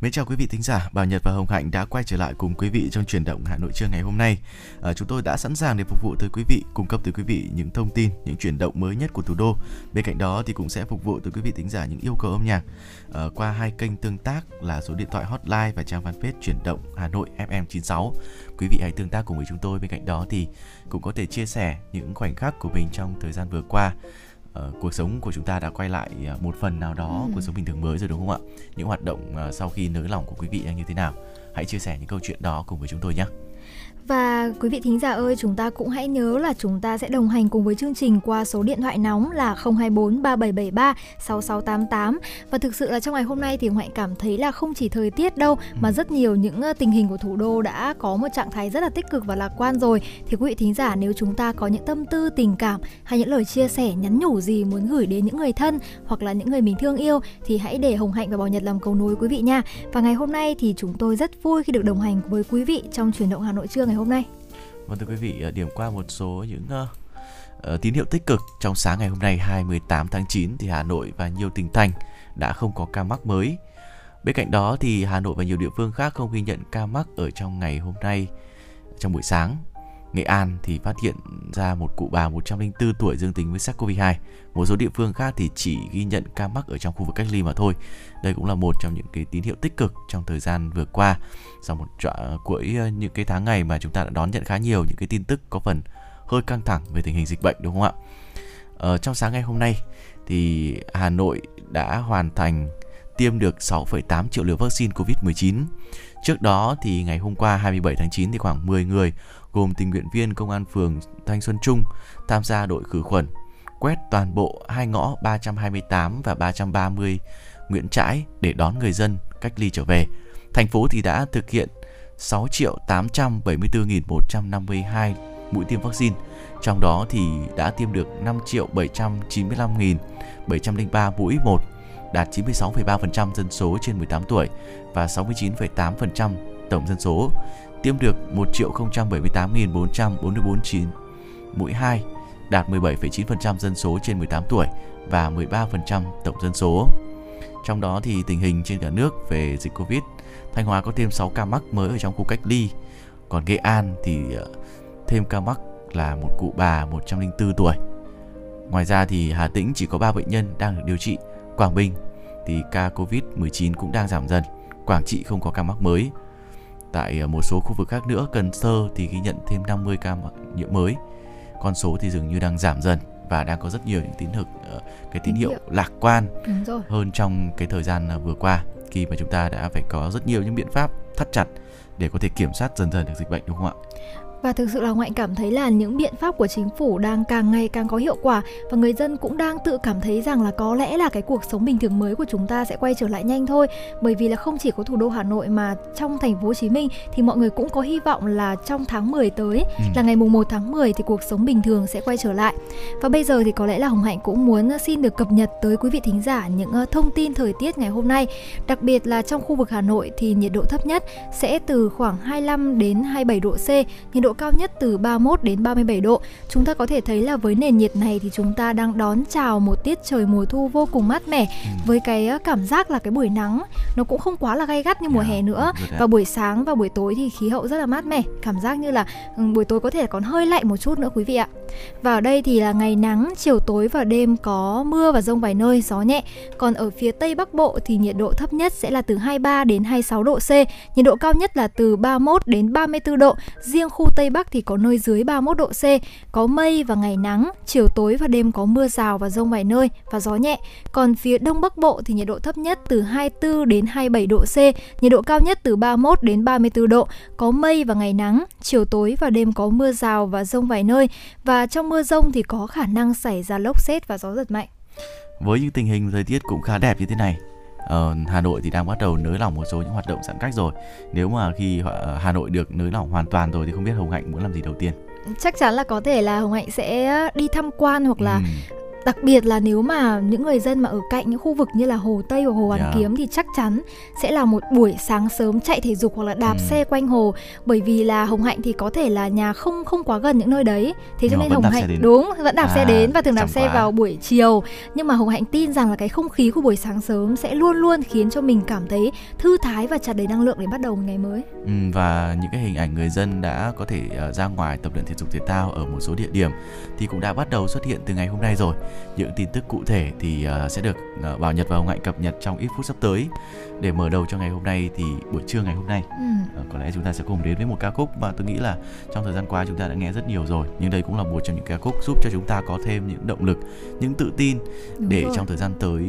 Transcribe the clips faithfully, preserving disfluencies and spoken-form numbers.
Mến chào quý vị thính giả, Bảo Nhật và Hồng Hạnh đã quay trở lại cùng quý vị trong Chuyển động Hà Nội trưa ngày hôm nay. À, chúng tôi đã sẵn sàng để phục vụ tới quý vị, cung cấp tới quý vị những thông tin, những chuyển động mới nhất của thủ đô. Bên cạnh đó thì cũng sẽ phục vụ tới quý vị thính giả những yêu cầu âm nhạc à, qua hai kênh tương tác là số điện thoại hotline và trang fanpage Chuyển động Hà Nội ép em chín sáu. Quý vị hãy tương tác cùng với chúng tôi. Bên cạnh đó thì cũng có thể chia sẻ những khoảnh khắc của mình trong thời gian vừa qua. Uh, cuộc sống của chúng ta đã quay lại uh, một phần nào đó ừ. cuộc sống bình thường mới rồi đúng không ạ? Những hoạt động uh, sau khi nới lỏng của quý vị đang như thế nào? Hãy chia sẻ những câu chuyện đó cùng với chúng tôi nhé. Và quý vị thính giả ơi, chúng ta cũng hãy nhớ là chúng ta sẽ đồng hành cùng với chương trình qua số điện thoại nóng là không hai bốn ba bảy bảy ba sáu sáu tám tám. Và thực sự là trong ngày hôm nay thì Ngoại cảm thấy là không chỉ thời tiết đâu mà rất nhiều những tình hình của thủ đô đã có một trạng thái rất là tích cực và lạc quan rồi. Thì quý vị thính giả, nếu chúng ta có những tâm tư, tình cảm hay những lời chia sẻ, nhắn nhủ gì muốn gửi đến những người thân hoặc là những người mình thương yêu thì hãy để Hồng Hạnh và Bảo Nhật làm cầu nối quý vị nha. Và ngày hôm nay thì chúng tôi rất vui khi được đồng hành với quý vị trong Chuyển động Hà Nội trưa ngày hôm nay. Vâng, thưa quý vị, điểm qua một số những uh, uh, tín hiệu tích cực trong sáng ngày hôm nay hai mươi tám tháng chín thì Hà Nội và nhiều tỉnh thành đã không có ca mắc mới. Bên cạnh đó thì Hà Nội và nhiều địa phương khác không ghi nhận ca mắc ở trong ngày hôm nay. Trong buổi sáng, Nghệ An thì phát hiện ra một cụ bà một trăm lẻ bốn tuổi dương tính với SARS-xê o vê hai. Một số địa phương khác thì chỉ ghi nhận ca mắc ở trong khu vực cách ly mà thôi. Đây cũng là một trong những cái tín hiệu tích cực trong thời gian vừa qua, sau một chuỗi những cái tháng ngày mà chúng ta đã đón nhận khá nhiều những cái tin tức có phần hơi căng thẳng về tình hình dịch bệnh đúng không ạ? Ờ, trong sáng ngày hôm nay thì Hà Nội đã hoàn thành tiêm được sáu phẩy tám triệu liều vaccine covid mười chín. Trước đó thì ngày hôm qua hai mươi bảy tháng chín thì khoảng mười người gồm tình nguyện viên, công an phường Thanh Xuân Trung tham gia đội khử khuẩn quét toàn bộ hai ngõ ba trăm hai mươi tám và ba trăm ba mươi Nguyễn Trãi để đón người dân cách ly trở về. Thành phố thì đã thực hiện sáu triệu tám trăm bảy mươi bốn nghìn một trăm năm mươi hai mũi tiêm vaccine, trong đó thì đã tiêm được năm triệu bảy trăm chín mươi lăm nghìn bảy trăm lẻ ba mũi một, đạt chín mươi sáu phẩy ba phần trăm dân số trên mười tám tuổi và sáu mươi chín phẩy tám phần trăm tổng dân số. Tiêm được một triệu không trăm bảy mươi tám nghìn bốn trăm bốn mươi bốn mũi hai, đạt mười bảy phẩy chín phần trăm dân số trên mười tám tuổi và mười ba phần trăm tổng dân số. Trong đó thì tình hình trên cả nước về dịch Covid, Thanh Hóa có thêm sáu ca mắc mới ở trong khu cách ly. Còn Nghệ An thì thêm ca mắc là một cụ bà một trăm lẻ bốn tuổi. Ngoài ra thì Hà Tĩnh chỉ có ba bệnh nhân đang được điều trị. Quảng Bình thì ca covid mười chín cũng đang giảm dần. Quảng Trị không có ca mắc mới. Tại một số khu vực khác nữa, Cần Thơ thì ghi nhận thêm năm mươi ca nhiễm mới. Con số thì dường như đang giảm dần và đang có rất nhiều những tín hiệu, cái tín hiệu lạc quan hơn trong cái thời gian vừa qua, khi mà chúng ta đã phải có rất nhiều những biện pháp thắt chặt để có thể kiểm soát dần dần được dịch bệnh đúng không ạ? Và thực sự là Ngoại cảm thấy là những biện pháp của chính phủ đang càng ngày càng có hiệu quả, và người dân cũng đang tự cảm thấy rằng là có lẽ là cái cuộc sống bình thường mới của chúng ta sẽ quay trở lại nhanh thôi. Bởi vì là không chỉ có thủ đô Hà Nội mà trong thành phố Hồ Chí Minh thì mọi người cũng có hy vọng là trong tháng mười tới ừ. là ngày mùng một tháng mười thì cuộc sống bình thường sẽ quay trở lại. Và bây giờ thì có lẽ là Hồng Hạnh cũng muốn xin được cập nhật tới quý vị thính giả những thông tin thời tiết ngày hôm nay. Đặc biệt là trong khu vực Hà Nội thì nhiệt độ thấp nhất sẽ từ khoảng hai mươi lăm đến hai mươi bảy độ C, nhiệt độ độ cao nhất từ ba mươi mốt đến ba mươi bảy độ. Chúng ta có thể thấy là với nền nhiệt này thì chúng ta đang đón chào một tiết trời mùa thu vô cùng mát mẻ, ừ. với cái cảm giác là cái buổi nắng nó cũng không quá là gay gắt như mùa yeah. hè nữa. Và buổi sáng và buổi tối thì khí hậu rất là mát mẻ, cảm giác như là buổi tối có thể còn hơi lạnh một chút nữa quý vị ạ. Và ở đây thì là ngày nắng, chiều tối và đêm có mưa và dông vài nơi, gió nhẹ. Còn ở phía Tây Bắc Bộ thì nhiệt độ thấp nhất sẽ là từ hai mươi ba đến hai mươi sáu độ C, nhiệt độ cao nhất là từ ba mươi mốt đến ba mươi tư độ. Riêng khu Tây Bắc thì có nơi dưới ba mươi mốt độ C, có mây và ngày nắng, chiều tối và đêm có mưa rào và dông vài nơi và gió nhẹ. Còn phía Đông Bắc Bộ thì nhiệt độ thấp nhất từ hai mươi tư đến hai mươi bảy độ C, nhiệt độ cao nhất từ ba mươi mốt đến ba mươi tư độ, có mây và ngày nắng, chiều tối và đêm có mưa rào và dông vài nơi, và trong mưa dông thì có khả năng xảy ra lốc sét và gió giật mạnh. Với những tình hình thời tiết cũng khá đẹp như thế này, Ờ, Hà Nội thì đang bắt đầu nới lỏng một số những hoạt động giãn cách rồi. Nếu mà khi Hà Nội được nới lỏng hoàn toàn rồi thì không biết Hồng Hạnh muốn làm gì đầu tiên? Chắc chắn là có thể là Hồng Hạnh sẽ đi tham quan hoặc là ừ. Đặc biệt là nếu mà những người dân mà ở cạnh những khu vực như là Hồ Tây hoặc Hồ Hoàn yeah. Kiếm thì chắc chắn sẽ là một buổi sáng sớm chạy thể dục hoặc là đạp ừ. xe quanh hồ, bởi vì là Hồng Hạnh thì có thể là nhà không không quá gần những nơi đấy, thế cho nên Hồng Hạnh đúng vẫn đạp à, xe đến và thường đạp xe quá. vào buổi chiều. Nhưng mà Hồng Hạnh tin rằng là cái không khí của buổi sáng sớm sẽ luôn luôn khiến cho mình cảm thấy thư thái và tràn đầy năng lượng để bắt đầu một ngày mới. Ừ, và những cái hình ảnh người dân đã có thể ra ngoài tập luyện thể dục thể thao ở một số địa điểm thì cũng đã bắt đầu xuất hiện từ ngày hôm nay rồi. Những tin tức cụ thể thì sẽ được Bảo Nhật và Hồng Hạnh cập nhật trong ít phút sắp tới. Để mở đầu cho ngày hôm nay thì buổi trưa ngày hôm nay ừ. có lẽ chúng ta sẽ cùng đến với một ca khúc mà tôi nghĩ là trong thời gian qua chúng ta đã nghe rất nhiều rồi, nhưng đây cũng là một trong những ca khúc giúp cho chúng ta có thêm những động lực, những tự tin đúng để rồi. trong thời gian tới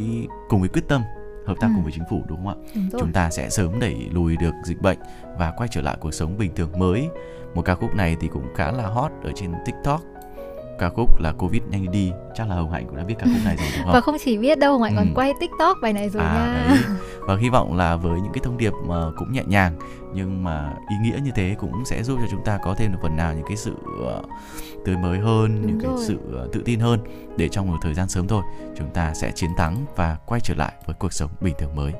cùng với quyết tâm hợp tác ừ. cùng với chính phủ, đúng không ạ? Đúng chúng rồi. ta sẽ sớm đẩy lùi được dịch bệnh và quay trở lại cuộc sống bình thường mới. Một ca khúc này thì cũng khá là hot ở trên TikTok. Ca khúc là Covid nhanh đi, chắc là Hồng Hạnh cũng đã biết ca khúc này rồi đúng không? Và không chỉ biết đâu, Hồng Hạnh ừ. còn quay TikTok bài này rồi à, nha. Đấy. Và hy vọng là với những cái thông điệp mà cũng nhẹ nhàng nhưng mà ý nghĩa như thế cũng sẽ giúp cho chúng ta có thêm được phần nào những cái sự tươi mới hơn, đúng những rồi. cái sự tự tin hơn để trong một thời gian sớm thôi chúng ta sẽ chiến thắng và quay trở lại với cuộc sống bình thường mới.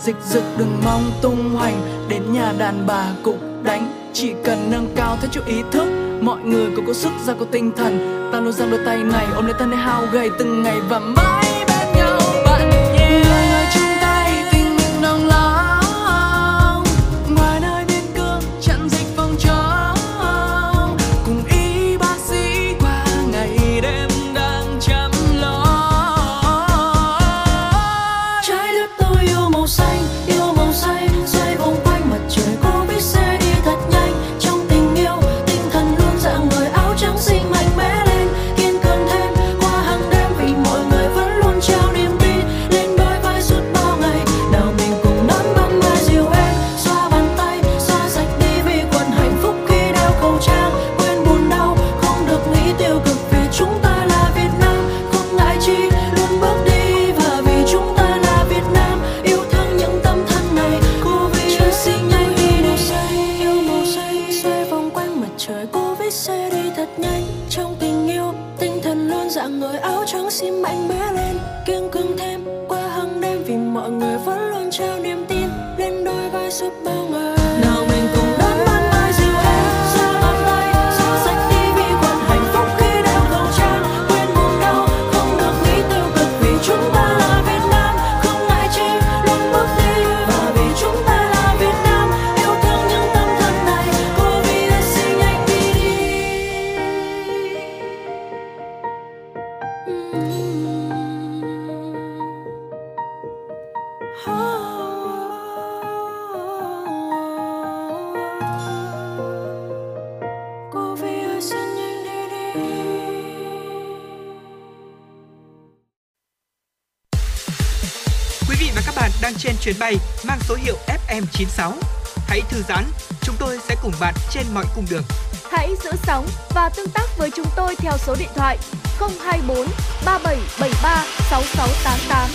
Dịch dực đừng mong tung hoành, đến nhà đàn bà cục đánh. Chỉ cần nâng cao thế chủ ý thức, mọi người cũng có sức ra có tinh thần. Ta luôn dang đôi tay này ôm lấy thân để hao gầy từng ngày và mãi bên nhau bạn yeah. Người người chung tay tình mình nồng lòng, ngoài nơi biên cương chặn dịch phòng chống, cùng y bác sĩ qua ngày đêm đang chăm lo. Trái đất tôi yêu màu xanh, yêu màu xanh, xoay vòng quanh mặt trời Covid sẽ đi thật nhanh. Trong tình yêu, tinh thần luôn dạng người áo trắng xinh mạnh mẽ lên, kiên cường thêm qua hàng đêm vì mọi người vẫn luôn trao niềm tin lên đôi vai suốt bao ngày. Nào mình cùng nắm bàn tay dịu êm, xoa bàn tay, xoa sạch đi vì quần hạnh phúc khi đeo khẩu trang, quên buồn đau, không được nghĩ tiêu cực vì chúng ta là Việt Nam, không ngại chi luôn bước đi và vì chúng ta là Việt Nam. Dạng người áo trắng xin mạnh mẽ lên, kiên cường thêm qua hàng đêm vì mọi người vẫn luôn trao niềm tin lên đôi vai suốt bao ngày. Nào mình cùng đón ban mai dịu em, xoa bàn tay, xoa sạch đi vì còn hạnh phúc khi đeo khẩu trang, quên buồn đau, không được nghĩ tiêu cực vì chúng ta là Việt Nam, không ngại chi luôn bước đi và vì chúng ta là Việt Nam, yêu thương những tâm thân này. Covid xin nhanh đi đi. Oh, đang trên chuyến bay mang số hiệu ép em chín sáu. Hãy thư giãn, chúng tôi sẽ cùng bạn trên mọi cung đường. Hãy giữ sóng và tương tác với chúng tôi theo số điện thoại không hai bốn ba bảy bảy ba sáu sáu tám tám.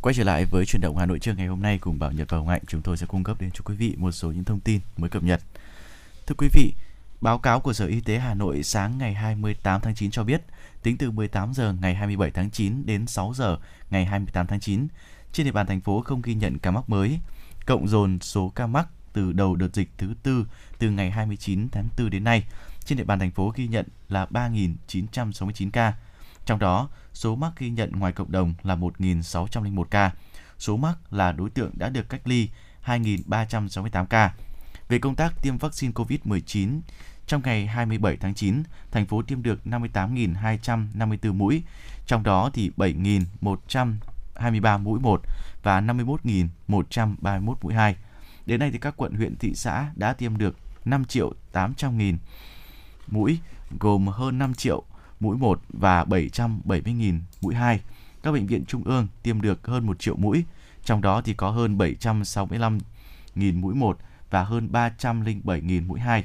Quay trở lại với Chuyển động Hà Nội trưa ngày hôm nay cùng Bảo Nhật và Hồng Hạnh, chúng tôi sẽ cung cấp đến cho quý vị một số những thông tin mới cập nhật. Thưa quý vị, báo cáo của Sở Y tế Hà Nội sáng ngày hai mươi tám tháng chín cho biết, tính từ mười tám giờ ngày hai mươi bảy tháng chín đến sáu giờ ngày hai mươi tám tháng chín, trên địa bàn thành phố không ghi nhận ca mắc mới, cộng dồn số ca mắc từ đầu đợt dịch thứ tư từ ngày hai mươi chín tháng tư đến nay, trên địa bàn thành phố ghi nhận là ba nghìn chín trăm sáu mươi chín ca. Trong đó, số mắc ghi nhận ngoài cộng đồng là một nghìn sáu trăm lẻ một ca. Số mắc là đối tượng đã được cách ly hai nghìn ba trăm sáu mươi tám ca. Về công tác tiêm vaccine covid mười chín, trong ngày hai mươi bảy tháng chín, thành phố tiêm được năm mươi tám nghìn hai trăm năm mươi tư mũi, trong đó thì bảy nghìn một trăm hai mươi ba mũi một và năm mươi mốt nghìn một trăm ba mươi mốt mũi hai. Đến nay thì các quận, huyện, thị xã đã tiêm được năm triệu tám trăm nghìn mũi, gồm hơn năm triệu mũi một và bảy trăm bảy mươi nghìn mũi hai. Các bệnh viện trung ương tiêm được hơn một triệu mũi, trong đó thì có hơn bảy trăm sáu mươi lăm nghìn mũi một và hơn ba trăm lẻ bảy nghìn mũi hai.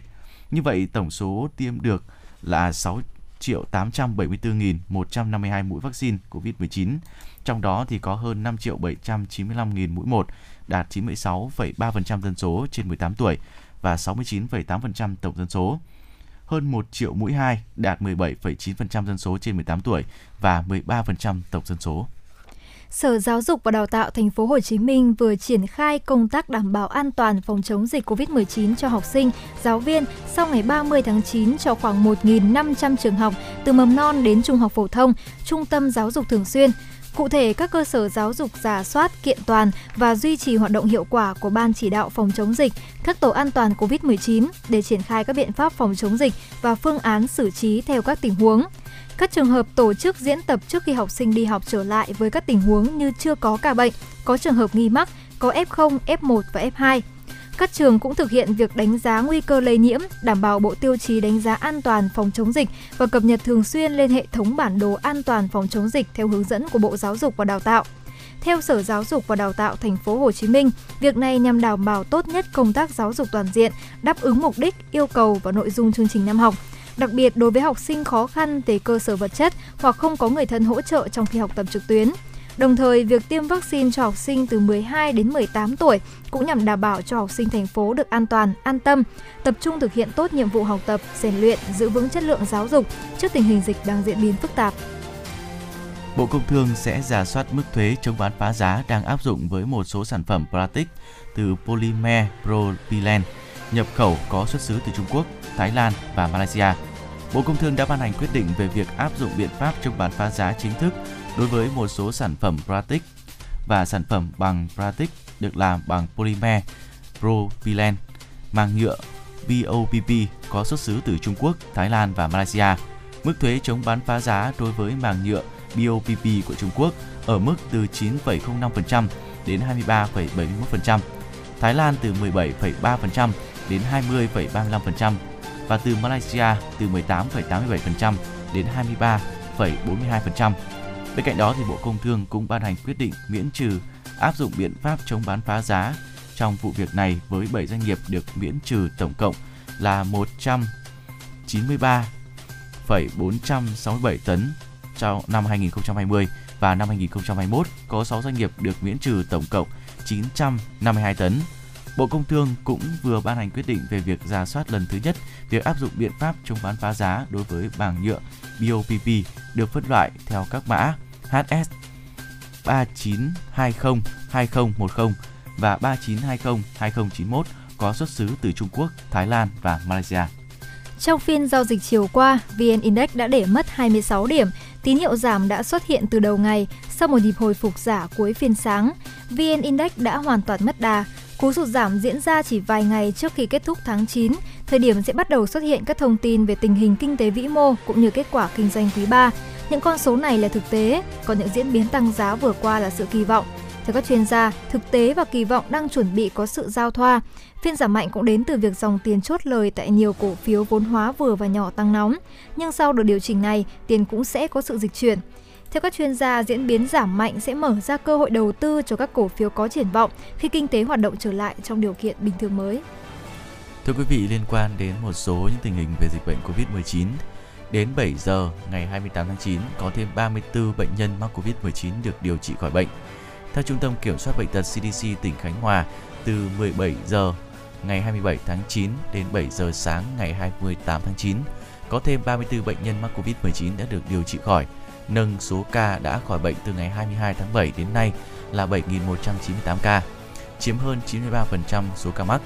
Như vậy, tổng số tiêm được là sáu triệu tám trăm bảy mươi tư nghìn một trăm năm mươi hai mũi vaccine covid mười chín, trong đó thì có hơn năm triệu bảy trăm chín mươi lăm nghìn mũi một, đạt chín mươi sáu phẩy ba phần trăm dân số trên mười tám tuổi và sáu mươi chín phẩy tám phần trăm tổng dân số. Hơn một triệu mũi hai, đạt mười bảy phẩy chín phần trăm dân số trên mười tám tuổi và mười ba phần trăm tổng dân số. Sở Giáo dục và Đào tạo Thành phố Hồ Chí Minh vừa triển khai công tác đảm bảo an toàn phòng chống dịch covid mười chín cho học sinh, giáo viên sau ngày ba mươi tháng chín cho khoảng một nghìn năm trăm trường học từ mầm non đến trung học phổ thông, trung tâm giáo dục thường xuyên. Cụ thể, các cơ sở giáo dục rà soát, kiện toàn và duy trì hoạt động hiệu quả của Ban Chỉ đạo phòng chống dịch, các tổ an toàn covid mười chín để triển khai các biện pháp phòng chống dịch và phương án xử trí theo các tình huống. Các trường hợp tổ chức diễn tập trước khi học sinh đi học trở lại với các tình huống như chưa có ca bệnh, có trường hợp nghi mắc, có ép không, ép một và ép hai. Các trường cũng thực hiện việc đánh giá nguy cơ lây nhiễm, đảm bảo bộ tiêu chí đánh giá an toàn phòng chống dịch và cập nhật thường xuyên lên hệ thống bản đồ an toàn phòng chống dịch theo hướng dẫn của Bộ Giáo dục và Đào tạo. Theo Sở Giáo dục và Đào tạo Thành phố Hồ Chí Minh, việc này nhằm đảm bảo tốt nhất công tác giáo dục toàn diện, đáp ứng mục đích, yêu cầu và nội dung chương trình năm học. Đặc biệt đối với học sinh khó khăn về cơ sở vật chất hoặc không có người thân hỗ trợ trong khi học tập trực tuyến. Đồng thời, việc tiêm vaccine cho học sinh từ mười hai đến mười tám tuổi cũng nhằm đảm bảo cho học sinh thành phố được an toàn, an tâm, tập trung thực hiện tốt nhiệm vụ học tập, rèn luyện, giữ vững chất lượng giáo dục trước tình hình dịch đang diễn biến phức tạp. Bộ Công Thương sẽ rà soát mức thuế chống bán phá giá đang áp dụng với một số sản phẩm plastic từ polymer propylene nhập khẩu có xuất xứ từ Trung Quốc, Thái Lan và Malaysia. Bộ Công Thương đã ban hành quyết định về việc áp dụng biện pháp chống bán phá giá chính thức đối với một số sản phẩm plastic và sản phẩm bằng plastic được làm bằng polymer propylene màng nhựa pê ô pê pê có xuất xứ từ Trung Quốc, Thái Lan và Malaysia. Mức thuế chống bán phá giá đối với màng nhựa pê ô pê pê của Trung Quốc ở mức từ chín phẩy không năm phần trăm đến hai mươi ba phẩy bảy mốt phần trăm, Thái Lan từ mười bảy phẩy ba phần trăm đến hai mươi phẩy ba mươi lăm phần trăm và từ Malaysia từ mười tám phẩy tám mươi bảy phần trăm đến hai mươi ba phẩy bốn mươi hai phần trăm. Bên cạnh đó, thì Bộ Công Thương cũng ban hành quyết định miễn trừ áp dụng biện pháp chống bán phá giá trong vụ việc này với bảy doanh nghiệp được miễn trừ tổng cộng là một trăm chín mươi ba phẩy bốn trăm sáu mươi bảy tấn trong năm hai nghìn không trăm hai mươi và năm hai nghìn không trăm hai mươi mốt có sáu doanh nghiệp được miễn trừ tổng cộng chín trăm năm mươi hai tấn. Bộ Công Thương cũng vừa ban hành quyết định về việc rà soát lần thứ nhất việc áp dụng biện pháp chống bán phá giá đối với màng nhựa pê ô pê pê được phân loại theo các mã hát ét ba chín hai không hai không một không và ba chín hai không hai không chín mốt có xuất xứ từ Trung Quốc, Thái Lan và Malaysia. Trong phiên giao dịch chiều qua, vê en Index đã để mất hai mươi sáu điểm. Tín hiệu giảm đã xuất hiện từ đầu ngày sau một nhịp hồi phục giả cuối phiên sáng. vê en Index đã hoàn toàn mất đà. Cú sụt giảm diễn ra chỉ vài ngày trước khi kết thúc tháng chín, thời điểm sẽ bắt đầu xuất hiện các thông tin về tình hình kinh tế vĩ mô cũng như kết quả kinh doanh quý ba. Những con số này là thực tế, còn những diễn biến tăng giá vừa qua là sự kỳ vọng. Theo các chuyên gia, thực tế và kỳ vọng đang chuẩn bị có sự giao thoa. Phiên giảm mạnh cũng đến từ việc dòng tiền chốt lời tại nhiều cổ phiếu vốn hóa vừa và nhỏ tăng nóng, nhưng sau đợt điều chỉnh này, tiền cũng sẽ có sự dịch chuyển. Theo các chuyên gia, diễn biến giảm mạnh sẽ mở ra cơ hội đầu tư cho các cổ phiếu có triển vọng khi kinh tế hoạt động trở lại trong điều kiện bình thường mới. Thưa quý vị, liên quan đến một số những tình hình về dịch bệnh covid mười chín, đến bảy giờ ngày hai mươi tám tháng chín có thêm ba mươi tư bệnh nhân mắc covid mười chín được điều trị khỏi bệnh. Theo Trung tâm Kiểm soát Bệnh tật xê đê xê tỉnh Khánh Hòa, từ mười bảy giờ ngày hai mươi bảy tháng chín đến bảy giờ sáng ngày hai mươi tám tháng chín, có thêm ba mươi tư bệnh nhân mắc covid mười chín đã được điều trị khỏi, nâng số ca đã khỏi bệnh từ ngày hai mươi hai tháng bảy đến nay là bảy nghìn một trăm chín mươi tám ca, chiếm hơn chín mươi ba phần trăm số ca mắc.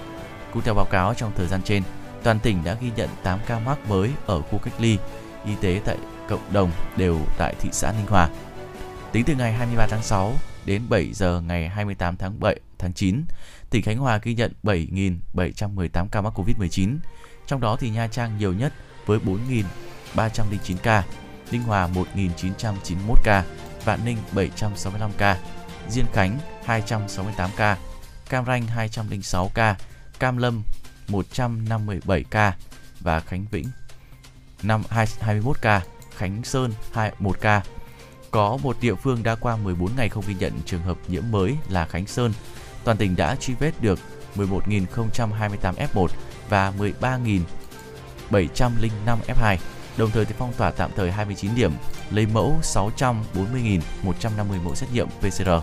Cũng theo báo cáo, trong thời gian trên, toàn tỉnh đã ghi nhận tám ca mắc mới ở khu cách ly y tế tại cộng đồng đều tại thị xã Ninh Hòa. Tính từ ngày hai mươi ba tháng sáu đến bảy giờ ngày hai mươi tám tháng bảy tháng chín, tỉnh Khánh Hòa ghi nhận bảy nghìn bảy trăm mười tám ca mắc covid mười chín, trong đó thì Nha Trang nhiều nhất với bốn nghìn ba trăm lẻ chín ca, Ninh Hòa một nghìn chín trăm chín mươi mốt ca, Vạn Ninh bảy trăm sáu mươi lăm ca, Diên Khánh hai trăm sáu mươi tám ca, Cam Ranh hai trăm lẻ sáu ca, Cam Lâm một trăm năm mươi bảy ca và Khánh Vĩnh hai mươi mốt ca, Khánh Sơn hai mươi mốt ca. Có một địa phương đã qua mười bốn ngày không ghi nhận trường hợp nhiễm mới là Khánh Sơn. Toàn tỉnh đã truy vết được mười một nghìn không trăm hai mươi tám ép một và mười ba nghìn bảy trăm lẻ năm ép hai, đồng thời phong tỏa tạm thời hai mươi chín điểm, lấy mẫu sáu trăm bốn mươi nghìn một trăm năm mươi mẫu xét nghiệm pê xê rờ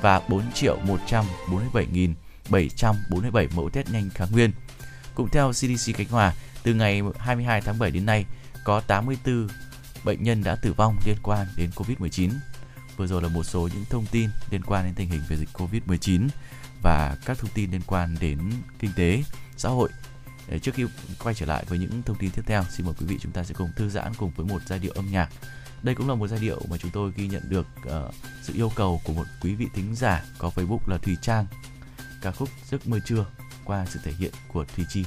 và bốn triệu một trăm bốn mươi bảy nghìn bảy trăm bốn mươi bảy mẫu test nhanh kháng nguyên. Cũng theo xê đê xê Khánh Hòa, từ ngày hai mươi hai tháng bảy đến nay, có tám mươi tư bệnh nhân đã tử vong liên quan đến covid mười chín. Vừa rồi là một số những thông tin liên quan đến tình hình về dịch covid mười chín và các thông tin liên quan đến kinh tế, xã hội. Để trước khi quay trở lại với những thông tin tiếp theo, xin mời quý vị chúng ta sẽ cùng thư giãn cùng với một giai điệu âm nhạc. Đây cũng là một giai điệu mà chúng tôi ghi nhận được uh, sự yêu cầu của một quý vị thính giả có Facebook là Thùy Trang. Ca khúc Giấc Mơ Trưa qua sự thể hiện của Thùy Chi.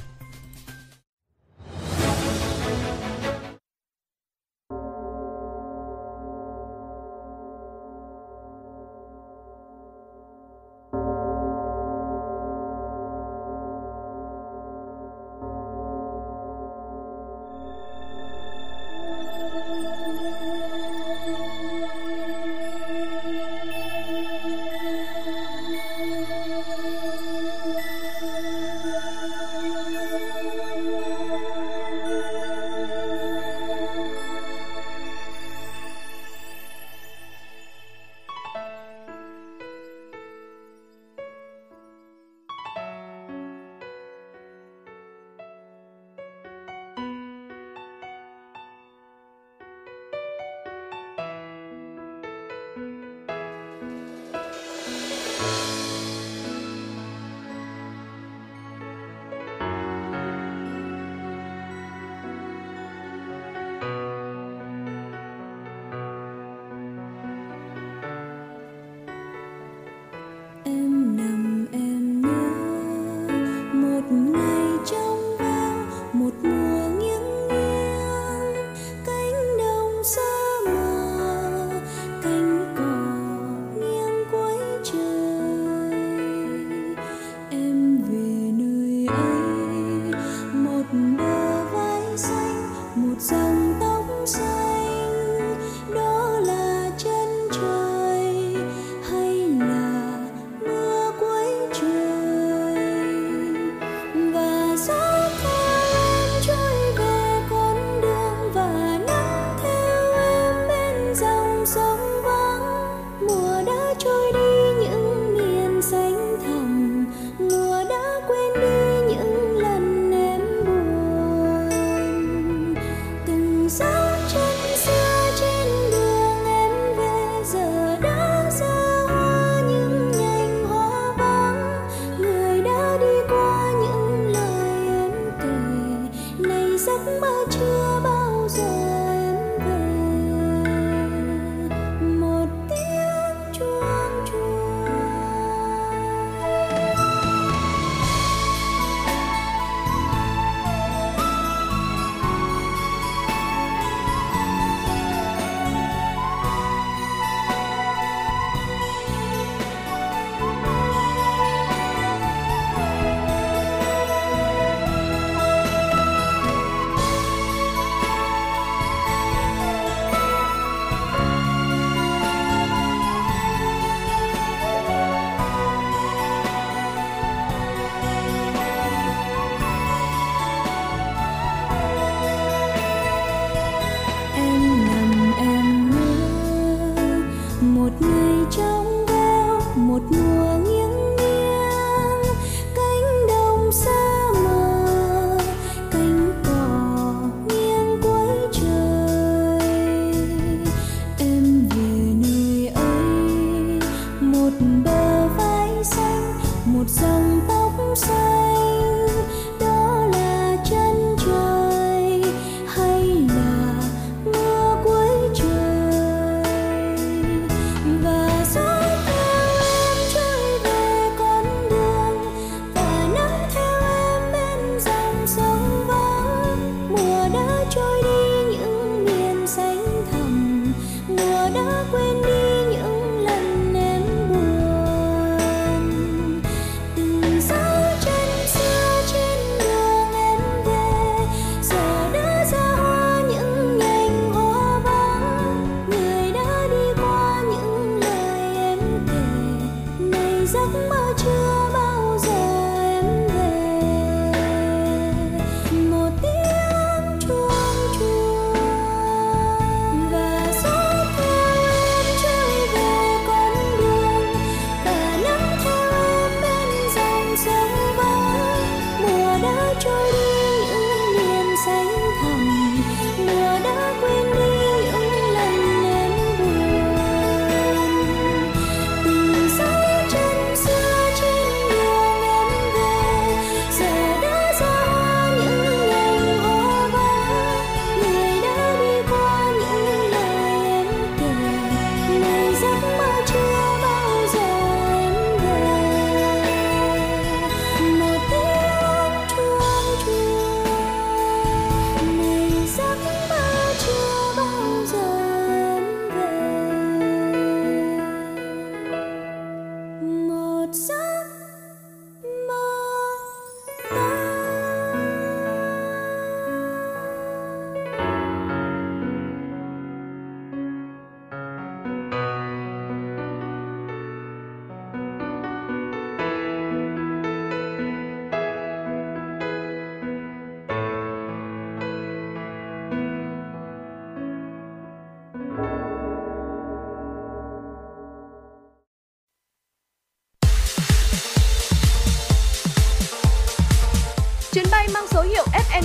Chuyến bay mang số hiệu ép em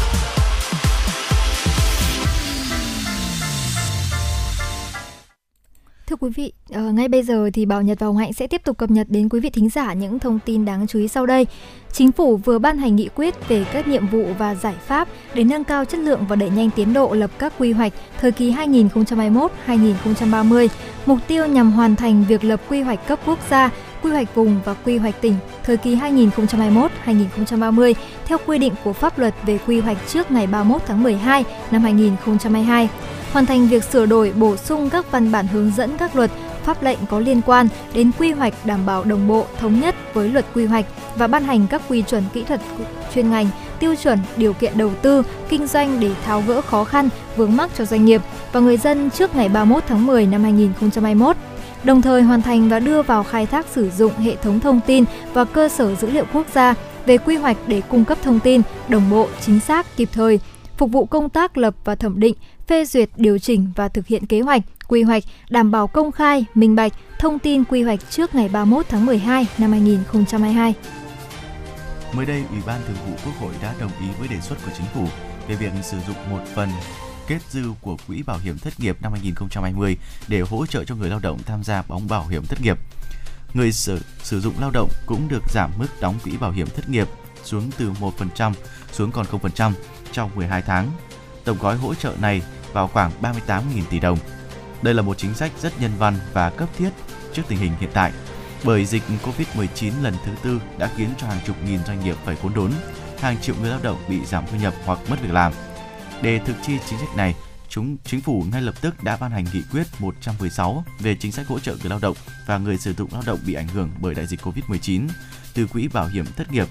Thưa quý vị, ngay bây giờ thì Bảo Nhật và Hồng Hạnh sẽ tiếp tục cập nhật đến quý vị thính giả những thông tin đáng chú ý sau đây. Chính phủ vừa ban hành nghị quyết về các nhiệm vụ và giải pháp để nâng cao chất lượng và đẩy nhanh tiến độ lập các quy hoạch thời kỳ hai nghìn không trăm hai mươi mốt đến hai nghìn không trăm ba mươi, mục tiêu nhằm hoàn thành việc lập quy hoạch cấp quốc gia, quy hoạch vùng và quy hoạch tỉnh thời kỳ hai nghìn không trăm hai mươi mốt đến hai nghìn không trăm ba mươi theo quy định của pháp luật về quy hoạch trước ngày ba mươi mốt tháng mười hai năm hai nghìn không trăm hai mươi hai. Hoàn thành việc sửa đổi, bổ sung các văn bản hướng dẫn các luật, pháp lệnh có liên quan đến quy hoạch đảm bảo đồng bộ, thống nhất với luật quy hoạch và ban hành các quy chuẩn kỹ thuật chuyên ngành, tiêu chuẩn, điều kiện đầu tư, kinh doanh để tháo gỡ khó khăn, vướng mắc cho doanh nghiệp và người dân trước ngày ba mươi mốt tháng mười năm hai nghìn không trăm hai mươi mốt. Đồng thời hoàn thành và đưa vào khai thác sử dụng hệ thống thông tin và cơ sở dữ liệu quốc gia về quy hoạch để cung cấp thông tin đồng bộ, chính xác, kịp thời, phục vụ công tác lập và thẩm định, phê duyệt, điều chỉnh và thực hiện kế hoạch, quy hoạch, đảm bảo công khai, minh bạch, thông tin quy hoạch trước ngày ba mươi mốt tháng mười hai năm hai nghìn không trăm hai mươi hai. Mới đây, Ủy ban Thường vụ Quốc hội đã đồng ý với đề xuất của Chính phủ về việc sử dụng một phần kết dư của Quỹ Bảo hiểm Thất nghiệp năm hai nghìn không trăm hai mươi để hỗ trợ cho người lao động tham gia đóng bảo hiểm thất nghiệp. Người sử, sử dụng lao động cũng được giảm mức đóng Quỹ Bảo hiểm Thất nghiệp xuống từ một phần trăm xuống còn không phần trăm trong mười hai tháng. Tổng gói hỗ trợ này vào khoảng ba mươi tám nghìn tỷ đồng. Đây là một chính sách rất nhân văn và cấp thiết trước tình hình hiện tại, bởi dịch covid mười chín lần thứ tư đã khiến cho hàng chục nghìn doanh nghiệp phải khốn đốn, hàng triệu người lao động bị giảm thu nhập hoặc mất việc làm. Để thực thi chính sách này, chúng chính phủ ngay lập tức đã ban hành nghị quyết một trăm mười sáu về chính sách hỗ trợ người lao động và người sử dụng lao động bị ảnh hưởng bởi đại dịch covid mười chín từ Quỹ Bảo hiểm Thất nghiệp.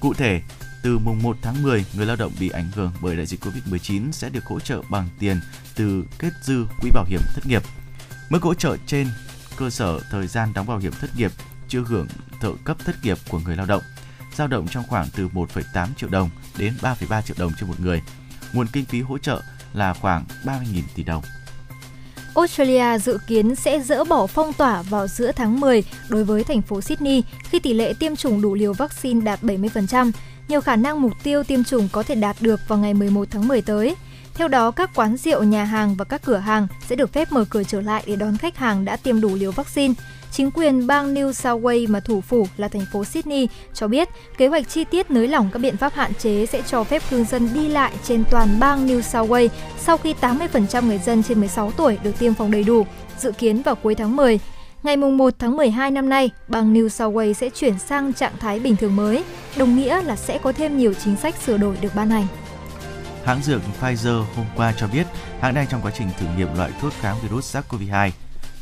Cụ thể, từ mùng một tháng mười, người lao động bị ảnh hưởng bởi đại dịch covid mười chín sẽ được hỗ trợ bằng tiền từ kết dư Quỹ Bảo hiểm Thất nghiệp. Mức hỗ trợ trên cơ sở thời gian đóng bảo hiểm thất nghiệp chưa hưởng trợ cấp thất nghiệp của người lao động, dao động trong khoảng từ một phẩy tám triệu đồng đến ba phẩy ba triệu đồng trên một người. Nguồn kinh phí hỗ trợ là khoảng ba mươi nghìn tỷ đồng. Australia dự kiến sẽ dỡ bỏ phong tỏa vào giữa tháng mười đối với thành phố Sydney khi tỷ lệ tiêm chủng đủ liều vaccine đạt bảy mươi phần trăm. Nhiều khả năng mục tiêu tiêm chủng có thể đạt được vào ngày mười một tháng mười tới. Theo đó, các quán rượu, nhà hàng và các cửa hàng sẽ được phép mở cửa trở lại để đón khách hàng đã tiêm đủ liều vaccine. Chính quyền bang New South Wales mà thủ phủ là thành phố Sydney cho biết kế hoạch chi tiết nới lỏng các biện pháp hạn chế sẽ cho phép cư dân đi lại trên toàn bang New South Wales sau khi tám mươi phần trăm người dân trên mười sáu tuổi được tiêm phòng đầy đủ, dự kiến vào cuối tháng mười. Ngày một tháng mười hai năm nay, bang New South Wales sẽ chuyển sang trạng thái bình thường mới, đồng nghĩa là sẽ có thêm nhiều chính sách sửa đổi được ban hành. Hãng dược Pfizer hôm qua cho biết hãng đang trong quá trình thử nghiệm loại thuốc kháng virus SARS-xê o vê hai.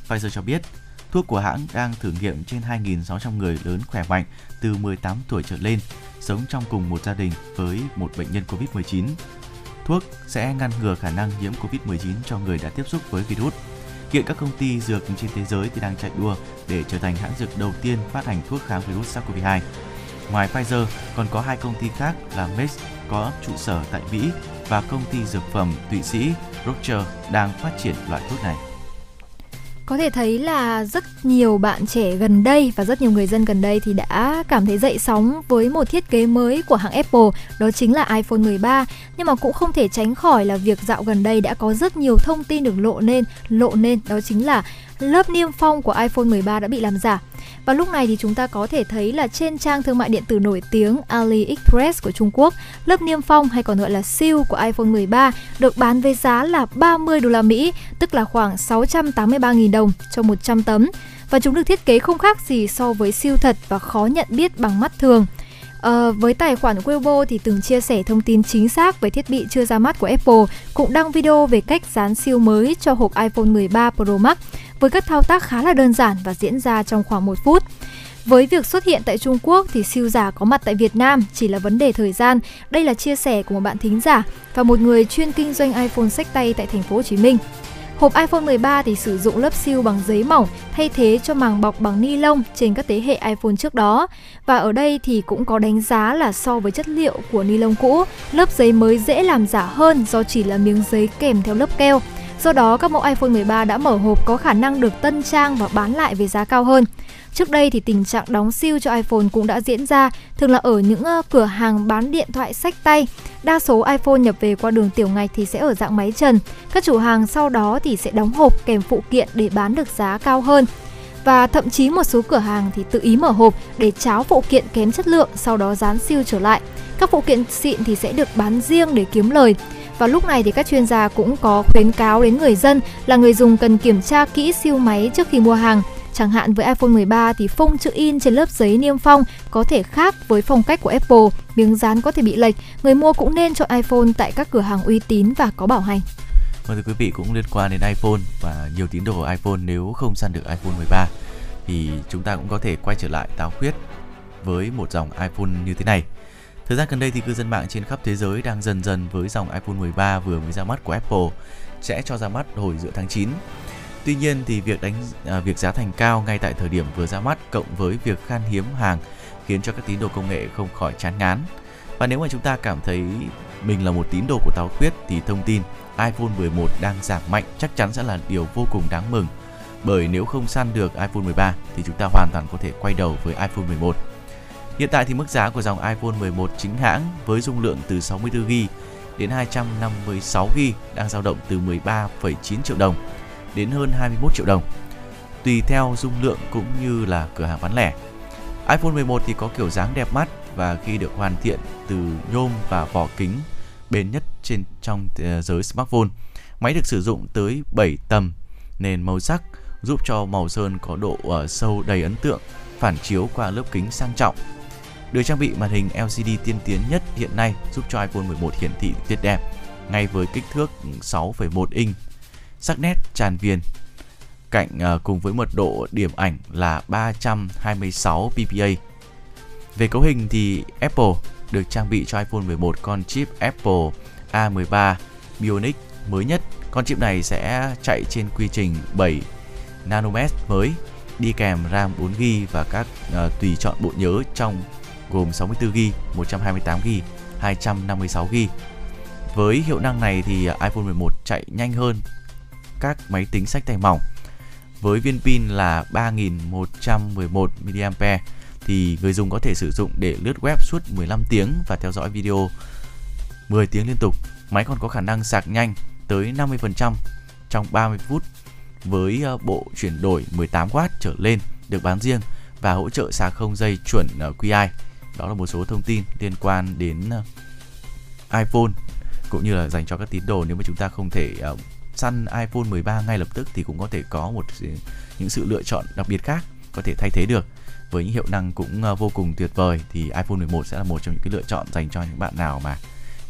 Pfizer cho biết thuốc của hãng đang thử nghiệm trên hai nghìn sáu trăm người lớn khỏe mạnh từ mười tám tuổi trở lên, sống trong cùng một gia đình với một bệnh nhân covid mười chín. Thuốc sẽ ngăn ngừa khả năng nhiễm covid mười chín cho người đã tiếp xúc với virus. Hiện các công ty dược trên thế giới thì đang chạy đua để trở thành hãng dược đầu tiên phát hành thuốc kháng virus SARS-xê o vê hai. Ngoài Pfizer, còn có hai công ty khác là Merck có trụ sở tại Mỹ và công ty dược phẩm Thụy Sĩ Rocher đang phát triển loại thuốc này. Có thể thấy là rất nhiều bạn trẻ gần đây và rất nhiều người dân gần đây thì đã cảm thấy dậy sóng với một thiết kế mới của hãng Apple, đó chính là iPhone mười ba. Nhưng mà cũng không thể tránh khỏi là việc dạo gần đây đã có rất nhiều thông tin được lộ lên, lộ lên đó chính là lớp niêm phong của iPhone mười ba đã bị làm giả. Và lúc này thì chúng ta có thể thấy là trên trang thương mại điện tử nổi tiếng AliExpress của Trung Quốc, lớp niêm phong hay còn gọi là seal của iPhone mười ba được bán với giá là ba mươi đô la Mỹ, tức là khoảng sáu trăm tám mươi ba nghìn đồng cho một trăm tấm. Và chúng được thiết kế không khác gì so với seal thật và khó nhận biết bằng mắt thường. À, với tài khoản Weibo thì từng chia sẻ thông tin chính xác về thiết bị chưa ra mắt của Apple, cũng đăng video về cách dán seal mới cho hộp iPhone mười ba Pro Max với các thao tác khá là đơn giản và diễn ra trong khoảng một phút. Với việc xuất hiện tại Trung Quốc thì siêu giả có mặt tại Việt Nam chỉ là vấn đề thời gian. Đây là chia sẻ của một bạn thính giả và một người chuyên kinh doanh iPhone xách tay tại thành phố Hồ Chí Minh. Hộp iPhone mười ba thì sử dụng lớp seal bằng giấy mỏng thay thế cho màng bọc bằng ni lông trên các thế hệ iPhone trước đó. Và ở đây thì cũng có đánh giá là so với chất liệu của ni lông cũ, lớp giấy mới dễ làm giả hơn do chỉ là miếng giấy kèm theo lớp keo. Do đó, các mẫu iPhone mười ba đã mở hộp có khả năng được tân trang và bán lại với giá cao hơn. Trước đây thì tình trạng đóng siêu cho iPhone cũng đã diễn ra, thường là ở những cửa hàng bán điện thoại xách tay. Đa số iPhone nhập về qua đường tiểu ngạch thì sẽ ở dạng máy trần. Các chủ hàng sau đó thì sẽ đóng hộp kèm phụ kiện để bán được giá cao hơn. Và thậm chí một số cửa hàng thì tự ý mở hộp để tráo phụ kiện kém chất lượng, sau đó dán siêu trở lại. Các phụ kiện xịn thì sẽ được bán riêng để kiếm lời. Và lúc này thì các chuyên gia cũng có khuyến cáo đến người dân là người dùng cần kiểm tra kỹ siêu máy trước khi mua hàng. Chẳng hạn với iPhone mười ba thì phông chữ in trên lớp giấy niêm phong có thể khác với phong cách của Apple, miếng dán có thể bị lệch. Người mua cũng nên chọn iPhone tại các cửa hàng uy tín và có bảo hành. Vâng, thưa quý vị, cũng liên quan đến iPhone và nhiều tín đồ iPhone nếu không săn được iPhone mười ba thì chúng ta cũng có thể quay trở lại táo khuyết với một dòng iPhone như thế này. Thời gian gần đây thì cư dân mạng trên khắp thế giới đang dần dần với dòng iPhone mười ba vừa mới ra mắt của Apple, sẽ cho ra mắt hồi giữa tháng chín. Tuy nhiên thì việc đánh à, việc giá thành cao ngay tại thời điểm vừa ra mắt cộng với việc khan hiếm hàng khiến cho các tín đồ công nghệ không khỏi chán ngán. Và nếu mà chúng ta cảm thấy mình là một tín đồ của táo khuyết thì thông tin iPhone mười một đang giảm mạnh chắc chắn sẽ là điều vô cùng đáng mừng. Bởi nếu không săn được iPhone mười ba thì chúng ta hoàn toàn có thể quay đầu với iPhone mười một. Hiện tại thì mức giá của dòng iPhone mười một chính hãng với dung lượng từ sáu mươi tư gi-ga-bai đến hai trăm năm mươi sáu gi-ga-bai đang dao động từ mười ba phẩy chín triệu đồng đến hơn hai mươi mốt triệu đồng, tùy theo dung lượng cũng như là cửa hàng bán lẻ. iPhone mười một thì có kiểu dáng đẹp mắt và khi được hoàn thiện từ nhôm và vỏ kính bền nhất trên trong giới smartphone. Máy được sử dụng tới bảy tầm nền màu sắc, giúp cho màu sơn có độ sâu đầy ấn tượng, phản chiếu qua lớp kính sang trọng. Được trang bị màn hình lờ xê đê tiên tiến nhất hiện nay, giúp cho iPhone mười một hiển thị tuyệt đẹp ngay với kích thước sáu phẩy một inch, sắc nét tràn viền cạnh cùng với mật độ điểm ảnh là ba trăm hai mươi sáu pê pê a. Về cấu hình thì Apple được trang bị cho iPhone mười một con chip Apple A mười ba Bionic mới nhất. Con chip này sẽ chạy trên quy trình bảy nanomet mới, đi kèm RAM bốn gi-ga-bai và các uh, tùy chọn bộ nhớ trong gồm sáu mươi tư gi-ga-bai, một trăm hai mươi tám gi-ga-bai, hai trăm năm mươi sáu gi-ga-bai. Với hiệu năng này thì iPhone mười một chạy nhanh hơn các máy tính xách tay mỏng. Với viên pin là ba nghìn một trăm mười một mili-am-pe giờ thì người dùng có thể sử dụng để lướt web suốt mười lăm tiếng và theo dõi video mười tiếng liên tục. Máy còn có khả năng sạc nhanh tới năm mươi phần trăm trong ba mươi phút với bộ chuyển đổi mười tám oát trở lên được bán riêng và hỗ trợ sạc không dây chuẩn quy i. Đó là một số thông tin liên quan đến iPhone cũng như là dành cho các tín đồ. Nếu mà chúng ta không thể săn iPhone mười ba ngay lập tức thì cũng có thể có một những sự lựa chọn đặc biệt khác có thể thay thế được. Với những hiệu năng cũng vô cùng tuyệt vời thì iPhone mười một sẽ là một trong những cái lựa chọn dành cho những bạn nào mà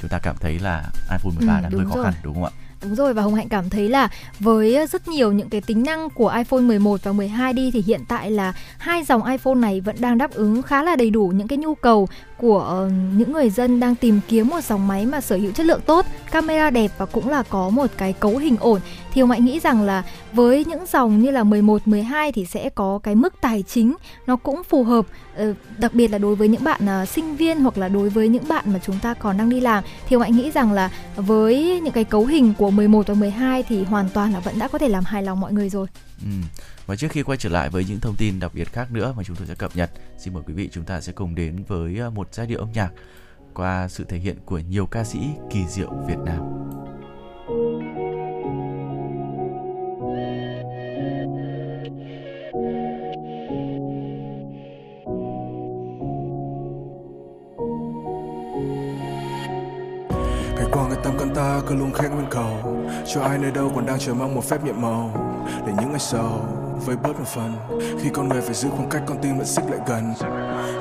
chúng ta cảm thấy là iPhone mười ba ừ, đang hơi khó rồi. khăn, đúng không ạ? Đúng rồi, và Hồng Hạnh cảm thấy là với rất nhiều những cái tính năng của iPhone mười một và mười hai đi thì hiện tại là hai dòng iPhone này vẫn đang đáp ứng khá là đầy đủ những cái nhu cầu của những người dân đang tìm kiếm một dòng máy mà sở hữu chất lượng tốt, camera đẹp và cũng là có một cái cấu hình ổn. Thì Hồng Hạnh nghĩ rằng là với những dòng như là mười một, mười hai thì sẽ có cái mức tài chính nó cũng phù hợp, đặc biệt là đối với những bạn sinh viên hoặc là đối với những bạn mà chúng ta còn đang đi làm. Thì Hồng Hạnh nghĩ rằng là với những cái cấu hình của mười một và mười hai thì hoàn toàn là vẫn đã có thể làm hài lòng mọi người rồi. Ừ. Và trước khi quay trở lại với những thông tin đặc biệt khác nữa mà chúng tôi sẽ cập nhật, xin mời quý vị chúng ta sẽ cùng đến với một giai điệu âm nhạc qua sự thể hiện của nhiều ca sĩ kỳ diệu Việt Nam. Ngày qua ngày tăm căng ta cứ luôn khét bên cầu, cho ai nơi đâu còn đang chờ mong một phép nhiệm màu để những ngày sau với bớt một phần. Khi con người phải giữ khoảng cách, con tim vẫn xích lại gần.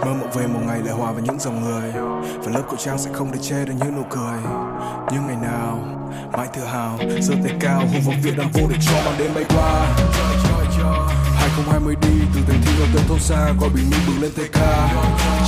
Mơ mộng về một ngày lại hòa với những dòng người, và lớp khẩu trang sẽ không để che được những nụ cười. Nhưng ngày nào mãi tự hào giơ tay cao hô vọng Việt Nam vô địch cho màn đêm bay qua. Hai không hai không đi từ thành thị vào tới thôn xa, gọi bình minh bừng lên tê ca.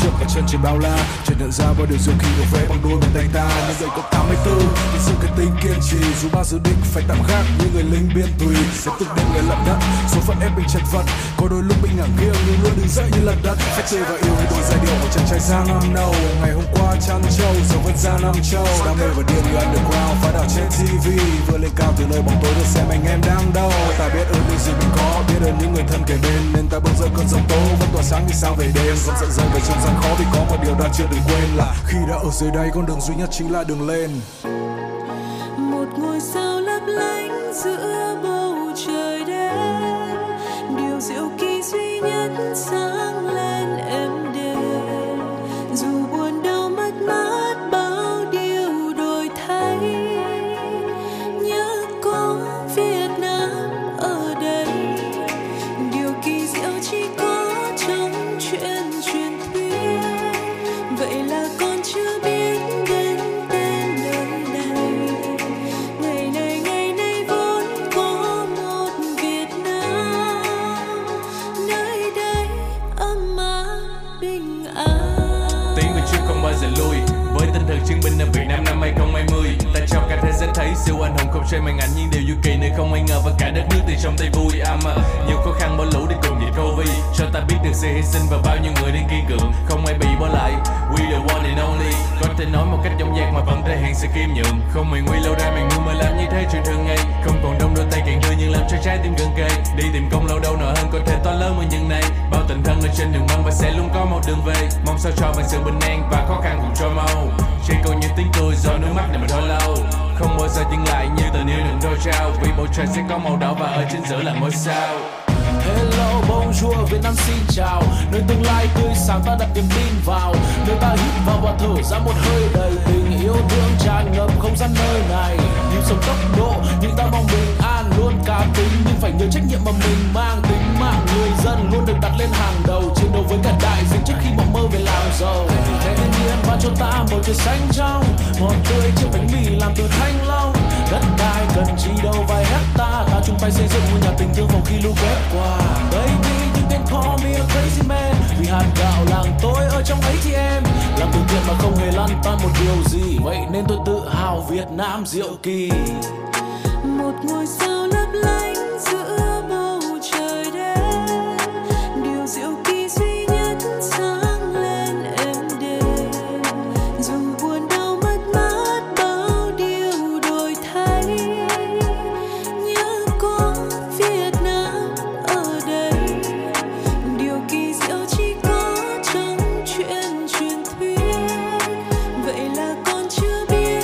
Trước cả chân trời bao la, chợt nhận ra bao điều diệu kỳ được vẽ bằng đôi bàn tay ta. Nên dậy có tám mươi tư, vì sự cái tính kiên trì, dù bao dự định phải tạm gác như người lính biên thùy. Sẽ từng đêm người lặng đất, số phận em bình chật vật, có đôi lúc bình ngẳng nghiêng nhưng luôn đứng dậy như lật đất. Phải chơi và yêu tôi giai điệu của chàng trai sang năm đầu, ngày hôm qua trăng trâu giờ vẫn ra năm châu. Đam mê và điên như underground phá đảo trên ti vi, vừa lên cao từ nơi bóng tối được xem anh em đang đâu. Ta biết ơn những gì mình có, biết ơn những người thân kề bên, nên ta bước giữa cơn giông tố vẫn tỏa sáng như sao về đêm. Vẫn dậy dậy về trong gian khó vì có một điều đang chưa đừng quên là khi đã ở dưới đây con đường duy nhất chính là đường lên. Một ngôi sao lấp lánh giữa bầu trời đêm, điều diệu kỳ duy nhất sáng lên em đêm. Dù buồn đau mất mát bao điều đổi thay, nhớ có Việt Nam ở đây. Điều kỳ diệu chỉ có trong chuyện truyền thuyết, vậy là con chưa biết. Chứng minh ở Việt Nam năm hai không hai không, ta cho cả thế giới thấy siêu anh hùng không chơi màn ảnh nhưng điều du kỳ nơi không ai ngờ và cả đất nước từ trong tay vui âm. Nhiều khó khăn bỏ lũ để cùng dịch Covid, cho ta biết được sự hy sinh và bao nhiêu người đang kiên cường, không ai bị bỏ lại. We the one and only, có thể nói một cách dõng dạc mà vẫn thể hiện sự kiêm nhượng. Không mày nguy lâu ra mày ngu mà làm như thế chuyện thường ngày. Không còn đông đôi tay càng đưa nhưng làm cho trái tim gần kề. Đi tìm công lâu đâu nợ hơn có thể to lớn hơn những này. Bao tình thân ở trên đường băng và sẽ luôn có một đường về. Mong sao cho bằng sự bình an và khó khăn cùng cho mau. Chỉ còn những tiếng cười do nước mắt này mà thôi lâu. Không bao giờ dừng lại như tình yêu đừng đôi trao, vì bầu trời sẽ có màu đỏ và ở trên giữa là ngôi sao. Hello, bonjour, Việt Nam xin chào. Nơi tương lai tươi sáng ta đặt niềm tin vào, nơi ta hít vào và thở ra một hơi đầy tình yêu thương tràn ngập không gian nơi này. Nhịp sống tốc độ nhưng ta mong bình an, luôn cá tính nhưng phải nhớ trách nhiệm mà mình mang. Tính mạng người dân luôn được đặt lên hàng đầu, chiến đấu với cả đại dịch trước khi mộng mơ về làm giàu. Thế thiên nhiên ban cho ta màu trời xanh trong, ngọt tươi chiếc bánh mì làm từ thanh long. Đất đai cần chi đâu vài hectare, ta chung tay xây dựng ngôi nhà tình thương phòng khi lũ quét qua. Baby, you can call me a crazy man, vì hạt gạo làng tôi ở trong ấy thì em làm từ thiện mà không hề lăn tăn một điều gì, vậy nên tôi tự hào Việt Nam diệu kỳ. Một ngôi sao lấp lánh giữa bầu trời đêm, điều diệu kỳ duy nhất sáng lên em đêm. Dù buồn đau mất mát bao điều đổi thay, nhớ có Việt Nam ở đây. Điều kỳ diệu chỉ có trong chuyện truyền thuyết, vậy là con chưa biết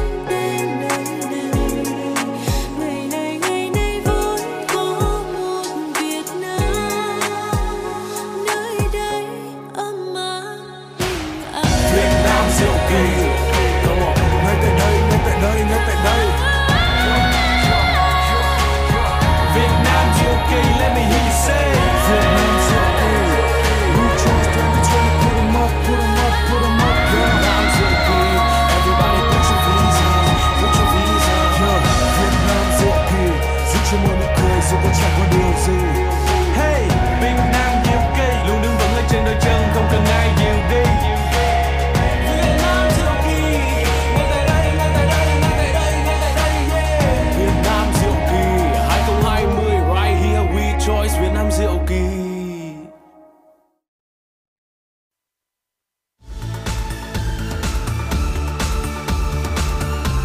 đến tên nơi này. Ngày này ngày nay vốn có một Việt Nam, nơi đây ấm áp bình an. Việt Nam diệu kỳ, ngay tại đây, ngay tại đây, ngay tại đây. Việt Nam diệu kỳ, let me hear you say. Việt Nam diệu kỳ, we choose to be true, put 'em up, put 'em up, put 'em up. Việt Nam diệu kỳ, everybody put your visa, put your visa. Việt Nam diệu kỳ, giữ cho mọi nụ cười dù có chẳng có điều gì. Hey, Việt Nam diệu kỳ, luôn đứng vững lên trên đôi chân, không cần ai dìu đi. Việt Nam diệu kỳ, ngay tại đây, ngay tại đây, ngay tại đây, ngay tại đây, yeah. Việt Nam diệu kỳ, hai không hai không, right here we choice. Việt Nam diệu kỳ.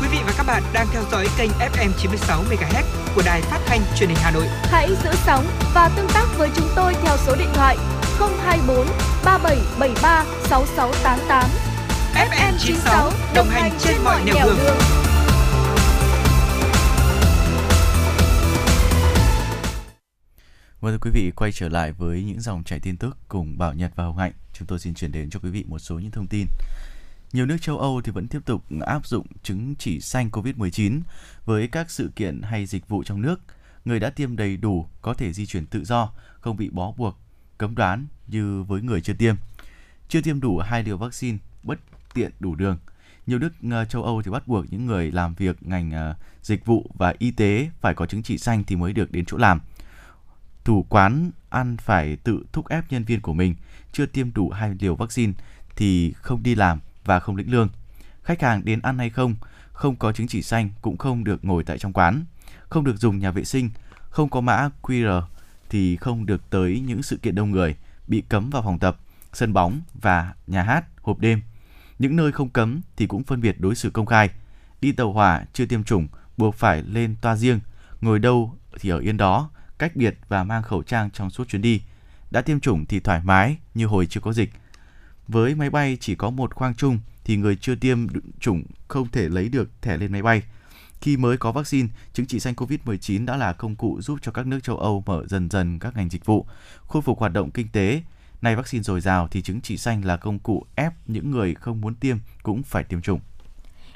Quý vị và các bạn đang theo dõi kênh ép em chín mươi sáu MHz của Đài Phát thanh Truyền hình Hà Nội. Hãy giữ sóng và tương tác với chúng tôi theo số điện thoại không hai bốn ba bảy bảy ba sáu sáu tám tám. ép em chín sáu đồng hành trên mọi nẻo đường. Vâng, thưa quý vị, quay trở lại với những dòng chảy tin tức cùng Bảo Nhật và Hồng Hạnh. Chúng tôi xin chuyển đến cho quý vị một số những thông tin. Nhiều nước châu Âu thì vẫn tiếp tục áp dụng chứng chỉ xanh covid mười chín với các sự kiện hay dịch vụ trong nước. Người đã tiêm đầy đủ có thể di chuyển tự do, không bị bó buộc, cấm đoán như với người chưa tiêm. Chưa tiêm đủ hai liều vaccine, bất tiện đủ đường. Nhiều nước châu Âu thì bắt buộc những người làm việc ngành dịch vụ và y tế phải có chứng chỉ xanh thì mới được đến chỗ làm. Chủ quán ăn phải tự thúc ép nhân viên của mình, chưa tiêm đủ hai liều vaccine thì không đi làm và không lĩnh lương. Khách hàng đến ăn hay không, không có chứng chỉ xanh cũng không được ngồi tại trong quán, không được dùng nhà vệ sinh, không có mã quy rờ thì không được tới những sự kiện đông người, bị cấm vào phòng tập, sân bóng và nhà hát, hộp đêm. Những nơi không cấm thì cũng phân biệt đối xử công khai. Đi tàu hỏa chưa tiêm chủng buộc phải lên toa riêng, ngồi đâu thì ở yên đó, cách biệt và mang khẩu trang trong suốt chuyến đi. Đã tiêm chủng thì thoải mái như hồi chưa có dịch. Với máy bay chỉ có một khoang chung thì người chưa tiêm chủng không thể lấy được thẻ lên máy bay. Khi mới có vaccine, chứng chỉ xanh covid mười chín đã là công cụ giúp cho các nước châu Âu mở dần dần các ngành dịch vụ, khôi phục hoạt động kinh tế. Nay vaccine dồi dào thì chứng chỉ xanh là công cụ ép những người không muốn tiêm cũng phải tiêm chủng.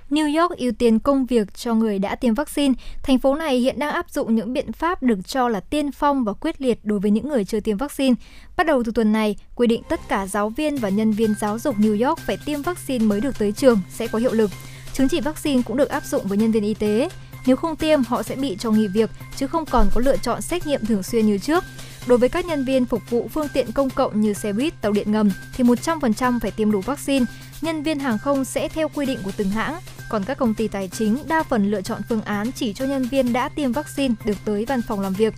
New York ưu tiên công việc cho người đã tiêm vaccine. Thành phố này hiện đang áp dụng những biện pháp được cho là tiên phong và quyết liệt đối với những người chưa tiêm vaccine. Bắt đầu từ tuần này, quy định tất cả giáo viên và nhân viên giáo dục New York phải tiêm vaccine mới được tới trường sẽ có hiệu lực. Chứng chỉ vaccine cũng được áp dụng với nhân viên y tế. Nếu không tiêm, họ sẽ bị cho nghỉ việc, chứ không còn có lựa chọn xét nghiệm thường xuyên như trước. Đối với các nhân viên phục vụ phương tiện công cộng như xe buýt, tàu điện ngầm thì một trăm phần trăm phải tiêm đủ vaccine. Nhân viên hàng không sẽ theo quy định của từng hãng. Còn các công ty tài chính đa phần lựa chọn phương án chỉ cho nhân viên đã tiêm vaccine được tới văn phòng làm việc.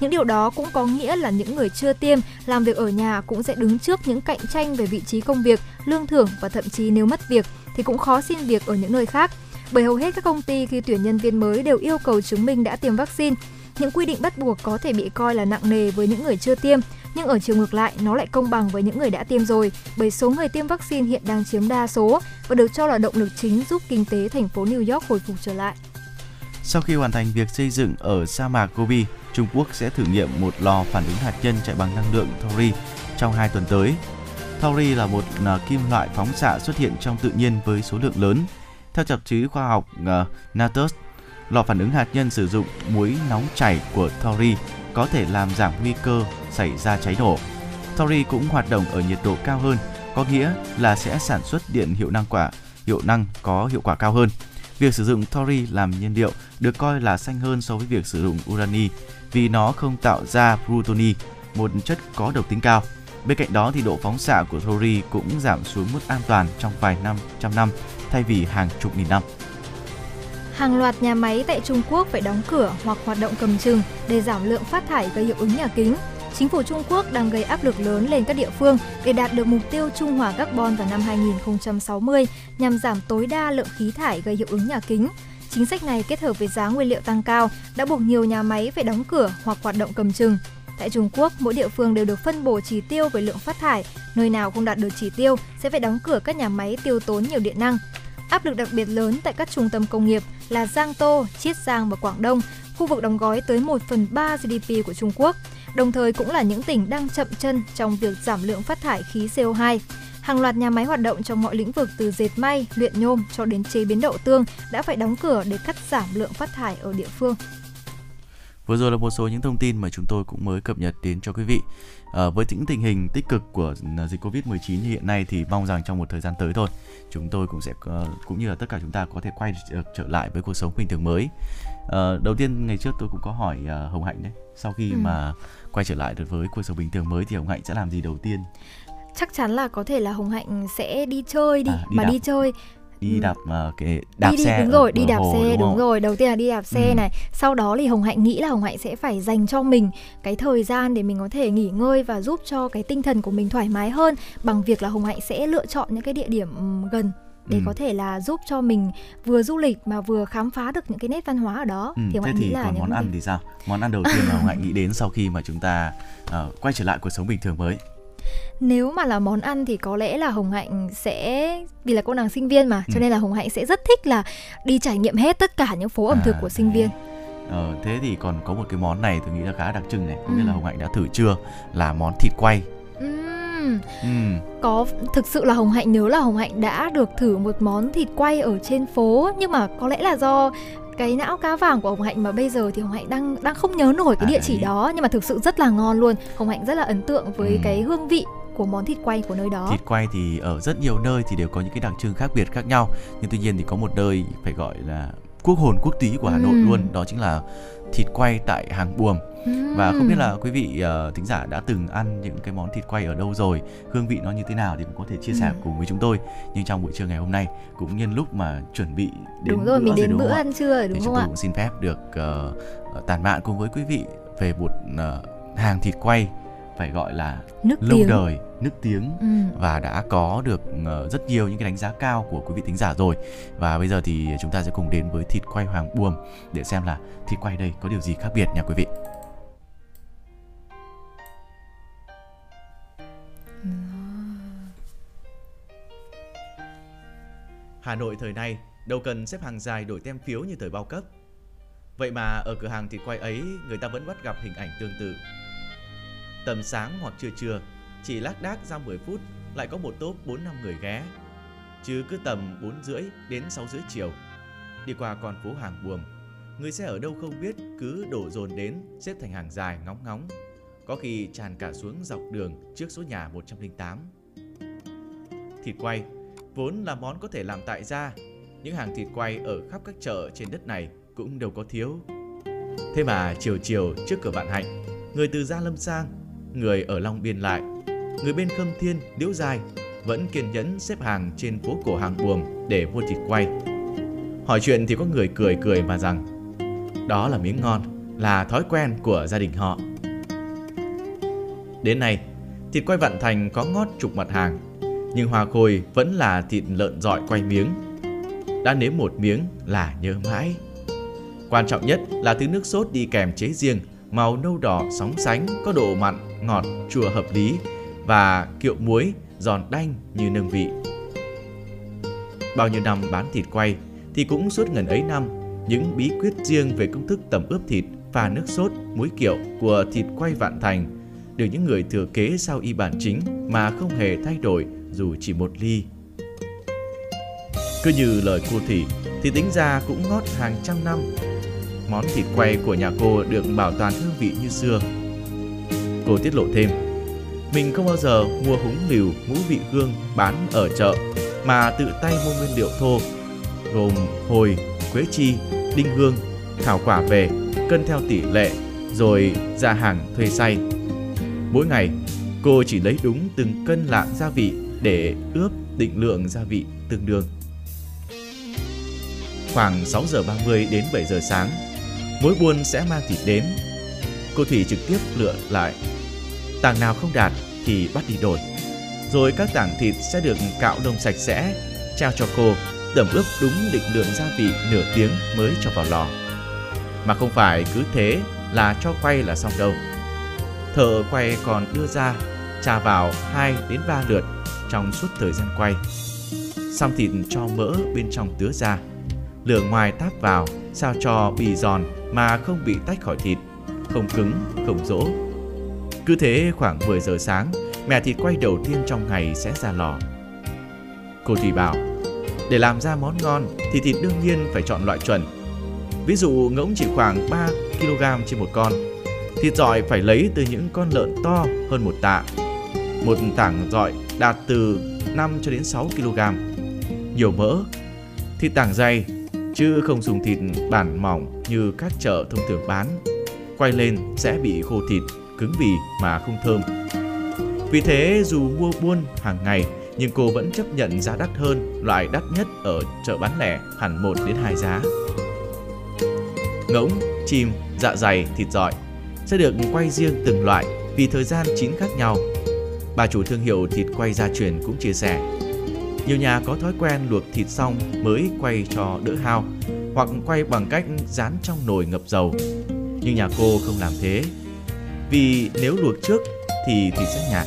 Những điều đó cũng có nghĩa là những người chưa tiêm làm việc ở nhà cũng sẽ đứng trước những cạnh tranh về vị trí công việc, lương thưởng và thậm chí nếu mất việc thì cũng khó xin việc ở những nơi khác. Bởi hầu hết các công ty khi tuyển nhân viên mới đều yêu cầu chứng minh đã tiêm vaccine. Những quy định bắt buộc có thể bị coi là nặng nề với những người chưa tiêm, nhưng ở chiều ngược lại nó lại công bằng với những người đã tiêm rồi, bởi số người tiêm vaccine hiện đang chiếm đa số và được cho là động lực chính giúp kinh tế thành phố New York hồi phục trở lại. Sau khi hoàn thành việc xây dựng ở sa mạc Gobi, Trung Quốc sẽ thử nghiệm một lò phản ứng hạt nhân chạy bằng năng lượng thorium trong hai tuần tới. Thorium là một kim loại phóng xạ xuất hiện trong tự nhiên với số lượng lớn. Theo tạp chí khoa học uh, Nature, lò phản ứng hạt nhân sử dụng muối nóng chảy của thorium có thể làm giảm nguy cơ xảy ra cháy nổ. Thorium cũng hoạt động ở nhiệt độ cao hơn, có nghĩa là sẽ sản xuất điện hiệu năng quả, hiệu năng có hiệu quả cao hơn. Việc sử dụng thorium làm nhiên liệu được coi là xanh hơn so với việc sử dụng urani vì nó không tạo ra plutoni, một chất có độc tính cao. Bên cạnh đó thì độ phóng xạ của thorium cũng giảm xuống mức an toàn trong vài năm trăm năm thay vì hàng chục nghìn năm. Hàng loạt nhà máy tại Trung Quốc phải đóng cửa hoặc hoạt động cầm chừng để giảm lượng phát thải gây hiệu ứng nhà kính. Chính phủ Trung Quốc đang gây áp lực lớn lên các địa phương để đạt được mục tiêu trung hòa carbon vào năm hai nghìn không trăm sáu mươi nhằm giảm tối đa lượng khí thải gây hiệu ứng nhà kính. Chính sách này kết hợp với giá nguyên liệu tăng cao đã buộc nhiều nhà máy phải đóng cửa hoặc hoạt động cầm chừng. Tại Trung Quốc, mỗi địa phương đều được phân bổ chỉ tiêu về lượng phát thải. Nơi nào không đạt được chỉ tiêu sẽ phải đóng cửa các nhà máy tiêu tốn nhiều điện năng. Áp lực đặc biệt lớn tại các trung tâm công nghiệp là Giang Tô, Chiết Giang và Quảng Đông, khu vực đóng gói tới một phần ba giê đê pê của Trung Quốc, đồng thời cũng là những tỉnh đang chậm chân trong việc giảm lượng phát thải khí xê o hai. Hàng loạt nhà máy hoạt động trong mọi lĩnh vực từ dệt may, luyện nhôm cho đến chế biến đậu tương đã phải đóng cửa để cắt giảm lượng phát thải ở địa phương. Vừa rồi là một số những thông tin mà chúng tôi cũng mới cập nhật đến cho quý vị. À, với những tình hình tích cực của dịch covid mười chín hiện nay thì mong rằng trong một thời gian tới thôi, chúng tôi cũng sẽ cũng như là tất cả chúng ta có thể quay được trở lại với cuộc sống bình thường mới. À, đầu tiên ngày trước tôi cũng có hỏi Hồng Hạnh đấy, sau khi ừ. mà quay trở lại được với cuộc sống bình thường mới thì Hồng Hạnh sẽ làm gì đầu tiên? Chắc chắn là có thể là Hồng Hạnh sẽ đi chơi đi, à, đi mà đạp. đi chơi. đi đạp uh, cái đạp đi, đi, xe đúng rồi đi đạp hồ, xe đúng, đúng rồi đầu tiên là đi đạp xe ừ. này, sau đó thì Hồng Hạnh nghĩ là Hồng Hạnh sẽ phải dành cho mình cái thời gian để mình có thể nghỉ ngơi và giúp cho cái tinh thần của mình thoải mái hơn bằng việc là Hồng Hạnh sẽ lựa chọn những cái địa điểm gần để ừ. có thể là giúp cho mình vừa du lịch mà vừa khám phá được những cái nét văn hóa ở đó. Ừ, thì Hồng Hạnh nghĩ là món ăn gì? Thì sao món ăn đầu tiên mà Hồng Hạnh nghĩ đến sau khi mà chúng ta uh, quay trở lại cuộc sống bình thường mới? Nếu mà là món ăn thì có lẽ là Hồng Hạnh sẽ, vì là cô nàng sinh viên mà, ừ. cho nên là Hồng Hạnh sẽ rất thích là đi trải nghiệm hết tất cả những phố ẩm à, thực của sinh thế. viên. Ờ, thế thì còn có một cái món này tôi nghĩ là khá đặc trưng này, không ừ. biết là Hồng Hạnh đã thử chưa, là món thịt quay. Ừ. Ừ. Có, thực sự là Hồng Hạnh nhớ là Hồng Hạnh đã được thử một món thịt quay ở trên phố, nhưng mà có lẽ là do cái não cá vàng của Hồng Hạnh mà bây giờ thì Hồng Hạnh đang đang không nhớ nổi cái à, địa chỉ đấy. đó, nhưng mà thực sự rất là ngon luôn. Hồng Hạnh rất là ấn tượng với ừ. cái hương vị của món thịt quay của nơi đó. Thịt quay thì ở rất nhiều nơi thì đều có những cái đặc trưng khác biệt khác nhau, nhưng tuy nhiên thì có một nơi phải gọi là quốc hồn quốc túy của Hà Nội ừ. luôn, đó chính là thịt quay tại Hàng Buồm. ừ. Và không biết là quý vị uh, thính giả đã từng ăn những cái món thịt quay ở đâu rồi, hương vị nó như thế nào thì cũng có thể chia sẻ ừ. cùng với chúng tôi. Nhưng trong buổi trưa ngày hôm nay, cũng nhân lúc mà chuẩn bị đến đúng rồi, bữa, mình đến bữa ăn trưa đúng không ạ, chúng tôi cũng xin phép được uh, tản mạn cùng với quý vị về một uh, hàng thịt quay phải gọi là nước lâu tiếng. đời, nước tiếng ừ. và đã có được rất nhiều những cái đánh giá cao của quý vị thính giả rồi. Và bây giờ thì chúng ta sẽ cùng đến với thịt quay Hoàng Buồm để xem là thịt quay đây có điều gì khác biệt nha quý vị. Hà Nội thời nay đâu cần xếp hàng dài đổi tem phiếu như thời bao cấp. Vậy mà ở cửa hàng thịt quay ấy, người ta vẫn bắt gặp hình ảnh tương tự. Tầm sáng hoặc trưa trưa, chỉ lác đác ra mười phút lại có một tốp bốn năm người ghé. Chứ cứ tầm bốn rưỡi đến sáu rưỡi chiều, đi qua con phố Hàng Buồm, người xe ở đâu không biết cứ đổ dồn đến xếp thành hàng dài ngóng ngóng. Có khi tràn cả xuống dọc đường trước số nhà một trăm lẻ tám. Thịt quay vốn là món có thể làm tại gia, những hàng thịt quay ở khắp các chợ trên đất này cũng đâu có thiếu. Thế mà chiều chiều trước cửa bạn Hạnh, người từ Gia Lâm sang, người ở Long Biên lại, người bên Khâm Thiên, Liễu Giai vẫn kiên nhẫn xếp hàng trên phố cổ Hàng Buồm để mua thịt quay. Hỏi chuyện thì có người cười cười mà rằng đó là miếng ngon, là thói quen của gia đình họ. Đến nay, thịt quay Vạn Thành có ngót chục mặt hàng, nhưng hoa khôi vẫn là thịt lợn dọi quay miếng. Đã nếm một miếng là nhớ mãi. Quan trọng nhất là thứ nước sốt đi kèm chế riêng, màu nâu đỏ sóng sánh, có độ mặn, ngọt, chua hợp lý và kiệu muối giòn đanh như nương vị. Bao nhiêu năm bán thịt quay thì cũng suốt ngần ấy năm, những bí quyết riêng về công thức tẩm ướp thịt, pha nước sốt, muối kiệu của thịt quay Vạn Thành được những người thừa kế sau y bản chính mà không hề thay đổi dù chỉ một ly. Cứ như lời cô Thủy thì tính ra cũng ngót hàng trăm năm, món thịt quay của nhà cô được bảo toàn hương vị như xưa. Cô tiết lộ thêm, mình không bao giờ mua húng lìu, ngũ vị hương bán ở chợ mà tự tay mua nguyên liệu thô gồm hồi, quế chi, đinh hương, thảo quả về, cân theo tỷ lệ rồi ra hàng thuê xay. Mỗi ngày, cô chỉ lấy đúng từng cân lạng gia vị để ướp định lượng gia vị tương đương. Khoảng sáu giờ ba mươi đến bảy giờ sáng, mỗi buôn sẽ mang thịt đến. Cô Thủy trực tiếp lựa lại. Tảng nào không đạt thì bắt đi đổi. Rồi các tảng thịt sẽ được cạo lông sạch sẽ, trao cho cô, tẩm ướp đúng định lượng gia vị nửa tiếng mới cho vào lò. Mà không phải cứ thế là cho quay là xong đâu. Thợ quay còn đưa ra trà vào hai đến ba lượt trong suốt thời gian quay. Xong thịt cho mỡ bên trong tứa ra, lửa ngoài táp vào sao cho bì giòn mà không bị tách khỏi thịt, không cứng, không rỗ. Cứ thế khoảng mười giờ sáng, mẹ thịt quay đầu tiên trong ngày sẽ ra lò. Cô Thủy bảo, để làm ra món ngon thì thịt đương nhiên phải chọn loại chuẩn. Ví dụ ngỗng chỉ khoảng ba ki lô gam trên một con, thịt dọi phải lấy từ những con lợn to hơn một tạ. Một tảng dọi đạt từ năm cho đến sáu ki lô gam. Nhiều mỡ, thịt tảng dày, chứ không dùng thịt bản mỏng như các chợ thông thường bán. Quay lên sẽ bị khô thịt, cứng bì mà không thơm. Vì thế dù mua buôn hàng ngày, nhưng cô vẫn chấp nhận giá đắt hơn loại đắt nhất ở chợ bán lẻ hẳn một đến hai giá. Ngỗng, chim, dạ dày, thịt dọi sẽ được quay riêng từng loại vì thời gian chín khác nhau. Bà chủ thương hiệu thịt quay gia truyền cũng chia sẻ, nhiều nhà có thói quen luộc thịt xong mới quay cho đỡ hao, hoặc quay bằng cách rán trong nồi ngập dầu. Nhưng nhà cô không làm thế, vì nếu luộc trước thì thịt sẽ nhạt,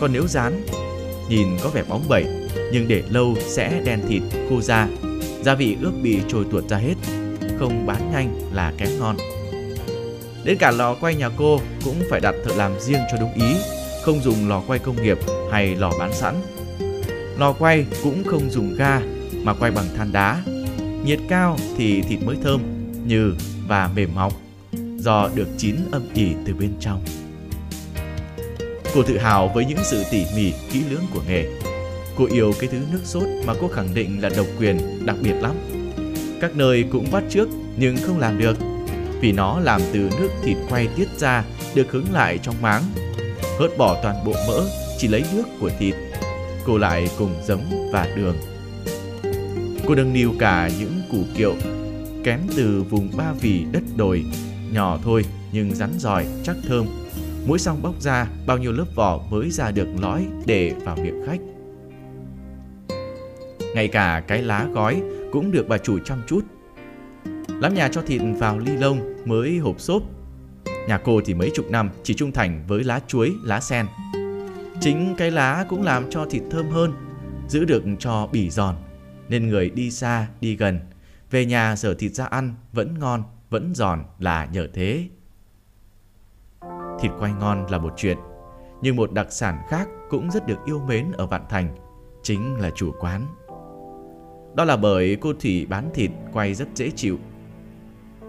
còn nếu rán nhìn có vẻ bóng bẩy nhưng để lâu sẽ đen thịt, khô da, gia vị ướp bị trôi tuột ra hết, không bán nhanh là kém ngon. Đến cả lò quay nhà cô cũng phải đặt thợ làm riêng cho đúng ý, không dùng lò quay công nghiệp hay lò bán sẵn. Lò quay cũng không dùng ga mà quay bằng than đá. Nhiệt cao thì thịt mới thơm, nhừ và mềm mọng do được chín âm ỉ từ bên trong. Cô tự hào với những sự tỉ mỉ, kỹ lưỡng của nghề. Cô yêu cái thứ nước sốt mà cô khẳng định là độc quyền, đặc biệt lắm. Các nơi cũng bắt chước nhưng không làm được, vì nó làm từ nước thịt quay tiết ra được hứng lại trong máng. Hớt bỏ toàn bộ mỡ, chỉ lấy nước của thịt. Cô lại cùng giấm và đường. Cô nâng niu cả những củ kiệu kém từ vùng Ba Vì đất đồi, nhỏ thôi nhưng rắn giỏi, chắc thơm. muối xong bóc ra, bao nhiêu lớp vỏ mới ra được lõi để vào miệng khách. Ngay cả cái lá gói cũng được bà chủ chăm chút. Lắm nhà cho thịt vào ly lông mới hộp xốp. Nhà cô thì mấy chục năm chỉ trung thành với lá chuối, lá sen. Chính cái lá cũng làm cho thịt thơm hơn, giữ được cho bỉ giòn. Nên người đi xa, đi gần, về nhà dở thịt ra ăn vẫn ngon, vẫn giòn là nhờ thế. Thịt quay ngon là một chuyện, nhưng một đặc sản khác cũng rất được yêu mến ở Vạn Thành, chính là chủ quán. Đó là bởi cô Thủy bán thịt quay rất dễ chịu.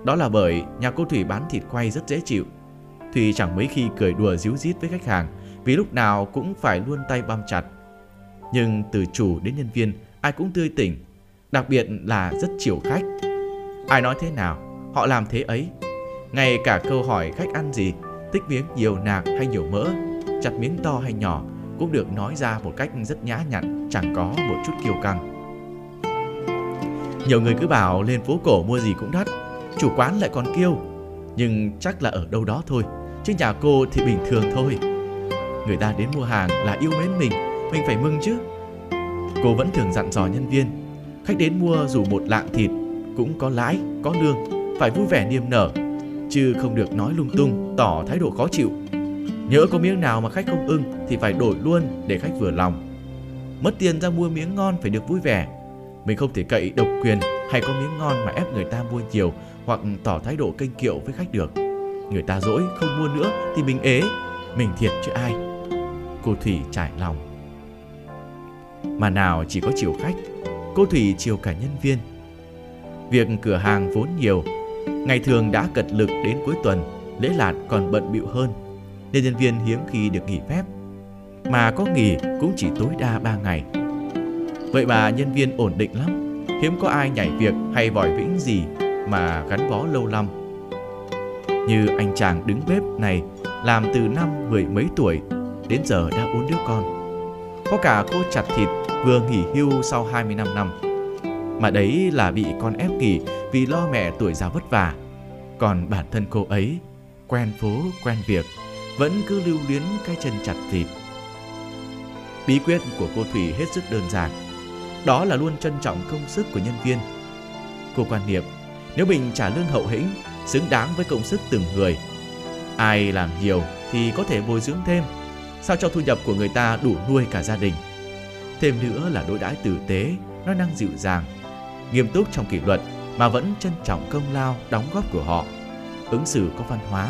Đó là bởi nhà cô Thủy bán thịt quay rất dễ chịu. Thủy chẳng mấy khi cười đùa díu dít với khách hàng, vì lúc nào cũng phải luôn tay băm chặt. Nhưng từ chủ đến nhân viên, ai cũng tươi tỉnh, đặc biệt là rất chiều khách. Ai nói thế nào, họ làm thế ấy. Ngay cả câu hỏi khách ăn gì, thích miếng nhiều nạc hay nhiều mỡ, chặt miếng to hay nhỏ, cũng được nói ra một cách rất nhã nhặn, chẳng có một chút kiêu căng. Nhiều người cứ bảo lên phố cổ mua gì cũng đắt, chủ quán lại còn kiêu. Nhưng chắc là ở đâu đó thôi, chứ nhà cô thì bình thường thôi. Người ta đến mua hàng là yêu mến mình, mình phải mừng chứ. Cô vẫn thường dặn dò nhân viên, khách đến mua dù một lạng thịt cũng có lãi, có lương, phải vui vẻ niềm nở, chứ không được nói lung tung, tỏ thái độ khó chịu. Nhỡ có miếng nào mà khách không ưng thì phải đổi luôn để khách vừa lòng. Mất tiền ra mua miếng ngon phải được vui vẻ. Mình không thể cậy độc quyền hay có miếng ngon mà ép người ta mua nhiều hoặc tỏ thái độ kênh kiệu với khách được. Người ta dỗi không mua nữa thì mình ế, mình thiệt chứ ai. Cô Thủy trải lòng. Mà nào chỉ có chiều khách, cô Thủy chiều cả nhân viên. Việc cửa hàng vốn nhiều, ngày thường đã cật lực đến cuối tuần, lễ lạt còn bận bịu hơn, nên nhân viên hiếm khi được nghỉ phép. Mà có nghỉ cũng chỉ tối đa ba ngày. Vậy mà nhân viên ổn định lắm, hiếm có ai nhảy việc hay vòi vĩnh gì mà gắn bó lâu lắm. Như anh chàng đứng bếp này làm từ năm mười mấy tuổi, đến giờ đã bốn đứa con. Có cả cô chặt thịt vừa nghỉ hưu sau hai mươi lăm năm. Mà đấy là bị con ép nghỉ vì lo mẹ tuổi già vất vả. Còn bản thân cô ấy, quen phố, quen việc, vẫn cứ lưu luyến cái chân chặt thịt. Bí quyết của cô Thủy hết sức đơn giản, đó là luôn trân trọng công sức của nhân viên. Cô quan niệm, nếu mình trả lương hậu hĩnh, xứng đáng với công sức từng người. Ai làm nhiều thì có thể bồi dưỡng thêm, sao cho thu nhập của người ta đủ nuôi cả gia đình. Thêm nữa là đối đãi tử tế, nói năng dịu dàng, nghiêm túc trong kỷ luật mà vẫn trân trọng công lao, đóng góp của họ. Ứng xử có văn hóa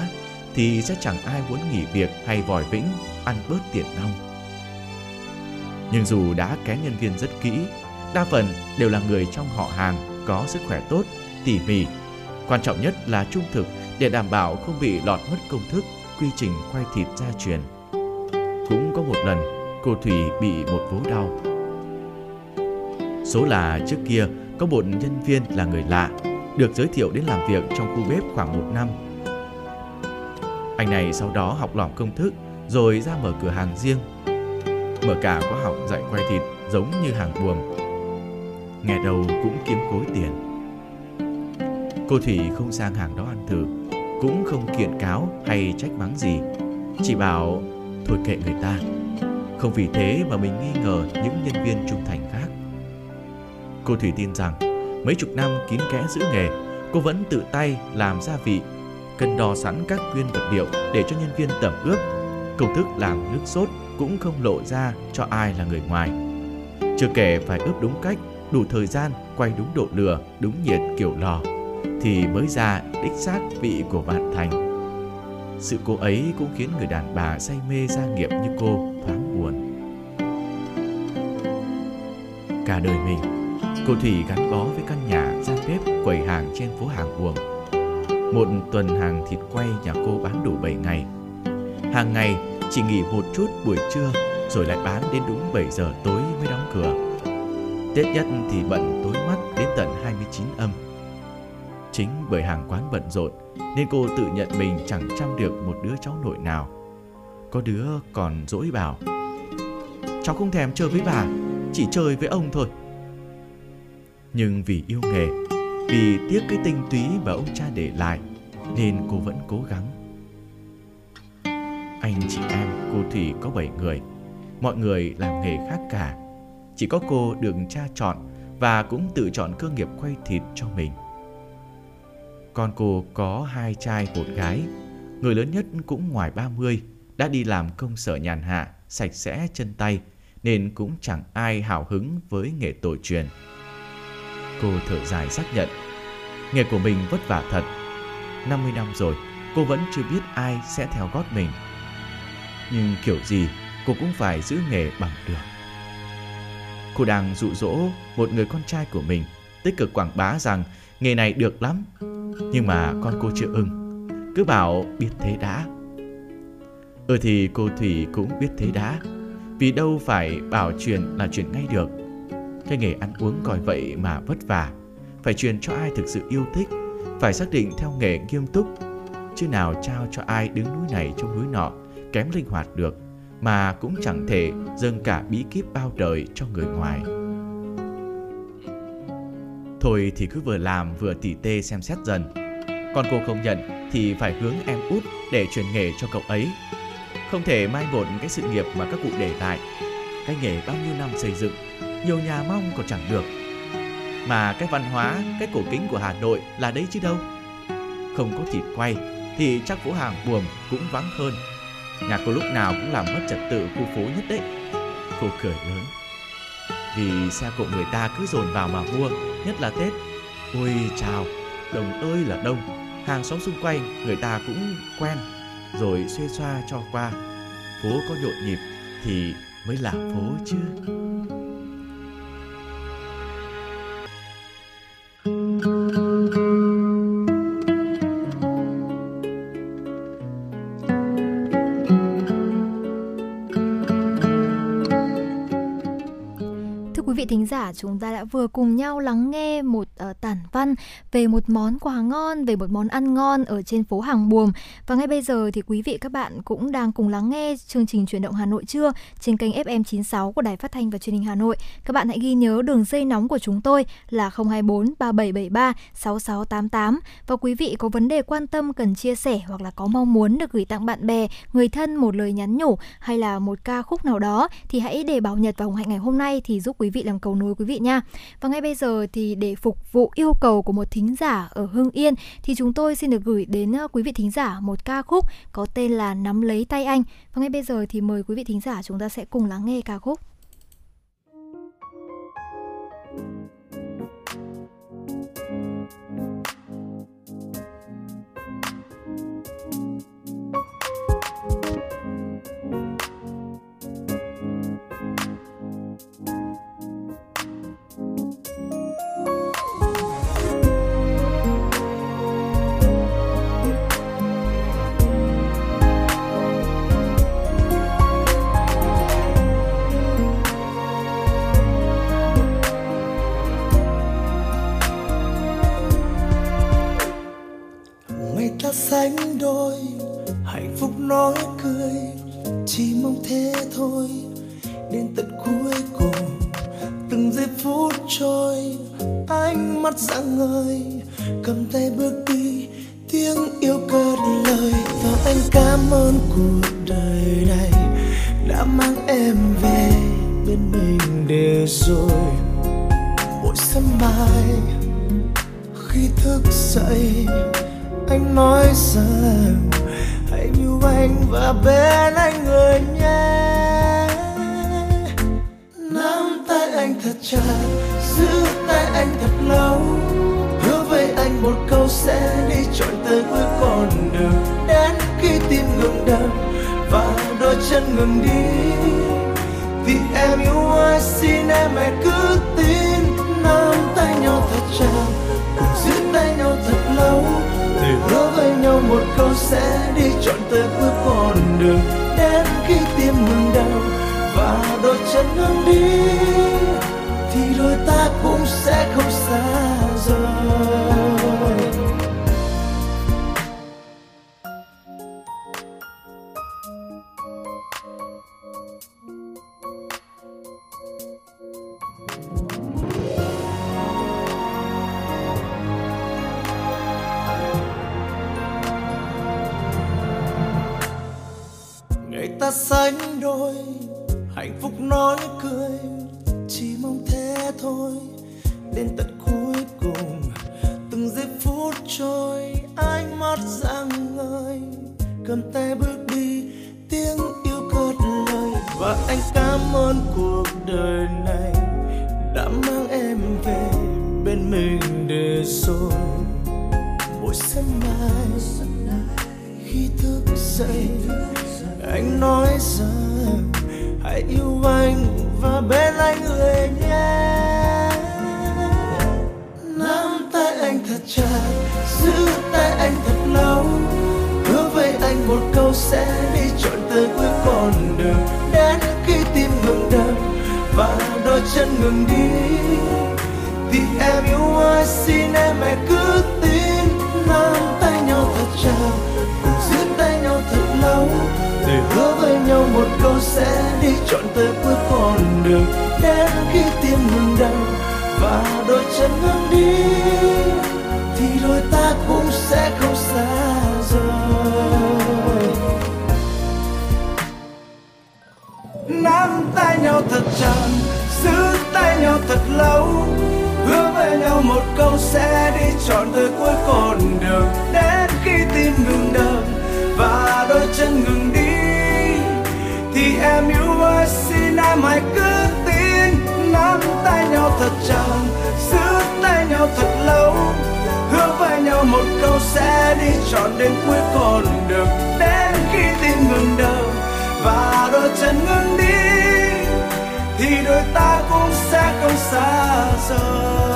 thì sẽ chẳng ai muốn nghỉ việc hay vòi vĩnh, ăn bớt tiền nong. Nhưng dù đã kén nhân viên rất kỹ, đa phần đều là người trong họ hàng, có sức khỏe tốt, tỉ mỉ. Quan trọng nhất là trung thực để đảm bảo không bị lọt mất công thức, quy trình quay thịt gia truyền. Cũng có một lần, cô Thủy bị một vố đau. Số là trước kia có một nhân viên là người lạ, được giới thiệu đến làm việc trong khu bếp khoảng một năm. Anh này sau đó học lỏm công thức rồi ra mở cửa hàng riêng, mở cả khóa học dạy quay thịt giống như hàng buồm. Nghe đầu cũng kiếm khối tiền. Cô Thủy không sang hàng đó ăn thử, cũng không kiện cáo hay trách mắng gì, chỉ bảo thôi kệ người ta. Không vì thế mà mình nghi ngờ những nhân viên trung thành khác. Cô Thủy tin rằng mấy chục năm kín kẽ giữ nghề, cô vẫn tự tay làm gia vị, cân đo sẵn các nguyên vật liệu để cho nhân viên tẩm ướp. Công thức làm nước sốt cũng không lộ ra cho ai là người ngoài. Chưa kể phải ướp đúng cách, đủ thời gian, quay đúng độ lửa, đúng nhiệt kiểu lò thì mới ra đích xác vị của Vạn Thành. Sự cô ấy cũng khiến người đàn bà say mê gia nghiệp như cô thoáng buồn. Cả đời mình, cô Thủy gắn bó với căn nhà gian bếp quầy hàng trên phố hàng buồm. Một tuần hàng thịt quay nhà cô bán đủ bảy ngày. Hàng ngày chỉ nghỉ một chút buổi trưa rồi lại bán đến đúng bảy giờ tối mới đóng cửa. Tết nhất thì bận tối mắt đến tận hai mươi chín âm. Chính bởi hàng quán bận rộn nên cô tự nhận mình chẳng chăm được một đứa cháu nội nào. Có đứa còn dỗi bảo, cháu không thèm chơi với bà, chỉ chơi với ông thôi. Nhưng vì yêu nghề, vì tiếc cái tinh túy mà ông cha để lại nên cô vẫn cố gắng. Anh chị em cô Thủy có bảy người, mọi người làm nghề khác cả. Chỉ có cô được cha chọn và cũng tự chọn cơ nghiệp quay thịt cho mình. Con cô có hai trai một gái, người lớn nhất cũng ngoài ba mươi, đã đi làm công sở nhàn hạ, sạch sẽ chân tay, nên cũng chẳng ai hào hứng với nghề tổ truyền. Cô thở dài xác nhận, nghề của mình vất vả thật. năm mươi năm rồi, cô vẫn chưa biết ai sẽ theo gót mình. Nhưng kiểu gì, cô cũng phải giữ nghề bằng được. Cô đang dụ dỗ một người con trai của mình, tích cực quảng bá rằng nghề này được lắm. Nhưng mà con cô chưa ưng, cứ bảo biết thế đã. Ừ thì cô Thủy cũng biết thế đã, vì đâu phải bảo truyền là truyền ngay được. Cái nghề ăn uống coi vậy mà vất vả, phải truyền cho ai thực sự yêu thích, phải xác định theo nghề nghiêm túc, chứ nào trao cho ai đứng núi này trông núi nọ, kém linh hoạt được, mà cũng chẳng thể dâng cả bí kíp bao đời cho người ngoài. Thôi thì cứ vừa làm vừa tỉ tê xem xét dần. Còn cô không nhận thì phải hướng em út để truyền nghề cho cậu ấy. Không thể mai một cái sự nghiệp mà các cụ để lại. Cái nghề bao nhiêu năm xây dựng, nhiều nhà mong còn chẳng được. Mà cái văn hóa, cái cổ kính của Hà Nội là đấy chứ đâu. Không có thịt quay thì chắc phố hàng buồm cũng vắng hơn. Nhà cô lúc nào cũng làm mất trật tự khu phố nhất đấy. Cô cười lớn, vì xe cộ người ta cứ dồn vào mà mua, nhất là Tết. Ôi chào, đồng ơi là đông. Hàng xóm xung quanh người ta cũng quen, rồi xuê xoa cho qua. Phố có nhộn nhịp thì mới là phố chứ. Thính giả, chúng ta đã vừa cùng nhau lắng nghe một uh, tản văn về một món quà ngon, về một món ăn ngon ở trên phố hàng buồm. Và ngay bây giờ thì quý vị các bạn cũng đang cùng lắng nghe chương trình Chuyển động Hà Nội trưa trên kênh ép em chín sáu của Đài Phát thanh và Truyền hình Hà Nội. Các bạn hãy ghi nhớ đường dây nóng của chúng tôi là không hai bốn ba bảy bảy ba sáu sáu tám tám. Và quý vị có vấn đề quan tâm cần chia sẻ hoặc là có mong muốn được gửi tặng bạn bè, người thân một lời nhắn nhủ hay là một ca khúc nào đó thì hãy để Bảo Nhật và Hồng Hạnh ngày hôm nay thì giúp quý vị làm cầu nối quý vị nha. Và ngay bây giờ thì để phục vụ yêu cầu của một thính giả ở Hưng Yên thì chúng tôi xin được gửi đến quý vị thính giả một ca khúc có tên là Nắm lấy tay anh. Và ngay bây giờ thì mời quý vị thính giả chúng ta sẽ cùng lắng nghe ca khúc. Sánh đôi hạnh phúc nói cười, chỉ mong thế thôi. Đến tận cuối cùng từng giây phút trôi, ánh mắt rạng ngời cầm tay bước đi, tiếng yêu cất lời. Và anh cảm ơn cuộc đời này đã mang em về bên mình. Để rồi mỗi sớm mai khi thức dậy, anh nói rằng hãy yêu anh và bên anh người nhé. Nắm tay anh thật chặt, giữ tay anh thật lâu, hứa với anh một câu sẽ đi trọn tới cuối con đường. Đến khi tim ngừng đập và đôi chân ngừng đi vì em yêu ai, xin em hãy cứ tin. Nắm tay nhau thật chặt, cùng giữ tay nhau thật lâu, để hứa với nhau một câu sẽ đi trọn tới cuối con đường. Đến khi tim ngừng đau và đôi chân ngừng đi thì đôi ta cũng sẽ không xa rời. để ta sánh đôi hạnh phúc nói cười, chỉ mong thế thôi. Đến tận cuối cùng từng giây phút trôi, ánh mắt rạng ngời cầm tay bước đi, tiếng yêu cất lời. Và anh cảm ơn cuộc đời này đã mang em về bên mình để rồi mỗi sớm mai khi thức dậy anh nói rằng hãy yêu anh và bên anh người nhé. Nắm tay anh thật chặt, giữ tay anh thật lâu, hứa với anh một câu sẽ đi trọn tới cuối con đường, đến khi tim ngừng đập và đôi chân ngừng đi thì em yêu ai, xin em hãy cứ tin. Nắm tay nhau thật chặt, giữ tay nhau thật lâu, để hứa với nhau một câu sẽ đi trọn tới cuối con đường, đến khi tim ngừng đập và đôi chân ngừng đi thì đôi ta cũng sẽ không xa rời. Nắm tay nhau thật chặt, giữ tay nhau thật lâu, hứa với nhau một câu sẽ đi trọn tới cuối con đường, đến khi tim ngừng đập và đôi chân ngừng đi thì em yêu ơi xin em hãy cứ tin. Nắm tay nhau thật chặt, giữ tay nhau thật lâu, hứa với nhau một câu sẽ đi trọn đến cuối con đường, đến khi tim ngừng đập và đôi chân ngừng đi thì đôi ta cũng sẽ không xa rời.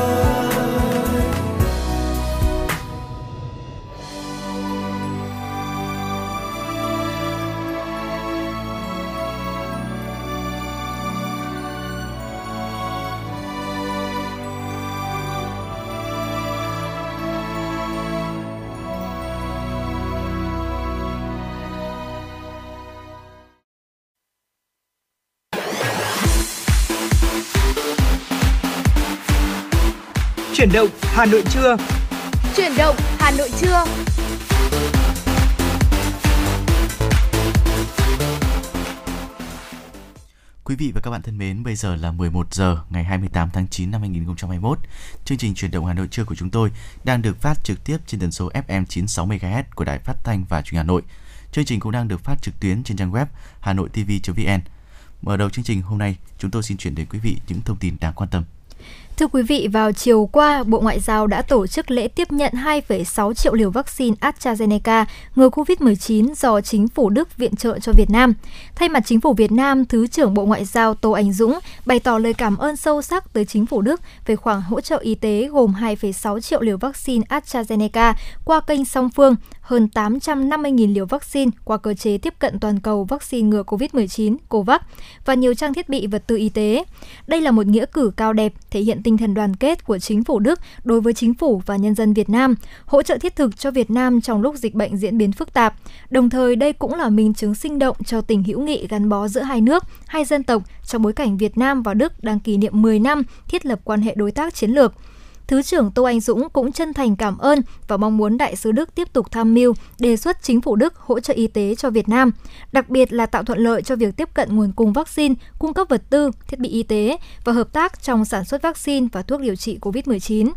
Chuyển động Hà Nội trưa. Chuyển động Hà Nội trưa. Quý vị và các bạn thân mến, bây giờ là mười một giờ ngày hai mươi tám tháng chín năm hai nghìn không trăm hai mươi mốt. Chương trình Chuyển động Hà Nội trưa của chúng tôi đang được phát trực tiếp trên tần số ép em chín sáu mê ga héc của Đài Phát thanh và Truyền hình Hà Nội. Chương trình cũng đang được phát trực tuyến trên trang web hanoitv chấm vn. Mở đầu chương trình hôm nay, chúng tôi xin chuyển đến quý vị những thông tin đáng quan tâm. Thưa quý vị, vào chiều qua, Bộ Ngoại giao đã tổ chức lễ tiếp nhận hai phẩy sáu triệu liều vaccine AstraZeneca ngừa covid mười chín do chính phủ Đức viện trợ cho Việt Nam. Thay mặt chính phủ Việt Nam, Thứ trưởng Bộ Ngoại giao Tô Anh Dũng bày tỏ lời cảm ơn sâu sắc tới chính phủ Đức về khoản hỗ trợ y tế gồm hai phẩy sáu triệu liều vaccine AstraZeneca qua kênh song phương, hơn tám trăm năm mươi nghìn liều vaccine qua cơ chế tiếp cận toàn cầu vaccine ngừa covid mười chín, COVAX và nhiều trang thiết bị vật tư y tế. Đây là một nghĩa cử cao đẹp, thể hiện tinh thần đoàn kết của chính phủ Đức đối với chính phủ và nhân dân Việt Nam, hỗ trợ thiết thực cho Việt Nam trong lúc dịch bệnh diễn biến phức tạp. Đồng thời, đây cũng là minh chứng sinh động cho tình hữu nghị gắn bó giữa hai nước, hai dân tộc trong bối cảnh Việt Nam và Đức đang kỷ niệm mười năm thiết lập quan hệ đối tác chiến lược. Thứ trưởng Tô Anh Dũng cũng chân thành cảm ơn và mong muốn Đại sứ Đức tiếp tục tham mưu, đề xuất chính phủ Đức hỗ trợ y tế cho Việt Nam, đặc biệt là tạo thuận lợi cho việc tiếp cận nguồn cung vaccine, cung cấp vật tư, thiết bị y tế và hợp tác trong sản xuất vaccine và thuốc điều trị covid mười chín.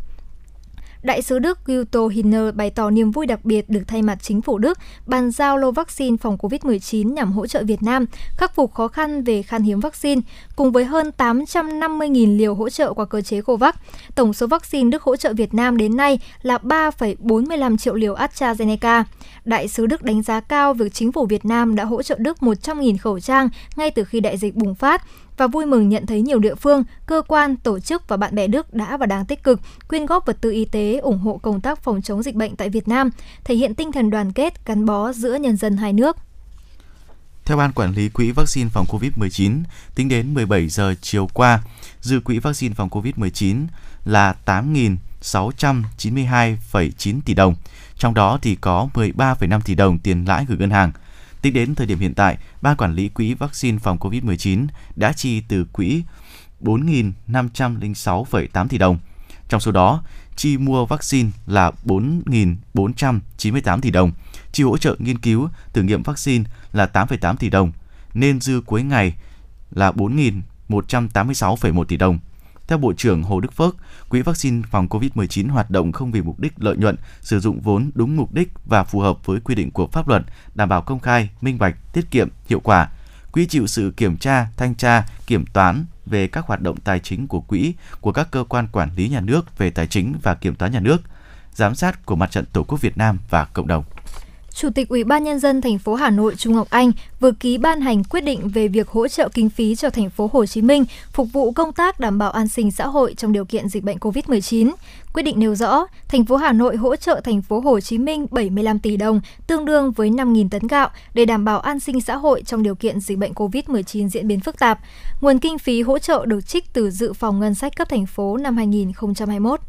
Đại sứ Đức Guto Hinner bày tỏ niềm vui đặc biệt được thay mặt chính phủ Đức bàn giao lô vaccine phòng covid mười chín nhằm hỗ trợ Việt Nam khắc phục khó khăn về khan hiếm vaccine, cùng với hơn tám trăm năm mươi nghìn liều hỗ trợ qua cơ chế COVAX. Tổng số vaccine Đức hỗ trợ Việt Nam đến nay là ba phẩy bốn mươi lăm triệu liều AstraZeneca. Đại sứ Đức đánh giá cao việc chính phủ Việt Nam đã hỗ trợ Đức một trăm nghìn khẩu trang ngay từ khi đại dịch bùng phát, và vui mừng nhận thấy nhiều địa phương, cơ quan, tổ chức và bạn bè Đức đã và đang tích cực quyên góp vật tư y tế, ủng hộ công tác phòng chống dịch bệnh tại Việt Nam, thể hiện tinh thần đoàn kết, gắn bó giữa nhân dân hai nước. Theo Ban Quản lý Quỹ Vaccine phòng covid mười chín, tính đến mười bảy giờ chiều qua, dư quỹ vaccine phòng covid mười chín là tám nghìn sáu trăm chín mươi hai phẩy chín tỷ đồng, trong đó thì có mười ba phẩy năm tỷ đồng tiền lãi gửi ngân hàng. Tính đến thời điểm hiện tại, Ban Quản lý Quỹ Vaccine phòng covid mười chín đã chi từ quỹ bốn nghìn năm trăm lẻ sáu phẩy tám tỷ đồng. Trong số đó, chi mua vaccine là bốn nghìn bốn trăm chín mươi tám tỷ đồng, chi hỗ trợ nghiên cứu, thử nghiệm vaccine là tám phẩy tám tỷ đồng, nên dư cuối ngày là bốn nghìn một trăm tám mươi sáu phẩy một tỷ đồng. Theo Bộ trưởng Hồ Đức Phước, Quỹ vaccine phòng covid mười chín hoạt động không vì mục đích lợi nhuận, sử dụng vốn đúng mục đích và phù hợp với quy định của pháp luật, đảm bảo công khai, minh bạch, tiết kiệm, hiệu quả. Quỹ chịu sự kiểm tra, thanh tra, kiểm toán về các hoạt động tài chính của quỹ, của các cơ quan quản lý nhà nước về tài chính và kiểm toán nhà nước, giám sát của Mặt trận Tổ quốc Việt Nam và cộng đồng. Chủ tịch Ủy ban Nhân dân thành phố Hà Nội Trung Ngọc Anh vừa ký ban hành quyết định về việc hỗ trợ kinh phí cho thành phố Hồ Chí Minh phục vụ công tác đảm bảo an sinh xã hội trong điều kiện dịch bệnh covid mười chín. Quyết định nêu rõ, thành phố Hà Nội hỗ trợ thành phố Hồ Chí Minh bảy mươi lăm tỷ đồng, tương đương với năm nghìn tấn gạo để đảm bảo an sinh xã hội trong điều kiện dịch bệnh covid mười chín diễn biến phức tạp. Nguồn kinh phí hỗ trợ được trích từ dự phòng ngân sách cấp thành phố năm hai nghìn không trăm hai mươi mốt.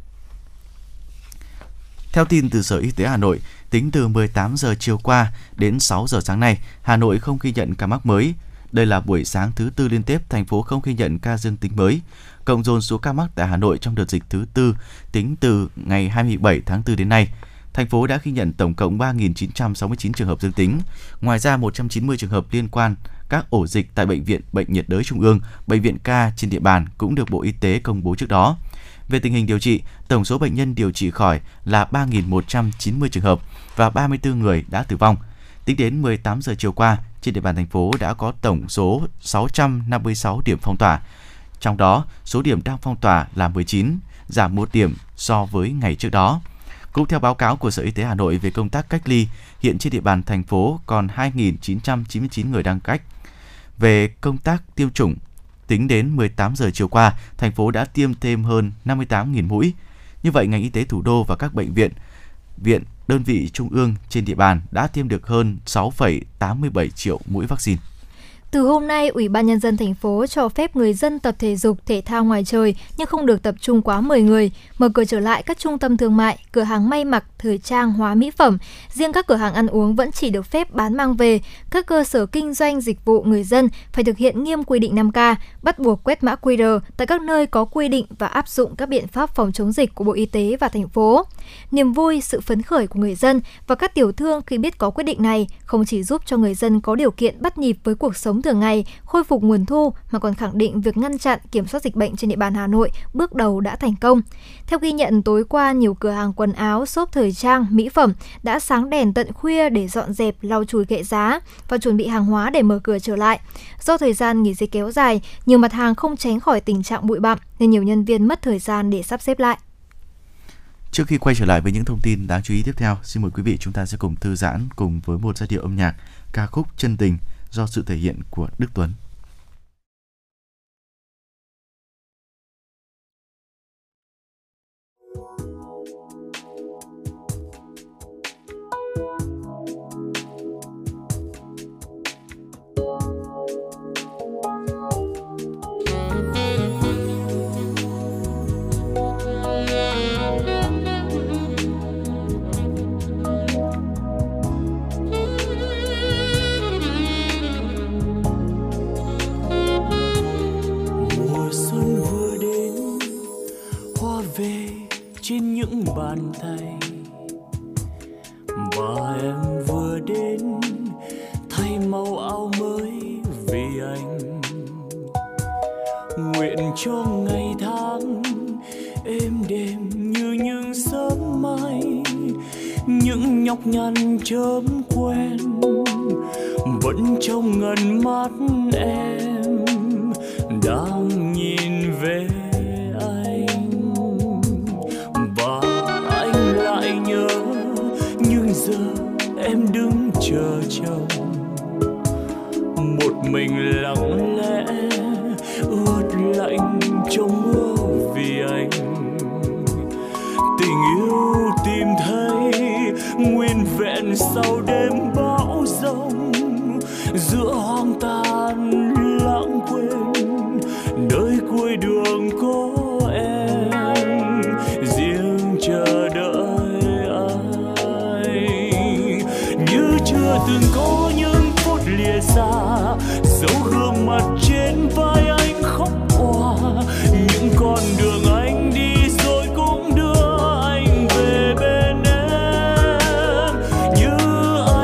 Theo tin từ Sở Y tế Hà Nội, tính từ mười tám giờ chiều qua đến sáu giờ sáng nay, Hà Nội không ghi nhận ca mắc mới. Đây là buổi sáng thứ tư liên tiếp thành phố không ghi nhận ca dương tính mới. Cộng dồn số ca mắc tại Hà Nội trong đợt dịch thứ tư tính từ ngày hai mươi bảy tháng tư đến nay, thành phố đã ghi nhận tổng cộng ba nghìn chín trăm sáu mươi chín trường hợp dương tính. Ngoài ra, một trăm chín mươi trường hợp liên quan các ổ dịch tại Bệnh viện Bệnh nhiệt đới Trung ương, Bệnh viện ca trên địa bàn cũng được Bộ Y tế công bố trước đó. Về tình hình điều trị, tổng số bệnh nhân điều trị khỏi là ba nghìn một trăm chín mươi trường hợp và ba mươi tư người đã tử vong. Tính đến mười tám giờ chiều qua, trên địa bàn thành phố đã có tổng số sáu trăm năm mươi sáu điểm phong tỏa. Trong đó, số điểm đang phong tỏa là mười chín, giảm một điểm so với ngày trước đó. Cũng theo báo cáo của Sở Y tế Hà Nội về công tác cách ly, hiện trên địa bàn thành phố còn hai nghìn chín trăm chín mươi chín người đang cách. Về công tác tiêm chủng, tính đến mười tám giờ chiều qua, thành phố đã tiêm thêm hơn năm mươi tám nghìn mũi. Như vậy, ngành y tế thủ đô và các bệnh viện, viện, đơn vị trung ương trên địa bàn đã tiêm được hơn sáu phẩy tám mươi bảy triệu mũi vaccine. Từ hôm nay, Ủy ban Nhân dân thành phố cho phép người dân tập thể dục, thể thao ngoài trời nhưng không được tập trung quá mười người, mở cửa trở lại các trung tâm thương mại, cửa hàng may mặc, thời trang, hóa mỹ phẩm. Riêng các cửa hàng ăn uống vẫn chỉ được phép bán mang về. Các cơ sở kinh doanh dịch vụ người dân phải thực hiện nghiêm quy định năm K, bắt buộc quét mã quy rờ tại các nơi có quy định và áp dụng các biện pháp phòng chống dịch của Bộ Y tế và thành phố. Niềm vui, sự phấn khởi của người dân và các tiểu thương khi biết có quyết định này không chỉ giúp cho người dân có điều kiện bắt nhịp với cuộc sống thường ngày, khôi phục nguồn thu mà còn khẳng định việc ngăn chặn, kiểm soát dịch bệnh trên địa bàn Hà Nội bước đầu đã thành công. Theo ghi nhận, tối qua nhiều cửa hàng quần áo, shop thời trang, mỹ phẩm đã sáng đèn tận khuya để dọn dẹp, lau chùi kệ giá và chuẩn bị hàng hóa để mở cửa trở lại. Do thời gian nghỉ dịch kéo dài, nhiều mặt hàng không tránh khỏi tình trạng bụi bặm nên nhiều nhân viên mất thời gian để sắp xếp lại. Trước khi quay trở lại với những thông tin đáng chú ý tiếp theo, xin mời quý vị chúng ta sẽ cùng thư giãn cùng với một giai điệu âm nhạc, ca khúc Chân Tình do sự thể hiện của Đức Tuấn. Trên những bàn tay mà em vừa đến thay màu áo mới vì anh, nguyện cho ngày tháng êm đềm như những sớm mai, những nhọc nhằn chớm quen vẫn trong ngần mắt em đang nhìn về. Em đứng chờ chồng một mình lặng lẽ ướt lạnh trong mưa vì anh, tình yêu tìm thấy nguyên vẹn sau đêm bão giông, giữa hoang tàn lãng quên nơi cuối đường có em riêng chờ đợi. Từng có những phút lìa xa, dấu gương mặt trên vai anh khóc òa, những con đường anh đi rồi cũng đưa anh về bên em như anh.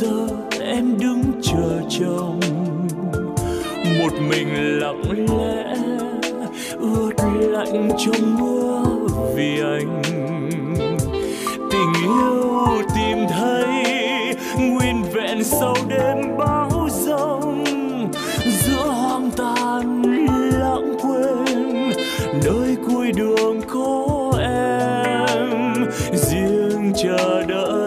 giờ em đứng chờ chồng, một mình lặng lẽ ướt lạnh trong mưa vì anh. Tình yêu tìm thấy nguyên vẹn sau đêm bão giông, giữa hoang tàn lãng quên nơi cuối đường có em riêng chờ đợi.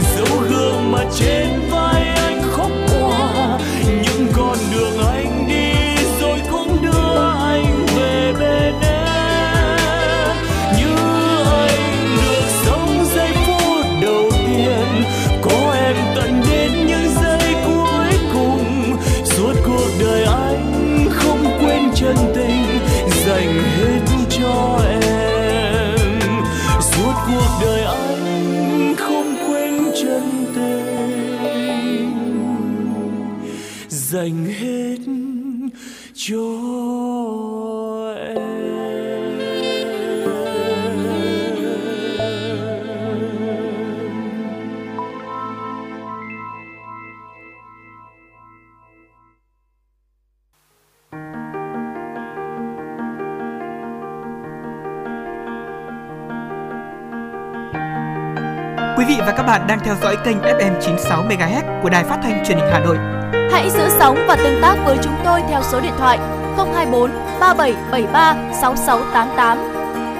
Dấu hương mà trên vai anh khóc qua, những con đường anh đi rồi cũng đưa anh về bên em. Như anh được sống giây phút đầu tiên, có em tận đến những giây cuối cùng. Suốt cuộc đời anh không quên chân tình dành hết cho em. Suốt cuộc đời anh dành hết cho em. Quý vị và các bạn đang theo dõi kênh ép em chín sáu MHz của Đài Phát thanh Truyền hình Hà Nội. Hãy giữ sóng và tương tác với chúng tôi theo số điện thoại không hai bốn ba bảy bảy ba sáu sáu tám tám.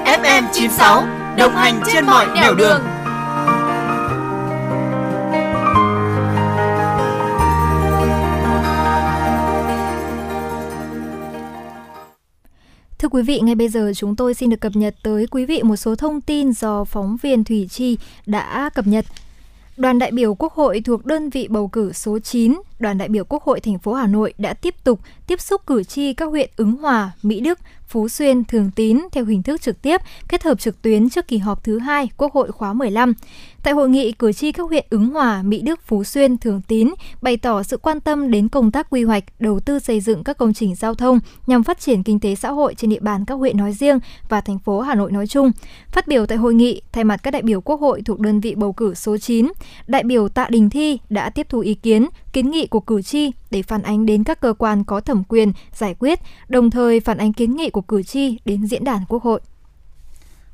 ép em chín sáu đồng hành trên mọi nẻo đường. đường. Thưa quý vị, ngay bây giờ chúng tôi xin được cập nhật tới quý vị một số thông tin do phóng viên Thủy Chi đã cập nhật. Đoàn đại biểu Quốc hội thuộc đơn vị bầu cử số chín, Đoàn đại biểu Quốc hội thành phố Hà Nội đã tiếp tục tiếp xúc cử tri các huyện Ứng Hòa, Mỹ Đức, Phú Xuyên, Thường Tín theo hình thức trực tiếp, kết hợp trực tuyến trước kỳ họp thứ hai Quốc hội khóa mười lăm. Tại hội nghị, cử tri các huyện Ứng Hòa, Mỹ Đức, Phú Xuyên, Thường Tín bày tỏ sự quan tâm đến công tác quy hoạch, đầu tư xây dựng các công trình giao thông nhằm phát triển kinh tế xã hội trên địa bàn các huyện nói riêng và thành phố Hà Nội nói chung. Phát biểu tại hội nghị, thay mặt các đại biểu Quốc hội thuộc đơn vị bầu cử số chín, đại biểu Tạ Đình Thi đã tiếp thu ý kiến, kiến nghị của cử tri để phản ánh đến các cơ quan có thẩm quyền giải quyết, đồng thời phản ánh kiến nghị của cử tri đến diễn đàn Quốc hội.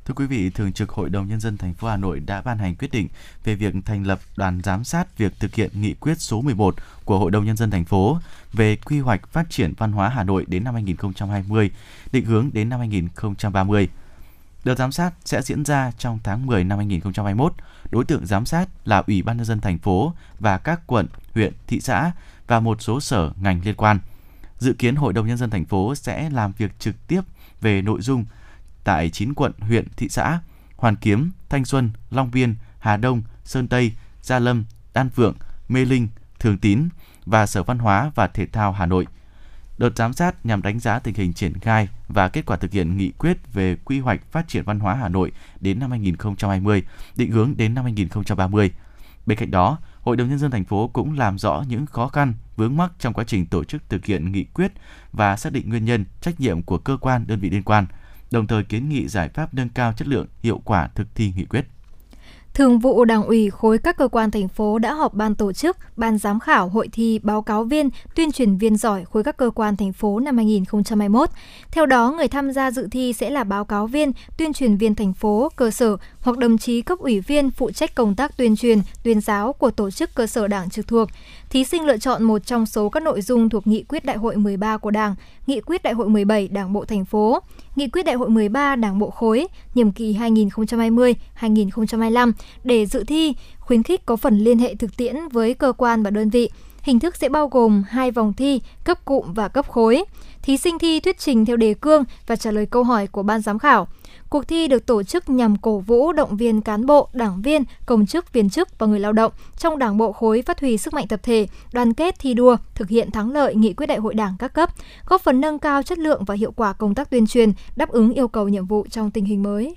Thưa quý vị, Thường trực Hội đồng Nhân dân thành phố Hà Nội đã ban hành quyết định về việc thành lập đoàn giám sát việc thực hiện nghị quyết số mười một của Hội đồng Nhân dân thành phố về quy hoạch phát triển văn hóa Hà Nội đến năm hai không hai không, định hướng đến năm hai không ba không. Đợt giám sát sẽ diễn ra trong tháng mười năm hai không hai mốt. Đối tượng giám sát là Ủy ban Nhân dân thành phố và các quận, huyện, thị xã và một số sở ngành liên quan. Dự kiến Hội đồng Nhân dân thành phố sẽ làm việc trực tiếp về nội dung tại chín quận, huyện, thị xã: Hoàn Kiếm, Thanh Xuân, Long Biên, Hà Đông, Sơn Tây, Gia Lâm, Đan Phượng, Mê Linh, Thường Tín và Sở Văn hóa và Thể thao Hà Nội. Đợt giám sát nhằm đánh giá tình hình triển khai và kết quả thực hiện nghị quyết về quy hoạch phát triển văn hóa Hà Nội đến năm hai không hai không, định hướng đến năm hai không ba không. Bên cạnh đó, Hội đồng Nhân dân thành phố cũng làm rõ những khó khăn, vướng mắc trong quá trình tổ chức thực hiện nghị quyết và xác định nguyên nhân, trách nhiệm của cơ quan, đơn vị liên quan, đồng thời kiến nghị giải pháp nâng cao chất lượng, hiệu quả thực thi nghị quyết. Thường vụ Đảng ủy khối các cơ quan thành phố đã họp ban tổ chức, ban giám khảo hội thi báo cáo viên, tuyên truyền viên giỏi khối các cơ quan thành phố năm hai không hai mốt. Theo đó, người tham gia dự thi sẽ là báo cáo viên, tuyên truyền viên thành phố, cơ sở hoặc đồng chí cấp ủy viên phụ trách công tác tuyên truyền, tuyên giáo của tổ chức cơ sở đảng trực thuộc. Thí sinh lựa chọn một trong số các nội dung thuộc Nghị quyết Đại hội mười ba của Đảng, Nghị quyết Đại hội mười bảy Đảng bộ thành phố, Nghị quyết Đại hội mười ba Đảng bộ khối, nhiệm kỳ hai nghìn không trăm hai mươi đến hai nghìn không trăm hai mươi lăm để dự thi, khuyến khích có phần liên hệ thực tiễn với cơ quan và đơn vị. Hình thức sẽ bao gồm hai vòng thi, cấp cụm và cấp khối. Thí sinh thi thuyết trình theo đề cương và trả lời câu hỏi của ban giám khảo. Cuộc thi được tổ chức nhằm cổ vũ, động viên cán bộ, đảng viên, công chức, viên chức và người lao động trong Đảng bộ khối phát huy sức mạnh tập thể, đoàn kết thi đua, thực hiện thắng lợi nghị quyết Đại hội Đảng các cấp, góp phần nâng cao chất lượng và hiệu quả công tác tuyên truyền, đáp ứng yêu cầu nhiệm vụ trong tình hình mới.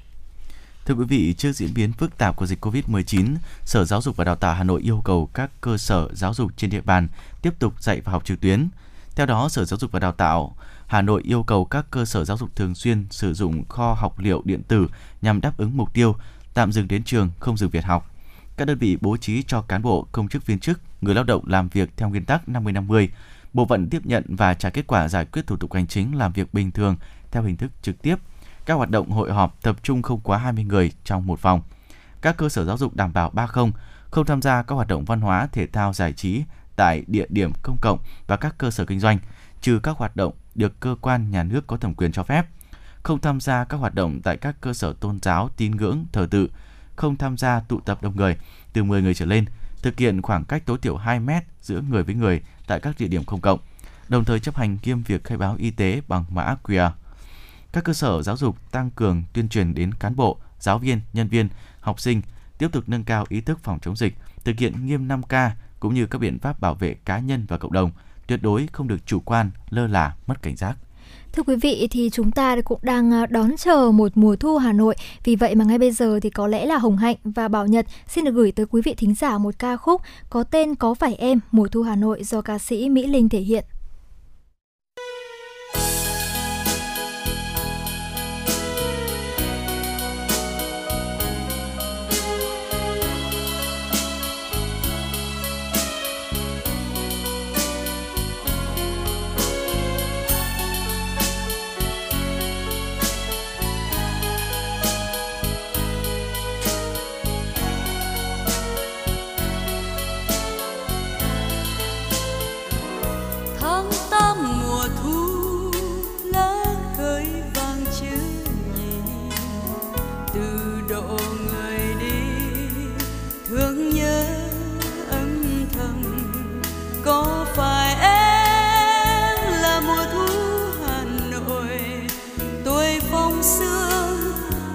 Thưa quý vị, trước diễn biến phức tạp của dịch covid mười chín, Sở Giáo dục và Đào tạo Hà Nội yêu cầu các cơ sở giáo dục trên địa bàn tiếp tục dạy và học trực tuyến. Theo đó, Sở Giáo dục và Đào tạo Hà Nội yêu cầu các cơ sở giáo dục thường xuyên sử dụng kho học liệu điện tử nhằm đáp ứng mục tiêu tạm dừng đến trường, không dừng việc học. Các đơn vị bố trí cho cán bộ, công chức viên chức, người lao động làm việc theo nguyên tắc năm mươi năm mươi. Bộ phận tiếp nhận và trả kết quả giải quyết thủ tục hành chính làm việc bình thường theo hình thức trực tiếp. Các hoạt động hội họp tập trung không quá hai mươi người trong một phòng. Các cơ sở giáo dục đảm bảo ba không, không tham gia các hoạt động văn hóa, thể thao, giải trí tại địa điểm công cộng và các cơ sở kinh doanh, trừ các hoạt động được cơ quan nhà nước có thẩm quyền cho phép. Không tham gia các hoạt động tại các cơ sở tôn giáo, tín ngưỡng, thờ tự. Không tham gia tụ tập đông người, từ mười người trở lên. Thực hiện khoảng cách tối thiểu hai mét giữa người với người tại các địa điểm công cộng. Đồng thời chấp hành nghiêm việc khai báo y tế bằng mã quy rờ. Các cơ sở giáo dục tăng cường tuyên truyền đến cán bộ, giáo viên, nhân viên, học sinh tiếp tục nâng cao ý thức phòng chống dịch, thực hiện nghiêm năm K cũng như các biện pháp bảo vệ cá nhân và cộng đồng, tuyệt đối không được chủ quan, lơ là, mất cảnh giác. Thưa quý vị, thì chúng ta cũng đang đón chờ một mùa thu Hà Nội. Vì vậy mà ngay bây giờ thì có lẽ là Hồng Hạnh và Bảo Nhật xin được gửi tới quý vị thính giả một ca khúc có tên Có Phải Em, Mùa Thu Hà Nội do ca sĩ Mỹ Linh thể hiện.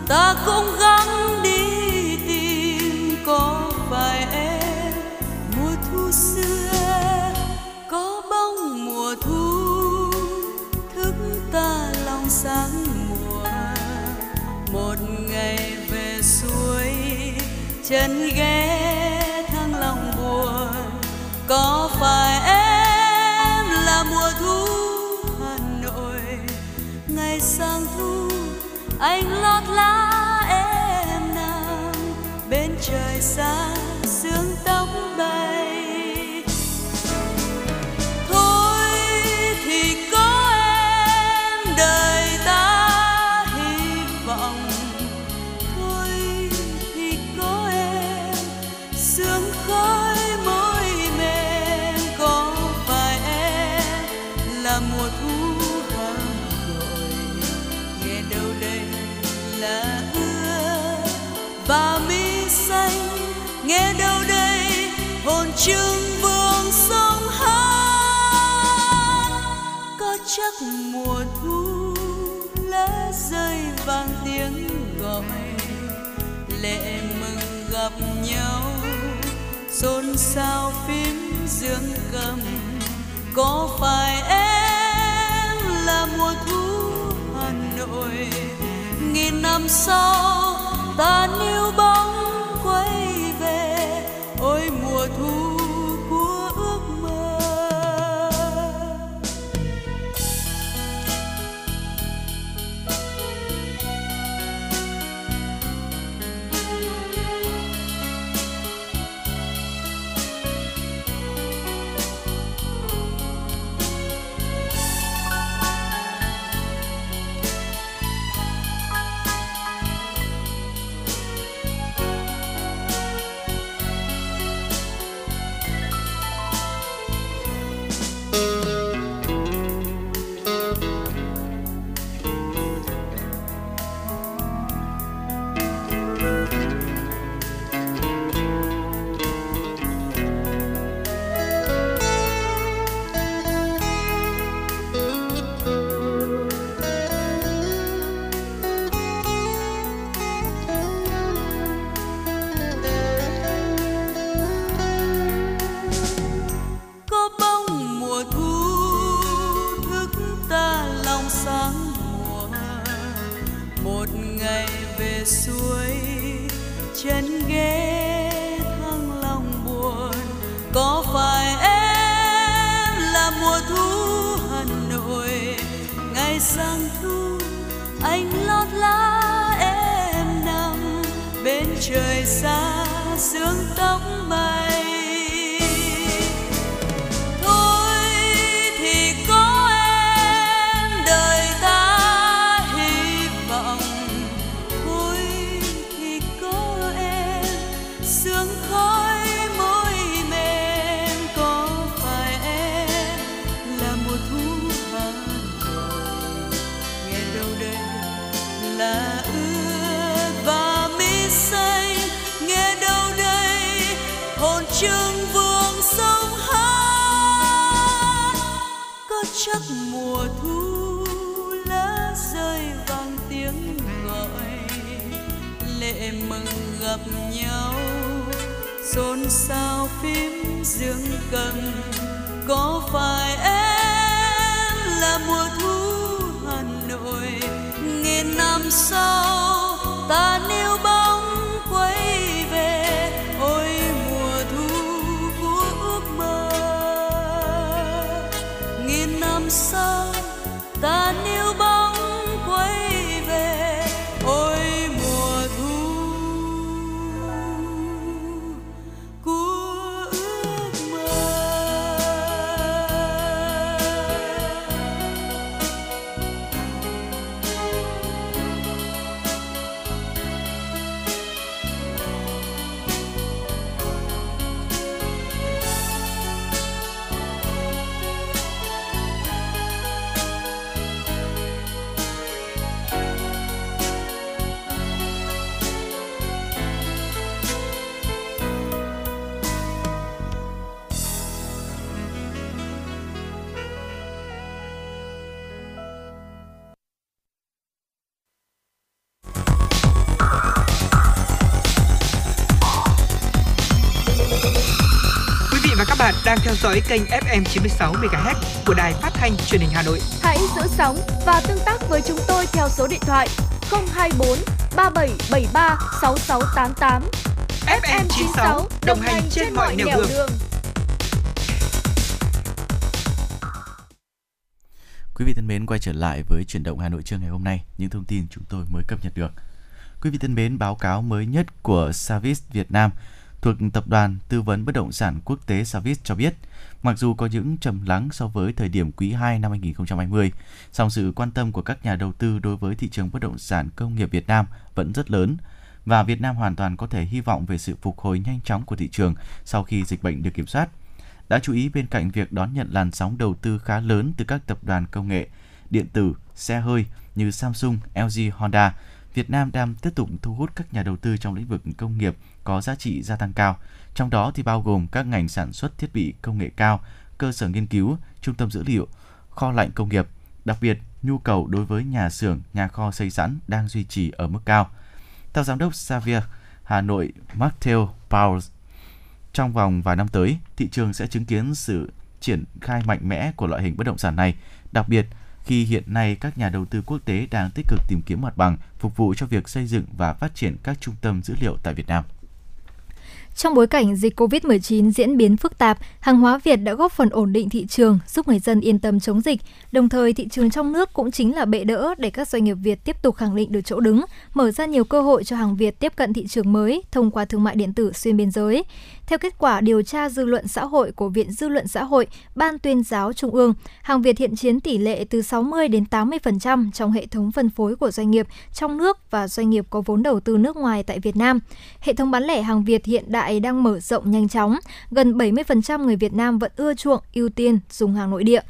Ta cũng gắng đi tìm, có phải em mùa thu xưa, có bóng mùa thu thức ta lòng sáng mùa, một ngày về suối chân ghé thăng lòng buồn, có phải em là mùa thu Hà Nội ngày sang thu. Anh lót lá em nào bên trời xa sương tóc bay, thôi thì có em đời ta hy vọng, thôi thì có em sương khói môi mềm, có phải em là mùa thu là ưa và mi xanh, nghe đâu đây hồn trương vương sông hát, có chắc mùa thu lá rơi vang tiếng gọi, lệ mừng gặp nhau xôn xao phím dương cầm, có phải em là mùa thu Hà Nội nghìn năm sau ta níu bóng quay về, ôi mùa thu của ước mơ. sang thu, anh lót lá em nằm bên trời xa sương tóc mây. Thôi thì có em đời ta hy vọng, thôi thì có em sương khói môi mềm. Có phải em là mùa thu Hà Nội, nghe đâu đây là ưa và mi xanh, nghe đâu đây hồn trường vương sông hát. Có chắc mùa thu lá rơi vang tiếng gọi, lệ mừng gặp nhau xôn xao phím dương cầm. Có phải em là mùa thu Hà Nội, nghe năm sau ta níu bóng quay về, ôi mùa thu của ước mơ. Nghe năm sau ta níu bóng quay về, ôi mùa thu của ước mơ. Bạn đang theo dõi kênh ép em chín mươi sáu MHz của Đài Phát thanh Truyền hình Hà Nội. Hãy giữ sóng và tương tác với chúng tôi theo số điện thoại không hai bốn ba bảy bảy ba sáu sáu tám tám. ép em chín mươi sáu đồng hành trên, trên mọi nẻo đường. đường. Quý vị thân mến, quay trở lại với Chuyển động Hà Nội trưa ngày hôm nay, những thông tin chúng tôi mới cập nhật được. Quý vị thân mến, báo cáo mới nhất của Savills Việt Nam thuộc Tập đoàn Tư vấn Bất động sản Quốc tế Savills cho biết, mặc dù có những trầm lắng so với thời điểm quý hai năm hai không hai không, song sự quan tâm của các nhà đầu tư đối với thị trường bất động sản công nghiệp Việt Nam vẫn rất lớn, và Việt Nam hoàn toàn có thể hy vọng về sự phục hồi nhanh chóng của thị trường sau khi dịch bệnh được kiểm soát. Đã chú ý bên cạnh việc đón nhận làn sóng đầu tư khá lớn từ các tập đoàn công nghệ điện tử, xe hơi như Samsung, lờ giê, Honda, Việt Nam đang tiếp tục thu hút các nhà đầu tư trong lĩnh vực công nghiệp có giá trị gia tăng cao, trong đó thì bao gồm các ngành sản xuất thiết bị công nghệ cao, cơ sở nghiên cứu, trung tâm dữ liệu, kho lạnh công nghiệp. Đặc biệt, nhu cầu đối với nhà xưởng, nhà kho xây sẵn đang duy trì ở mức cao. Theo giám đốc Savills Hà Nội Matthew Powell, trong vòng vài năm tới, thị trường sẽ chứng kiến sự triển khai mạnh mẽ của loại hình bất động sản này, đặc biệt khi hiện nay các nhà đầu tư quốc tế đang tích cực tìm kiếm mặt bằng phục vụ cho việc xây dựng và phát triển các trung tâm dữ liệu tại Việt Nam. Trong bối cảnh dịch covid mười chín diễn biến phức tạp, hàng hóa Việt đã góp phần ổn định thị trường, giúp người dân yên tâm chống dịch. Đồng thời, thị trường trong nước cũng chính là bệ đỡ để các doanh nghiệp Việt tiếp tục khẳng định được chỗ đứng, mở ra nhiều cơ hội cho hàng Việt tiếp cận thị trường mới thông qua thương mại điện tử xuyên biên giới. Theo kết quả điều tra dư luận xã hội của Viện Dư luận Xã hội, Ban Tuyên giáo Trung ương, hàng Việt hiện chiếm tỷ lệ từ sáu mươi đến tám mươi phần trăm trong hệ thống phân phối của doanh nghiệp trong nước và doanh nghiệp có vốn đầu tư nước ngoài tại Việt Nam. Hệ thống bán lẻ hàng Việt hiện đại đang mở rộng nhanh chóng, gần bảy mươi phần trăm người Việt Nam vẫn ưa chuộng, ưu tiên dùng hàng nội địa.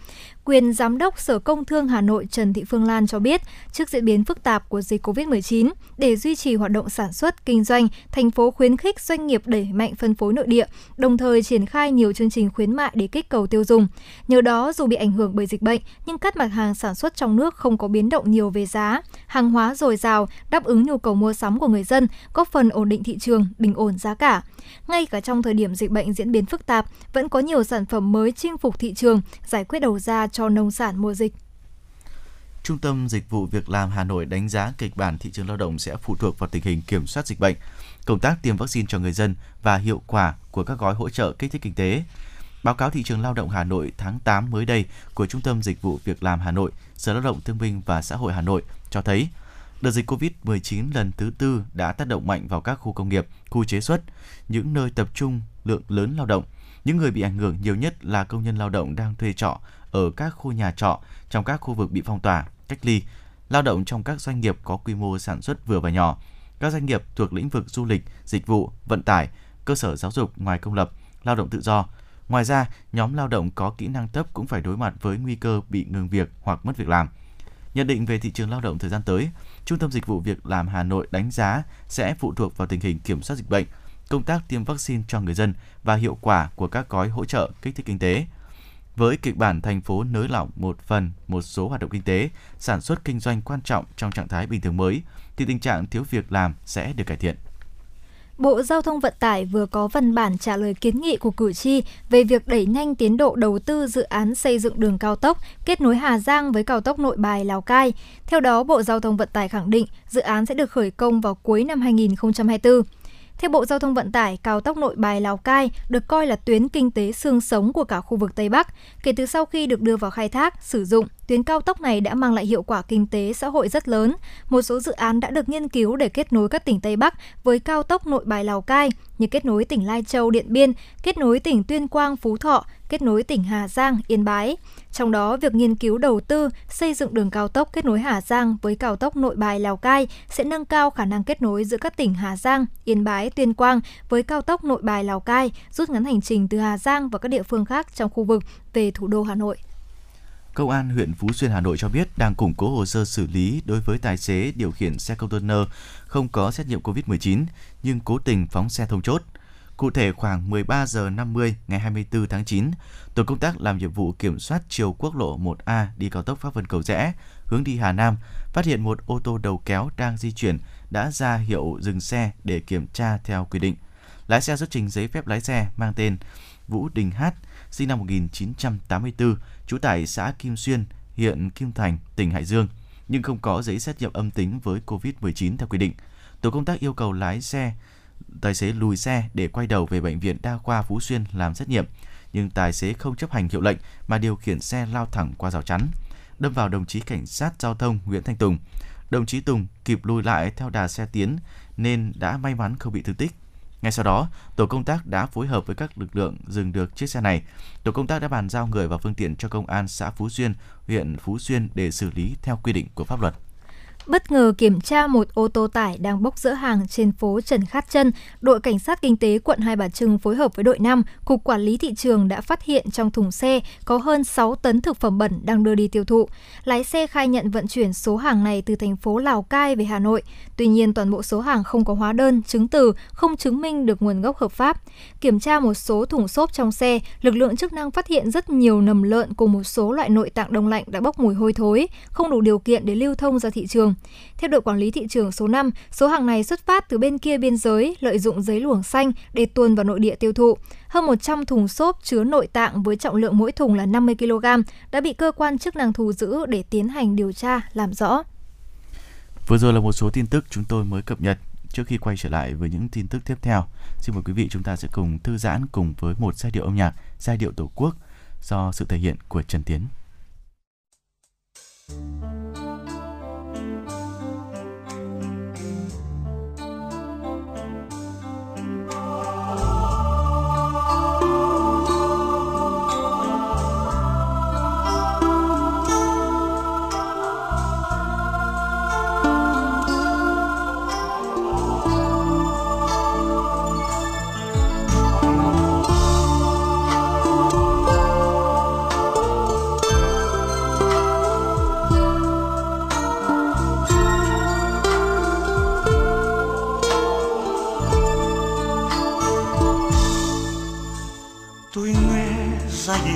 Quyền Giám đốc Sở Công Thương Hà Nội Trần Thị Phương Lan cho biết, trước diễn biến phức tạp của dịch covid mười chín, để duy trì hoạt động sản xuất, kinh doanh, thành phố khuyến khích doanh nghiệp đẩy mạnh phân phối nội địa, đồng thời triển khai nhiều chương trình khuyến mại để kích cầu tiêu dùng. Nhờ đó, dù bị ảnh hưởng bởi dịch bệnh, nhưng các mặt hàng sản xuất trong nước không có biến động nhiều về giá, hàng hóa dồi dào, đáp ứng nhu cầu mua sắm của người dân, góp phần ổn định thị trường, bình ổn giá cả. Ngay cả trong thời điểm dịch bệnh diễn biến phức tạp, vẫn có nhiều sản phẩm mới chinh phục thị trường, giải quyết đầu ra cho nông sản mùa dịch. Trung tâm Dịch vụ Việc làm Hà Nội đánh giá kịch bản thị trường lao động sẽ phụ thuộc vào tình hình kiểm soát dịch bệnh, công tác tiêm vaccine cho người dân và hiệu quả của các gói hỗ trợ kích thích kinh tế. Báo cáo thị trường lao động Hà Nội tháng tám mới đây của Trung tâm Dịch vụ Việc làm Hà Nội, Sở Lao động Thương binh và Xã hội Hà Nội cho thấy, đợt dịch covid mười chín lần thứ tư đã tác động mạnh vào các khu công nghiệp, khu chế xuất, những nơi tập trung lượng lớn lao động. Những người bị ảnh hưởng nhiều nhất là công nhân lao động đang thuê trọ ở các khu nhà trọ, trong các khu vực bị phong tỏa, cách ly, lao động trong các doanh nghiệp có quy mô sản xuất vừa và nhỏ, các doanh nghiệp thuộc lĩnh vực du lịch, dịch vụ, vận tải, cơ sở giáo dục ngoài công lập, lao động tự do. Ngoài ra, nhóm lao động có kỹ năng thấp cũng phải đối mặt với nguy cơ bị ngừng việc hoặc mất việc làm. Nhận định về thị trường lao động thời gian tới, Trung tâm Dịch vụ Việc làm Hà Nội đánh giá sẽ phụ thuộc vào tình hình kiểm soát dịch bệnh, công tác tiêm vaccine cho người dân và hiệu quả của các gói hỗ trợ kích thích kinh tế. Với kịch bản thành phố nới lỏng một phần một số hoạt động kinh tế, sản xuất kinh doanh quan trọng trong trạng thái bình thường mới, thì tình trạng thiếu việc làm sẽ được cải thiện. Bộ Giao thông Vận tải vừa có văn bản trả lời kiến nghị của cử tri về việc đẩy nhanh tiến độ đầu tư dự án xây dựng đường cao tốc kết nối Hà Giang với cao tốc Nội Bài - Lào Cai. Theo đó, Bộ Giao thông Vận tải khẳng định dự án sẽ được khởi công vào cuối năm hai nghìn không trăm hai mươi tư. Theo Bộ Giao thông Vận tải, cao tốc Nội Bài - Lào Cai được coi là tuyến kinh tế xương sống của cả khu vực Tây Bắc. Kể từ sau khi được đưa vào khai thác, sử dụng, tuyến cao tốc này đã mang lại hiệu quả kinh tế xã hội rất lớn. Một số dự án đã được nghiên cứu để kết nối các tỉnh Tây Bắc với cao tốc Nội Bài - Lào Cai như kết nối tỉnh Lai Châu - Điện Biên, kết nối tỉnh Tuyên Quang - Phú Thọ, kết nối tỉnh Hà Giang - Yên Bái. Trong đó, việc nghiên cứu đầu tư xây dựng đường cao tốc kết nối Hà Giang với cao tốc Nội Bài - Lào Cai sẽ nâng cao khả năng kết nối giữa các tỉnh Hà Giang, Yên Bái, Tuyên Quang với cao tốc Nội Bài - Lào Cai, rút ngắn hành trình từ Hà Giang và các địa phương khác trong khu vực về thủ đô Hà Nội. Công an huyện Phú Xuyên, Hà Nội cho biết đang củng cố hồ sơ xử lý đối với tài xế điều khiển xe container không có xét nghiệm covid mười chín nhưng cố tình phóng xe thông chốt. Cụ thể, khoảng mười ba giờ năm mươi ngày hai mươi tư tháng chín, tổ công tác làm nhiệm vụ kiểm soát chiều quốc lộ một A đi cao tốc Pháp Vân Cầu Giẽ, hướng đi Hà Nam, phát hiện một ô tô đầu kéo đang di chuyển đã ra hiệu dừng xe để kiểm tra theo quy định. Lái xe xuất trình giấy phép lái xe mang tên Vũ Đình Hát, sinh năm một nghìn chín trăm tám mươi tư, trú tại xã Kim Xuyên, huyện Kim Thành, tỉnh Hải Dương, nhưng không có giấy xét nghiệm âm tính với covid mười chín theo quy định. Tổ công tác yêu cầu lái xe tài xế lùi xe để quay đầu về bệnh viện đa khoa Phú Xuyên làm xét nghiệm, nhưng tài xế không chấp hành hiệu lệnh mà điều khiển xe lao thẳng qua rào chắn, đâm vào đồng chí cảnh sát giao thông Nguyễn Thanh Tùng. Đồng chí Tùng kịp lùi lại theo đà xe tiến nên đã may mắn không bị thương tích. Ngay sau đó, tổ công tác đã phối hợp với các lực lượng dừng được chiếc xe này. Tổ công tác đã bàn giao người và phương tiện cho công an xã Phú Xuyên, huyện Phú Xuyên để xử lý theo quy định của pháp luật. Bất ngờ kiểm tra một ô tô tải đang bốc dỡ hàng trên phố Trần Khát Trân, đội cảnh sát kinh tế quận Hai Bà Trưng phối hợp với đội năm, Cục Quản lý Thị trường đã phát hiện trong thùng xe có hơn sáu tấn thực phẩm bẩn đang đưa đi tiêu thụ. Lái xe khai nhận vận chuyển số hàng này từ thành phố Lào Cai về Hà Nội. Tuy nhiên, toàn bộ số hàng không có hóa đơn, chứng từ, không chứng minh được nguồn gốc hợp pháp. Kiểm tra một số thùng xốp trong xe, lực lượng chức năng phát hiện rất nhiều nầm lợn cùng một số loại nội tạng đông lạnh đã bốc mùi hôi thối, không đủ điều kiện để lưu thông ra thị trường. Theo đội quản lý thị trường số năm, số hàng này xuất phát từ bên kia biên giới, lợi dụng giấy luồng xanh để tuồn vào nội địa tiêu thụ. Hơn một trăm thùng xốp chứa nội tạng với trọng lượng mỗi thùng là năm mươi ki lô gam đã bị cơ quan chức năng thu giữ để tiến hành điều tra, làm rõ. Vừa rồi là một số tin tức chúng tôi mới cập nhật. Trước khi quay trở lại với những tin tức tiếp theo, xin mời quý vị chúng ta sẽ cùng thư giãn cùng với một giai điệu âm nhạc, giai điệu Tổ quốc do sự thể hiện của Trần Tiến.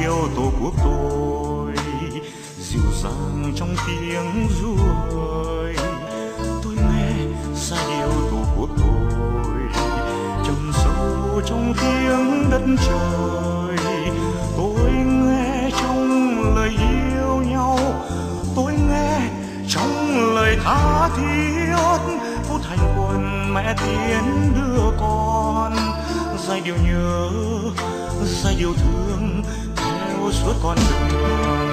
Yêu tổ quốc tôi dịu dàng trong tiếng ru ơi, tôi nghe giai điệu tổ quốc tôi trầm sâu trong tiếng đất trời. Tôi nghe trong lời yêu nhau, tôi nghe trong lời tha thiết phút hành quân mẹ tiến đưa con giai điệu nhớ, giai điệu thương theo suốt con đường.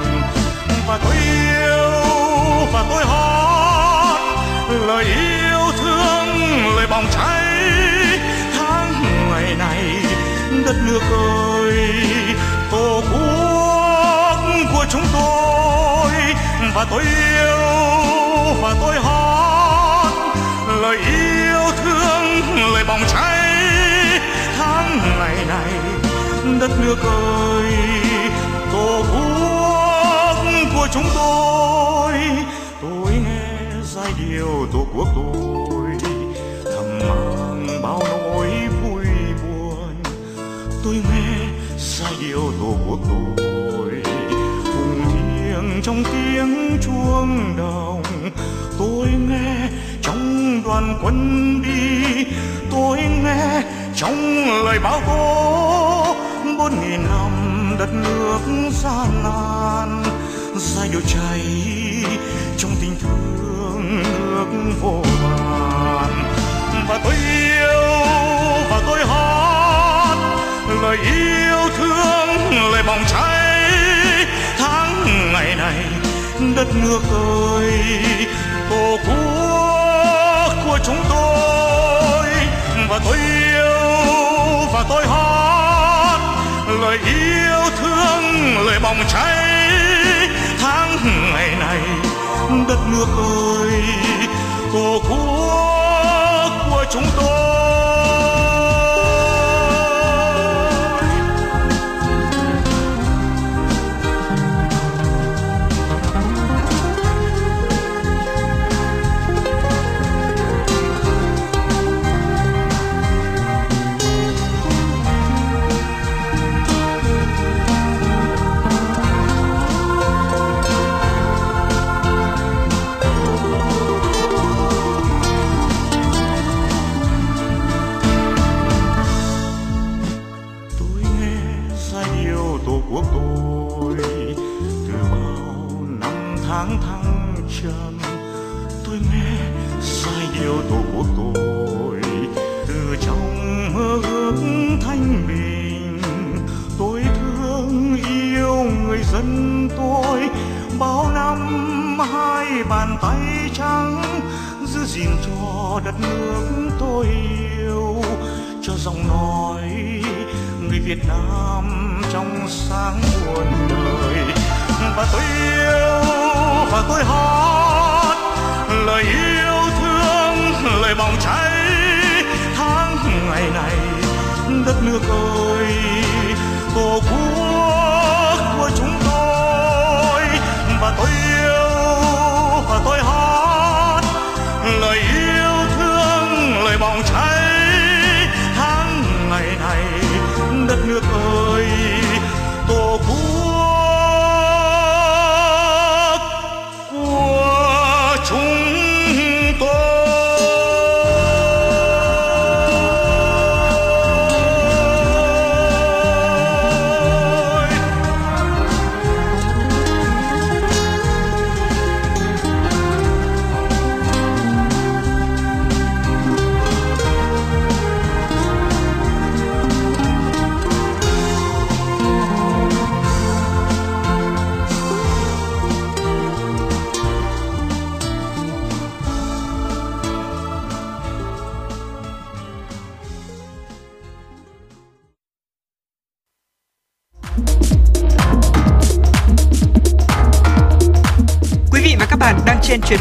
Và tôi yêu và tôi hót lời yêu thương, lời bỏng cháy tháng ngày này. Đất nước ơi, tổ quốc của chúng tôi. Và tôi yêu và tôi hót lời yêu thương, lời bỏng cháy tháng ngày này. Đất nước ơi, tổ quốc của chúng tôi. Tôi nghe giai điệu tổ quốc tôi thầm mang bao nỗi vui buồn. Tôi nghe giai điệu tổ quốc tôi cùng thiêng trong tiếng chuông đồng. Tôi nghe trong đoàn quân đi, tôi nghe trong lời báo tố bốn nghìn năm đất nước gian nan. Giai điệu cháy trong tình thương nước vô vàn. Và tôi yêu và tôi hót lời yêu thương, lời bỏng cháy tháng ngày này. Đất nước ơi, tổ quốc của chúng tôi. Và tôi yêu và tôi hót lời yêu thương, lời bỏng cháy tháng ngày này. Đất nước ơi, tổ quốc của chúng tôi. Quốc tôi từ bao năm tháng thăng trầm. Tôi nghe giai điệu tổ quốc tôi từ trong mơ ước thanh bình. Tôi thương yêu người dân tôi bao năm, hai bàn tay trắng giữ gìn cho đất nước tôi yêu, cho giọng nói người Việt Nam trong sáng muôn đời. Và tôi yêu và tôi hót lời yêu thương, lời bỏng cháy tháng ngày này. Đất nước ơi, tổ quốc của chúng tôi. Và tôi yêu và tôi hót lời yêu thương, lời bỏng cháy tháng ngày này. Đất nước ơi, tổ quốc của chúng tôi. Trên chuyến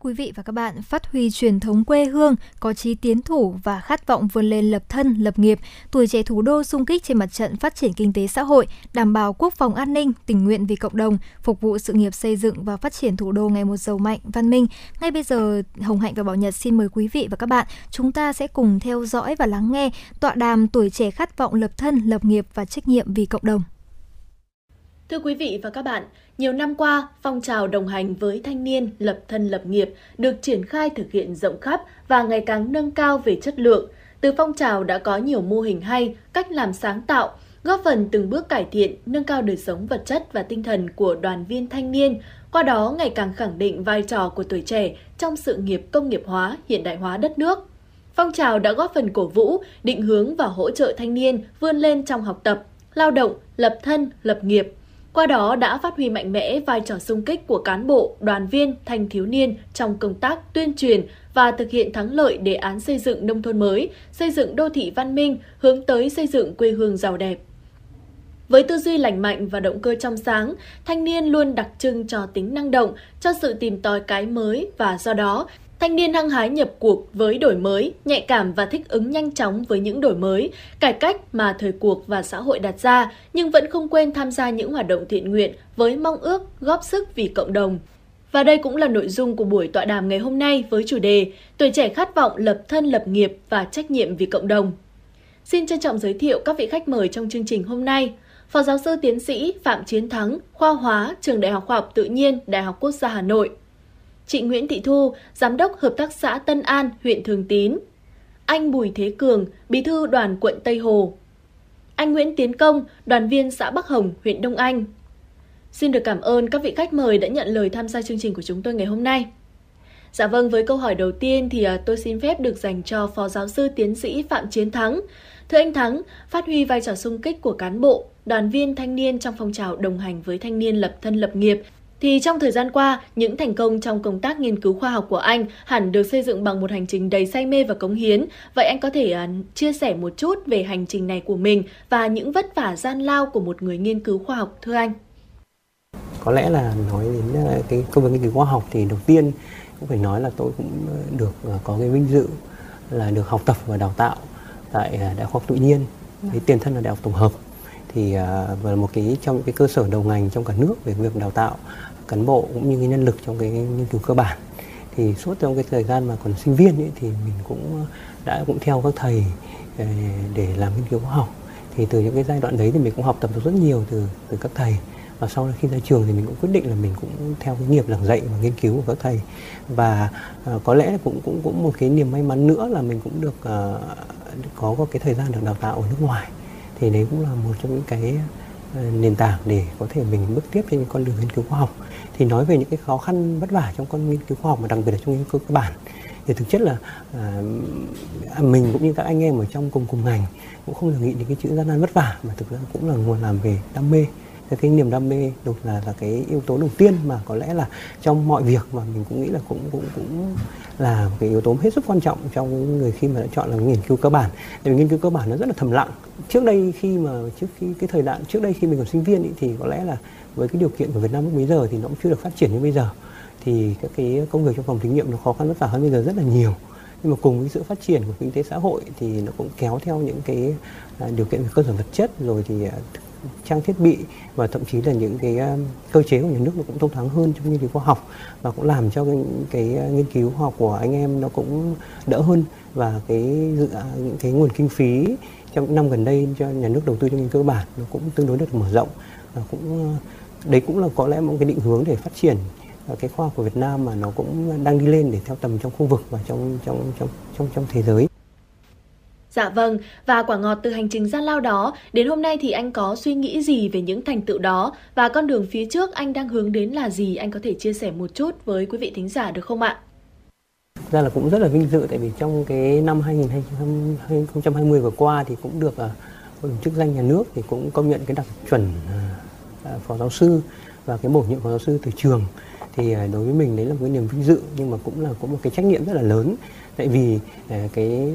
Quý vị và các bạn, phát huy truyền thống quê hương, có chí tiến thủ và khát vọng vươn lên lập thân, lập nghiệp, tuổi trẻ thủ đô xung kích trên mặt trận phát triển kinh tế xã hội, đảm bảo quốc phòng an ninh, tình nguyện vì cộng đồng, phục vụ sự nghiệp xây dựng và phát triển thủ đô ngày một giàu mạnh, văn minh. Ngay bây giờ, Hồng Hạnh và Bảo Nhật xin mời quý vị và các bạn, chúng ta sẽ cùng theo dõi và lắng nghe tọa đàm Tuổi trẻ khát vọng lập thân, lập nghiệp và trách nhiệm vì cộng đồng. Thưa quý vị và các bạn, nhiều năm qua, phong trào đồng hành với thanh niên lập thân lập nghiệp được triển khai thực hiện rộng khắp và ngày càng nâng cao về chất lượng. Từ phong trào đã có nhiều mô hình hay, cách làm sáng tạo, góp phần từng bước cải thiện, nâng cao đời sống vật chất và tinh thần của đoàn viên thanh niên, qua đó ngày càng khẳng định vai trò của tuổi trẻ trong sự nghiệp công nghiệp hóa, hiện đại hóa đất nước. Phong trào đã góp phần cổ vũ, định hướng và hỗ trợ thanh niên vươn lên trong học tập, lao động, lập thân, lập nghiệp. Qua đó đã phát huy mạnh mẽ vai trò xung kích của cán bộ, đoàn viên, thanh thiếu niên trong công tác tuyên truyền và thực hiện thắng lợi đề án xây dựng nông thôn mới, xây dựng đô thị văn minh, hướng tới xây dựng quê hương giàu đẹp. Với tư duy lành mạnh và động cơ trong sáng, thanh niên luôn đặc trưng cho tính năng động, cho sự tìm tòi cái mới và do đó, thanh niên hăng hái nhập cuộc với đổi mới, nhạy cảm và thích ứng nhanh chóng với những đổi mới, cải cách mà thời cuộc và xã hội đặt ra, nhưng vẫn không quên tham gia những hoạt động thiện nguyện với mong ước góp sức vì cộng đồng. Và đây cũng là nội dung của buổi tọa đàm ngày hôm nay với chủ đề Tuổi trẻ khát vọng lập thân lập nghiệp và trách nhiệm vì cộng đồng. Xin trân trọng giới thiệu các vị khách mời trong chương trình hôm nay. Phó giáo sư tiến sĩ Phạm Chiến Thắng, khoa hóa, trường Đại học Khoa học Tự nhiên, Đại học Quốc gia Hà Nội. Chị Nguyễn Thị Thu, Giám đốc Hợp tác xã Tân An, huyện Thường Tín. Anh Bùi Thế Cường, Bí thư Đoàn quận Tây Hồ. Anh Nguyễn Tiến Công, đoàn viên xã Bắc Hồng, huyện Đông Anh. Xin được cảm ơn các vị khách mời đã nhận lời tham gia chương trình của chúng tôi ngày hôm nay. Dạ vâng, với câu hỏi đầu tiên thì tôi xin phép được dành cho Phó giáo sư tiến sĩ Phạm Chiến Thắng. Thưa anh Thắng, phát huy vai trò xung kích của cán bộ, đoàn viên thanh niên trong phong trào đồng hành với thanh niên lập thân lập nghiệp, thì trong thời gian qua, những thành công trong công tác nghiên cứu khoa học của anh hẳn được xây dựng bằng một hành trình đầy say mê và cống hiến. Vậy anh có thể uh, chia sẻ một chút về hành trình này của mình và những vất vả gian lao của một người nghiên cứu khoa học thưa anh? Có lẽ là nói đến cái công việc nghiên cứu khoa học thì đầu tiên cũng phải nói là tôi cũng được có cái vinh dự là được học tập và đào tạo tại Đại học Khoa học Tự nhiên, với tiền thân là Đại học Tổng hợp. Thì và một cái trong cái cơ sở đầu ngành trong cả nước về việc đào tạo cán bộ cũng như cái nhân lực trong cái nghiên cứu cơ bản. Thì suốt trong cái thời gian mà còn sinh viên ấy, thì mình cũng đã cũng theo các thầy để làm nghiên cứu khoa học. Thì từ những cái giai đoạn đấy thì mình cũng học tập được rất nhiều từ từ các thầy. Và sau khi ra trường thì mình cũng quyết định là mình cũng theo cái nghiệp giảng dạy và nghiên cứu của các thầy. Và uh, có lẽ cũng cũng cũng một cái niềm may mắn nữa là mình cũng được uh, có có cái thời gian được đào tạo ở nước ngoài. Thì đấy cũng là một trong những cái uh, nền tảng để có thể mình bước tiếp trên con đường nghiên cứu khoa học. Thì nói về những cái khó khăn vất vả trong con nghiên cứu khoa học mà đặc biệt là trong nghiên cứu cơ bản thì thực chất là uh, mình cũng như các anh em ở trong cùng cùng ngành cũng không là nghĩ đến cái chữ gian nan vất vả, mà thực ra cũng là nguồn làm về đam mê. Cái niềm đam mê đột là là cái yếu tố đầu tiên mà có lẽ là trong mọi việc mà mình cũng nghĩ là cũng cũng cũng là cái yếu tố hết sức quan trọng trong người khi mà đã chọn là nghiên cứu cơ bản. Tại vì nghiên cứu cơ bản nó rất là thầm lặng. Trước đây khi mà trước khi cái thời đại trước đây khi mình còn sinh viên ý, thì có lẽ là với cái điều kiện của Việt Nam lúc bấy giờ thì nó cũng chưa được phát triển như bây giờ, thì các cái công việc trong phòng thí nghiệm nó khó khăn vất vả hơn bây giờ rất là nhiều. Nhưng mà cùng với sự phát triển của kinh tế xã hội thì nó cũng kéo theo những cái điều kiện về cơ sở vật chất rồi thì trang thiết bị và thậm chí là những cái cơ chế của nhà nước nó cũng thông thoáng hơn trong nghiên cứu khoa học, và cũng làm cho cái, cái nghiên cứu khoa học của anh em nó cũng đỡ hơn, và cái cái nguồn kinh phí trong những năm gần đây cho nhà nước đầu tư cho nghiên cứu cơ bản nó cũng tương đối được mở rộng, và cũng đấy cũng là có lẽ một cái định hướng để phát triển cái khoa học của Việt Nam mà nó cũng đang đi lên để theo tầm trong khu vực và trong trong trong trong trong thế giới. Dạ vâng, và quả ngọt từ hành trình gian lao đó, đến hôm nay thì anh có suy nghĩ gì về những thành tựu đó và con đường phía trước anh đang hướng đến là gì? Anh có thể chia sẻ một chút với quý vị thính giả được không ạ? Thực ra là cũng rất là vinh dự, tại vì trong cái năm hai nghìn không trăm hai mươi vừa qua thì cũng được uh, chức danh nhà nước thì cũng công nhận cái đặc chuẩn uh, phó giáo sư và cái bổ nhiệm phó giáo sư từ trường. Thì uh, đối với mình đấy là một cái niềm vinh dự, nhưng mà cũng là cũng một cái trách nhiệm rất là lớn, tại vì uh, cái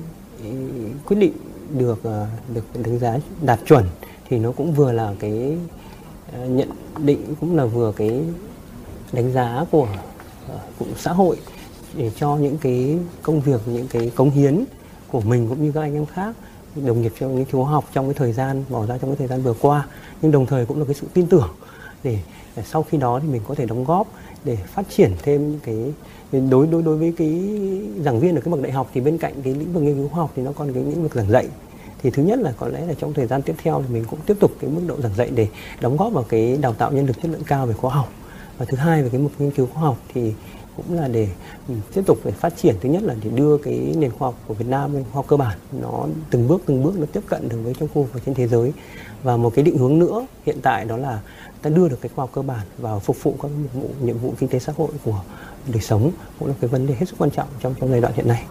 quyết định được được đánh giá đạt chuẩn thì nó cũng vừa là cái nhận định, cũng là vừa cái đánh giá của cũng xã hội để cho những cái công việc, những cái cống hiến của mình cũng như các anh em khác đồng nghiệp trong nghiên cứu học trong cái thời gian bỏ ra trong cái thời gian vừa qua, nhưng đồng thời cũng là cái sự tin tưởng để sau khi đó thì mình có thể đóng góp để phát triển thêm cái đối đối đối với cái giảng viên ở cái bậc đại học. Thì bên cạnh cái lĩnh vực nghiên cứu khoa học thì nó còn cái lĩnh vực giảng dạy, Thì thứ nhất là có lẽ là trong thời gian tiếp theo thì mình cũng tiếp tục cái mức độ giảng dạy để đóng góp vào cái đào tạo nhân lực chất lượng cao về khoa học. Và thứ hai về cái mục nghiên cứu khoa học thì cũng là để tiếp tục để phát triển. Thứ nhất là để đưa cái nền khoa học của Việt Nam lên khoa học cơ bản, nó từng bước từng bước nó tiếp cận được với trong khu vực và trên thế giới. Và một cái định hướng nữa hiện tại đó là ta đưa được cái khoa học cơ bản vào phục vụ các nhiệm vụ, nhiệm vụ kinh tế xã hội của đời sống, cũng là cái vấn đề hết sức quan trọng trong trong giai đoạn hiện nay.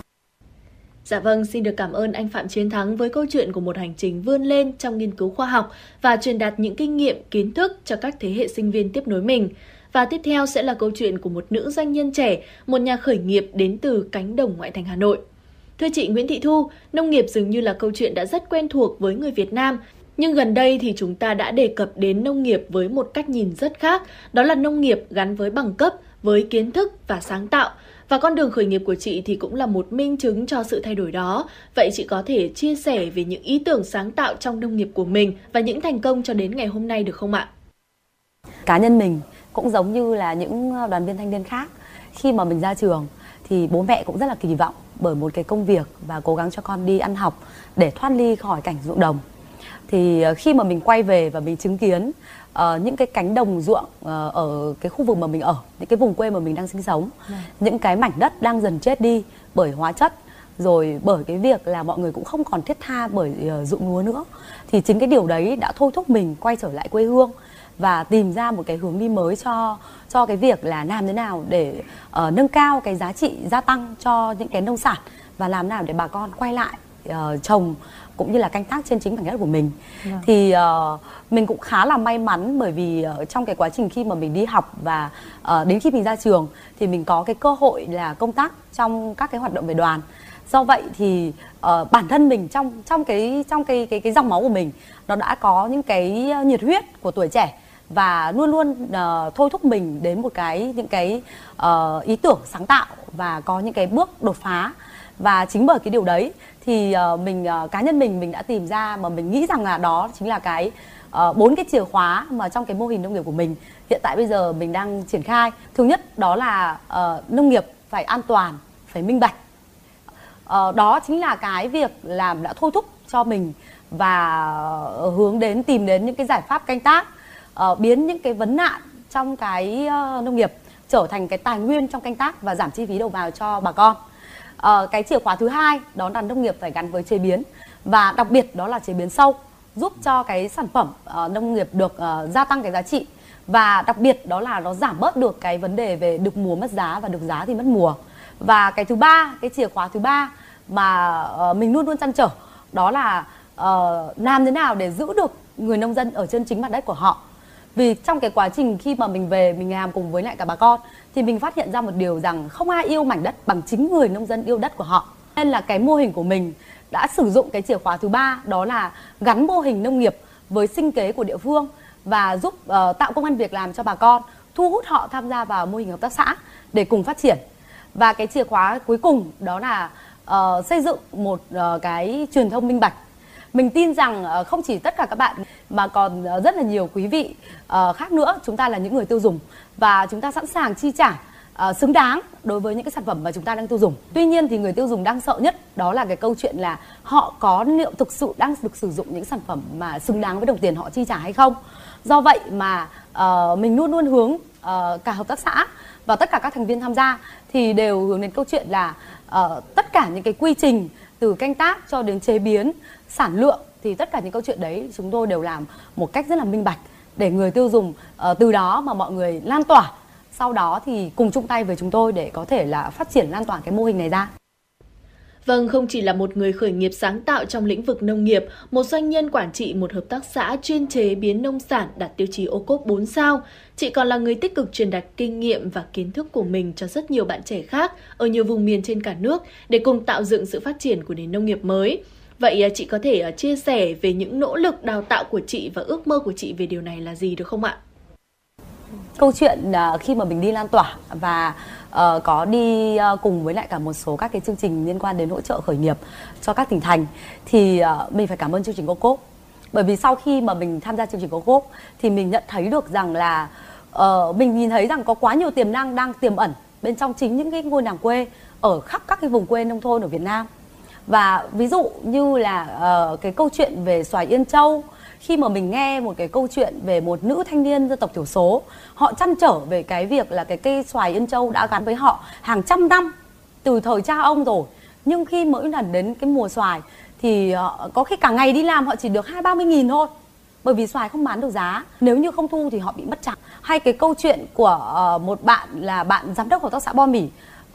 Dạ vâng, xin được cảm ơn anh Phạm Chiến Thắng với câu chuyện của một hành trình vươn lên trong nghiên cứu khoa học và truyền đạt những kinh nghiệm, kiến thức cho các thế hệ sinh viên tiếp nối mình. Và tiếp theo sẽ là câu chuyện của một nữ doanh nhân trẻ, một nhà khởi nghiệp đến từ cánh đồng ngoại thành Hà Nội. Thưa chị Nguyễn Thị Thu, nông nghiệp dường như là câu chuyện đã rất quen thuộc với người Việt Nam, nhưng gần đây thì chúng ta đã đề cập đến nông nghiệp với một cách nhìn rất khác, đó là nông nghiệp gắn với bằng cấp, với kiến thức và sáng tạo. Và con đường khởi nghiệp của chị thì cũng là một minh chứng cho sự thay đổi đó. Vậy chị có thể chia sẻ về những ý tưởng sáng tạo trong nông nghiệp của mình và những thành công cho đến ngày hôm nay được không ạ? Cá nhân mình cũng giống như là những đoàn viên thanh niên khác. Khi mà mình ra trường thì bố mẹ cũng rất là kỳ vọng bởi một cái công việc và cố gắng cho con đi ăn học để thoát ly khỏi cảnh ruộng đồng. Thì khi mà mình quay về và mình chứng kiến uh, những cái cánh đồng ruộng uh, ở cái khu vực mà mình ở, những cái vùng quê mà mình đang sinh sống, yeah. những cái mảnh đất đang dần chết đi bởi hóa chất, rồi bởi cái việc là mọi người cũng không còn thiết tha bởi uh, ruộng lúa nữa. Thì chính cái điều đấy đã thôi thúc mình quay trở lại quê hương và tìm ra một cái hướng đi mới cho cho cái việc là làm thế nào để uh, nâng cao cái giá trị gia tăng cho những cái nông sản và làm nào để bà con quay lại uh, trồng cũng như là canh tác trên chính mảnh đất của mình. Được. Thì uh, mình cũng khá là may mắn bởi vì uh, trong cái quá trình khi mà mình đi học và uh, đến khi mình ra trường thì mình có cái cơ hội là công tác trong các cái hoạt động về đoàn. Do vậy thì uh, bản thân mình trong trong cái trong cái cái cái dòng máu của mình nó đã có những cái nhiệt huyết của tuổi trẻ và luôn luôn uh, thôi thúc mình đến một cái những cái uh, ý tưởng sáng tạo và có những cái bước đột phá. Và chính bởi cái điều đấy thì uh, mình uh, cá nhân mình mình đã tìm ra mà mình nghĩ rằng là đó chính là cái bốn uh, cái chìa khóa mà trong cái mô hình nông nghiệp của mình hiện tại bây giờ mình đang triển khai. Thứ nhất đó là uh, nông nghiệp phải an toàn, phải minh bạch. Uh, đó chính là cái việc làm đã thôi thúc cho mình và uh, hướng đến tìm đến những cái giải pháp canh tác, uh, biến những cái vấn nạn trong cái uh, nông nghiệp trở thành cái tài nguyên trong canh tác và giảm chi phí đầu vào cho bà con. Uh, cái chìa khóa thứ hai đó là nông nghiệp phải gắn với chế biến và đặc biệt đó là chế biến sâu, giúp cho cái sản phẩm uh, nông nghiệp được uh, gia tăng cái giá trị và đặc biệt đó là nó giảm bớt được cái vấn đề về được mùa mất giá và được giá thì mất mùa. Và cái thứ ba, cái chìa khóa thứ ba mà uh, mình luôn luôn trăn trở đó là uh, làm thế nào để giữ được người nông dân ở trên chính mặt đất của họ. Vì trong cái quá trình khi mà mình về mình làm cùng với lại cả bà con thì mình phát hiện ra một điều rằng không ai yêu mảnh đất bằng chính người nông dân yêu đất của họ. Nên là cái mô hình của mình đã sử dụng cái chìa khóa thứ ba đó là gắn mô hình nông nghiệp với sinh kế của địa phương và giúp uh, tạo công ăn việc làm cho bà con, thu hút họ tham gia vào mô hình hợp tác xã để cùng phát triển. Và cái chìa khóa cuối cùng đó là uh, xây dựng một uh, cái truyền thông minh bạch. Mình tin rằng uh, không chỉ tất cả các bạn mà còn uh, rất là nhiều quý vị uh, khác nữa. Chúng ta là những người tiêu dùng và chúng ta sẵn sàng chi trả uh, xứng đáng đối với những cái sản phẩm mà chúng ta đang tiêu dùng. Tuy nhiên thì người tiêu dùng đang sợ nhất đó là cái câu chuyện là họ có liệu thực sự đang được sử dụng những sản phẩm mà xứng đáng với đồng tiền họ chi trả hay không. Do vậy mà uh, mình luôn luôn hướng uh, cả hợp tác xã và tất cả các thành viên tham gia thì đều hướng đến câu chuyện là uh, tất cả những cái quy trình từ canh tác cho đến chế biến, sản lượng thì tất cả những câu chuyện đấy chúng tôi đều làm một cách rất là minh bạch để người tiêu dùng uh, từ đó mà mọi người lan tỏa. Sau đó thì cùng chung tay với chúng tôi để có thể là phát triển lan tỏa cái mô hình này ra. Vâng, không chỉ là một người khởi nghiệp sáng tạo trong lĩnh vực nông nghiệp, một doanh nhân quản trị một hợp tác xã chuyên chế biến nông sản đạt tiêu chí ô cốp bốn sao, chị còn là người tích cực truyền đạt kinh nghiệm và kiến thức của mình cho rất nhiều bạn trẻ khác ở nhiều vùng miền trên cả nước để cùng tạo dựng sự phát triển của nền nông nghiệp mới. Vậy chị có thể chia sẻ về những nỗ lực đào tạo của chị và ước mơ của chị về điều này là gì được không ạ? Câu chuyện khi mà mình đi lan tỏa và Uh, có đi uh, cùng với lại cả một số các cái chương trình liên quan đến hỗ trợ khởi nghiệp cho các tỉnh thành thì uh, mình phải cảm ơn chương trình ô cốp, bởi vì sau khi mà mình tham gia chương trình ô cốp thì mình nhận thấy được rằng là uh, mình nhìn thấy rằng có quá nhiều tiềm năng đang tiềm ẩn bên trong chính những cái ngôi làng quê ở khắp các cái vùng quê nông thôn ở Việt Nam. Và ví dụ như là uh, cái câu chuyện về Xoài Yên Châu, khi mà mình nghe một cái câu chuyện về một nữ thanh niên dân tộc thiểu số, họ trăn trở về cái việc là cái cây Xoài Yên Châu đã gắn với họ hàng trăm năm từ thời cha ông rồi, nhưng khi mỗi lần đến cái mùa xoài thì uh, có khi cả ngày đi làm họ chỉ được hai ba mươi nghìn thôi, bởi vì xoài không bán được giá, nếu như không thu thì họ bị mất trắng. Hay cái câu chuyện của uh, một bạn là bạn giám đốc hợp tác xã Bo Mỉ,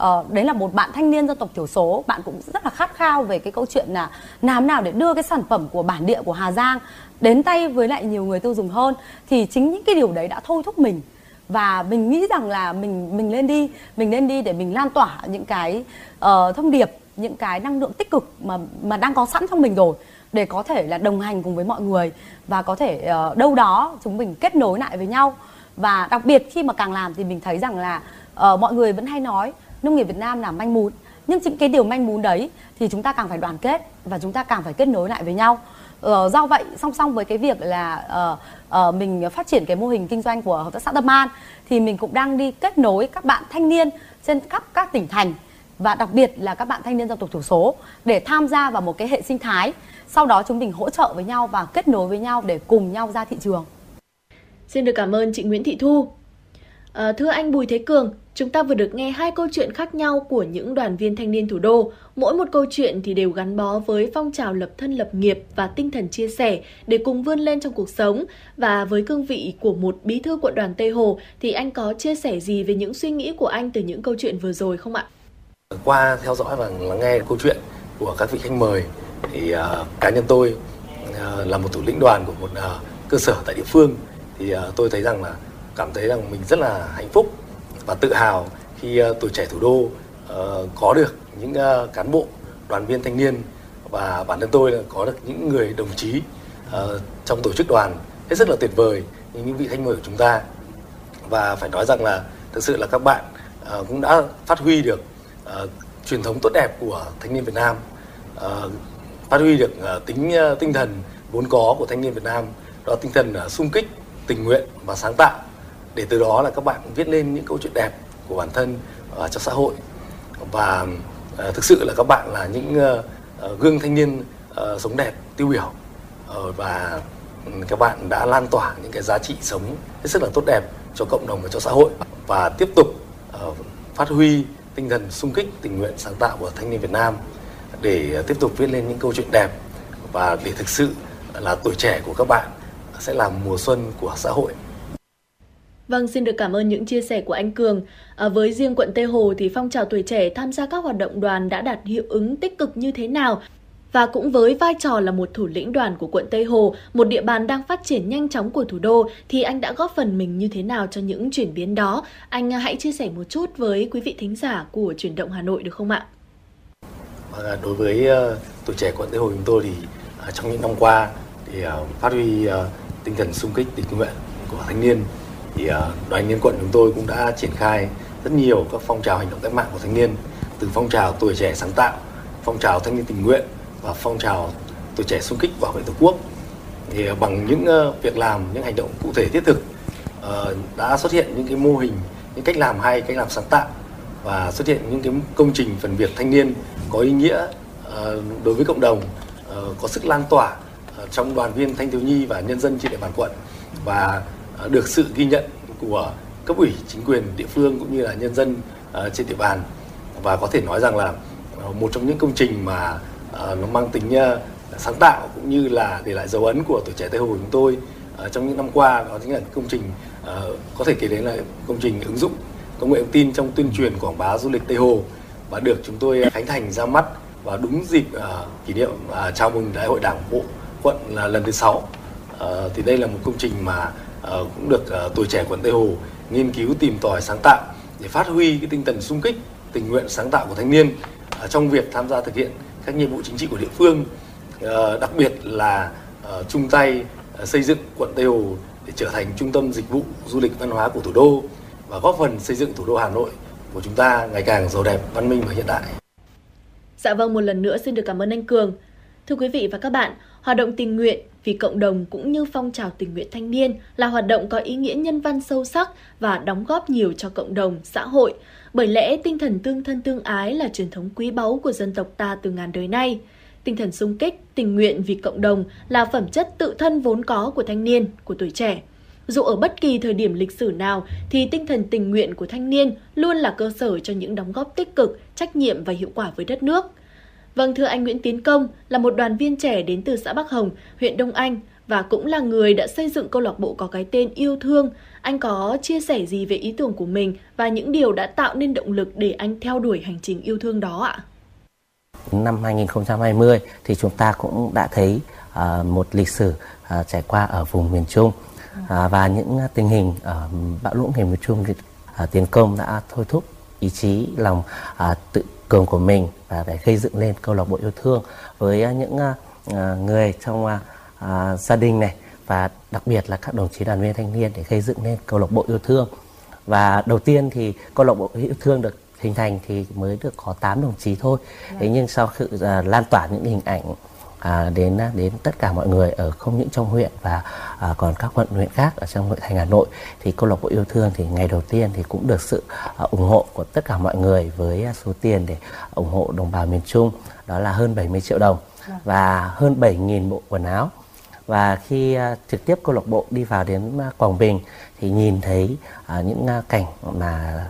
uh, đấy là một bạn thanh niên dân tộc thiểu số, bạn cũng rất là khát khao về cái câu chuyện là làm nào để đưa cái sản phẩm của bản địa của Hà Giang đến tay với lại nhiều người tiêu dùng hơn. Thì chính những cái điều đấy đã thôi thúc mình, và mình nghĩ rằng là mình mình lên đi, mình nên đi để mình lan tỏa những cái uh, thông điệp, những cái năng lượng tích cực mà mà đang có sẵn trong mình rồi, để có thể là đồng hành cùng với mọi người và có thể uh, đâu đó chúng mình kết nối lại với nhau. Và đặc biệt khi mà càng làm thì mình thấy rằng là uh, mọi người vẫn hay nói nông nghiệp Việt Nam là manh mún, nhưng chính cái điều manh mún đấy thì chúng ta càng phải đoàn kết và chúng ta càng phải kết nối lại với nhau. Uh, do vậy, song song với cái việc là uh, uh, mình phát triển cái mô hình kinh doanh của hợp tác xã Tâm An, thì mình cũng đang đi kết nối các bạn thanh niên trên khắp các tỉnh thành, và đặc biệt là các bạn thanh niên dân tộc thiểu số, để tham gia vào một cái hệ sinh thái. Sau đó chúng mình hỗ trợ với nhau và kết nối với nhau để cùng nhau ra thị trường. Xin được cảm ơn chị Nguyễn Thị Thu. À, thưa anh Bùi Thế Cường, chúng ta vừa được nghe hai câu chuyện khác nhau của những đoàn viên thanh niên thủ đô. Mỗi một câu chuyện thì đều gắn bó với phong trào lập thân lập nghiệp và tinh thần chia sẻ để cùng vươn lên trong cuộc sống. Và với cương vị của một bí thư quận đoàn Tây Hồ thì anh có chia sẻ gì về những suy nghĩ của anh từ những câu chuyện vừa rồi không ạ? Qua theo dõi và lắng nghe câu chuyện của các vị khách mời thì uh, cá nhân tôi uh, là một thủ lĩnh đoàn của một uh, cơ sở tại địa phương, thì uh, tôi thấy rằng là cảm thấy rằng mình rất là hạnh phúc và tự hào khi uh, tuổi trẻ thủ đô uh, có được những uh, cán bộ, đoàn viên thanh niên, và bản thân tôi là có được những người đồng chí uh, trong tổ chức đoàn hết sức là tuyệt vời như những vị khách mời của chúng ta. Và phải nói rằng là thực sự là các bạn uh, cũng đã phát huy được Uh, truyền thống tốt đẹp của thanh niên Việt Nam, uh, phát huy được uh, tính uh, tinh thần vốn có của thanh niên Việt Nam, đó tinh thần uh, xung kích, tình nguyện và sáng tạo, để từ đó là các bạn viết lên những câu chuyện đẹp của bản thân uh, cho xã hội. Và uh, thực sự là các bạn là những uh, uh, gương thanh niên uh, sống đẹp tiêu biểu, uh, và uh, các bạn đã lan tỏa những cái giá trị sống hết sức là tốt đẹp cho cộng đồng và cho xã hội, và tiếp tục uh, phát huy tinh thần xung kích, tình nguyện, sáng tạo của thanh niên Việt Nam để tiếp tục viết lên những câu chuyện đẹp, và để thực sự là tuổi trẻ của các bạn sẽ là mùa xuân của xã hội. Vâng, xin được cảm ơn những chia sẻ của anh Cường. À, với riêng quận Tây Hồ thì phong trào tuổi trẻ tham gia các hoạt động đoàn đã đạt hiệu ứng tích cực như thế nào? Và cũng với vai trò là một thủ lĩnh đoàn của quận Tây Hồ, một địa bàn đang phát triển nhanh chóng của thủ đô, thì anh đã góp phần mình như thế nào cho những chuyển biến đó? Anh hãy chia sẻ một chút với quý vị thính giả của Chuyển động Hà Nội được không ạ? Đối với tuổi trẻ quận Tây Hồ chúng tôi thì trong những năm qua thì phát huy tinh thần xung kích, tình nguyện của thanh niên, thì đoàn thanh niên quận chúng tôi cũng đã triển khai rất nhiều các phong trào hành động cách mạng của thanh niên, từ phong trào tuổi trẻ sáng tạo, phong trào thanh niên tình nguyện và phong trào tuổi trẻ xung kích bảo vệ Tổ quốc. Thì bằng những việc làm, những hành động cụ thể thiết thực đã xuất hiện những cái mô hình, những cách làm hay, cách làm sáng tạo, và xuất hiện những cái công trình phần việc thanh niên có ý nghĩa đối với cộng đồng, có sức lan tỏa trong đoàn viên thanh thiếu nhi và nhân dân trên địa bàn quận, và được sự ghi nhận của cấp ủy, chính quyền địa phương cũng như là nhân dân trên địa bàn. Và có thể nói rằng là một trong những công trình mà Uh, nó mang tính uh, sáng tạo cũng như là để lại dấu ấn của tuổi trẻ Tây Hồ chúng tôi uh, trong những năm qua, đó chính là công trình uh, có thể kể đến là công trình ứng dụng công nghệ thông tin trong tuyên truyền quảng bá du lịch Tây Hồ, và được chúng tôi uh, khánh thành ra mắt và đúng dịp uh, kỷ niệm uh, chào mừng Đại hội Đảng bộ quận là lần thứ sáu. Uh, thì đây là một công trình mà uh, cũng được uh, tuổi trẻ quận Tây Hồ nghiên cứu, tìm tòi, sáng tạo để phát huy cái tinh thần xung kích, tình nguyện, sáng tạo của thanh niên uh, trong việc tham gia thực hiện các nhiệm vụ chính trị của địa phương, đặc biệt là chung tay xây dựng quận Tây Hồ để trở thành trung tâm dịch vụ du lịch văn hóa của thủ đô, và góp phần xây dựng thủ đô Hà Nội của chúng ta ngày càng giàu đẹp, văn minh và hiện đại. Dạ vâng, một lần nữa xin được cảm ơn anh Cường. Thưa quý vị và các bạn, hoạt động tình nguyện, vì cộng đồng cũng như phong trào tình nguyện thanh niên là hoạt động có ý nghĩa nhân văn sâu sắc và đóng góp nhiều cho cộng đồng, xã hội. Bởi lẽ tinh thần tương thân tương ái là truyền thống quý báu của dân tộc ta từ ngàn đời nay. Tinh thần xung kích, tình nguyện vì cộng đồng là phẩm chất tự thân vốn có của thanh niên, của tuổi trẻ. Dù ở bất kỳ thời điểm lịch sử nào thì tinh thần tình nguyện của thanh niên luôn là cơ sở cho những đóng góp tích cực, trách nhiệm và hiệu quả với đất nước. Vâng, thưa anh Nguyễn Tiến Công là một đoàn viên trẻ đến từ xã Bắc Hồng, huyện Đông Anh và cũng là người đã xây dựng câu lạc bộ có cái tên Yêu Thương. Anh có chia sẻ gì về ý tưởng của mình và những điều đã tạo nên động lực để anh theo đuổi hành trình yêu thương đó ạ? Năm hai không hai không thì chúng ta cũng đã thấy uh, một lịch sử uh, trải qua ở vùng miền Trung. À, và những tình hình ở bão lũ miền Trung, à, Tiến Công đã thôi thúc ý chí lòng à, tự cường của mình và để gây dựng lên câu lạc bộ Yêu Thương với à, những à, người trong à, à, gia đình này và đặc biệt là các đồng chí đoàn viên thanh niên để gây dựng lên câu lạc bộ Yêu Thương. Và đầu tiên thì câu lạc bộ Yêu Thương được hình thành thì mới được có tám đồng chí thôi. Thế nhưng sau khi à, lan tỏa những hình ảnh À, đến đến tất cả mọi người ở không những trong huyện và à, còn các quận huyện khác ở trong nội thành Hà Nội thì câu lạc bộ Yêu Thương thì ngày đầu tiên thì cũng được sự à, ủng hộ của tất cả mọi người với số tiền để ủng hộ đồng bào miền Trung đó là hơn bảy mươi triệu đồng và hơn bảy nghìn bộ quần áo. Và khi à, trực tiếp câu lạc bộ đi vào đến à, Quảng Bình thì nhìn thấy à, những à, cảnh mà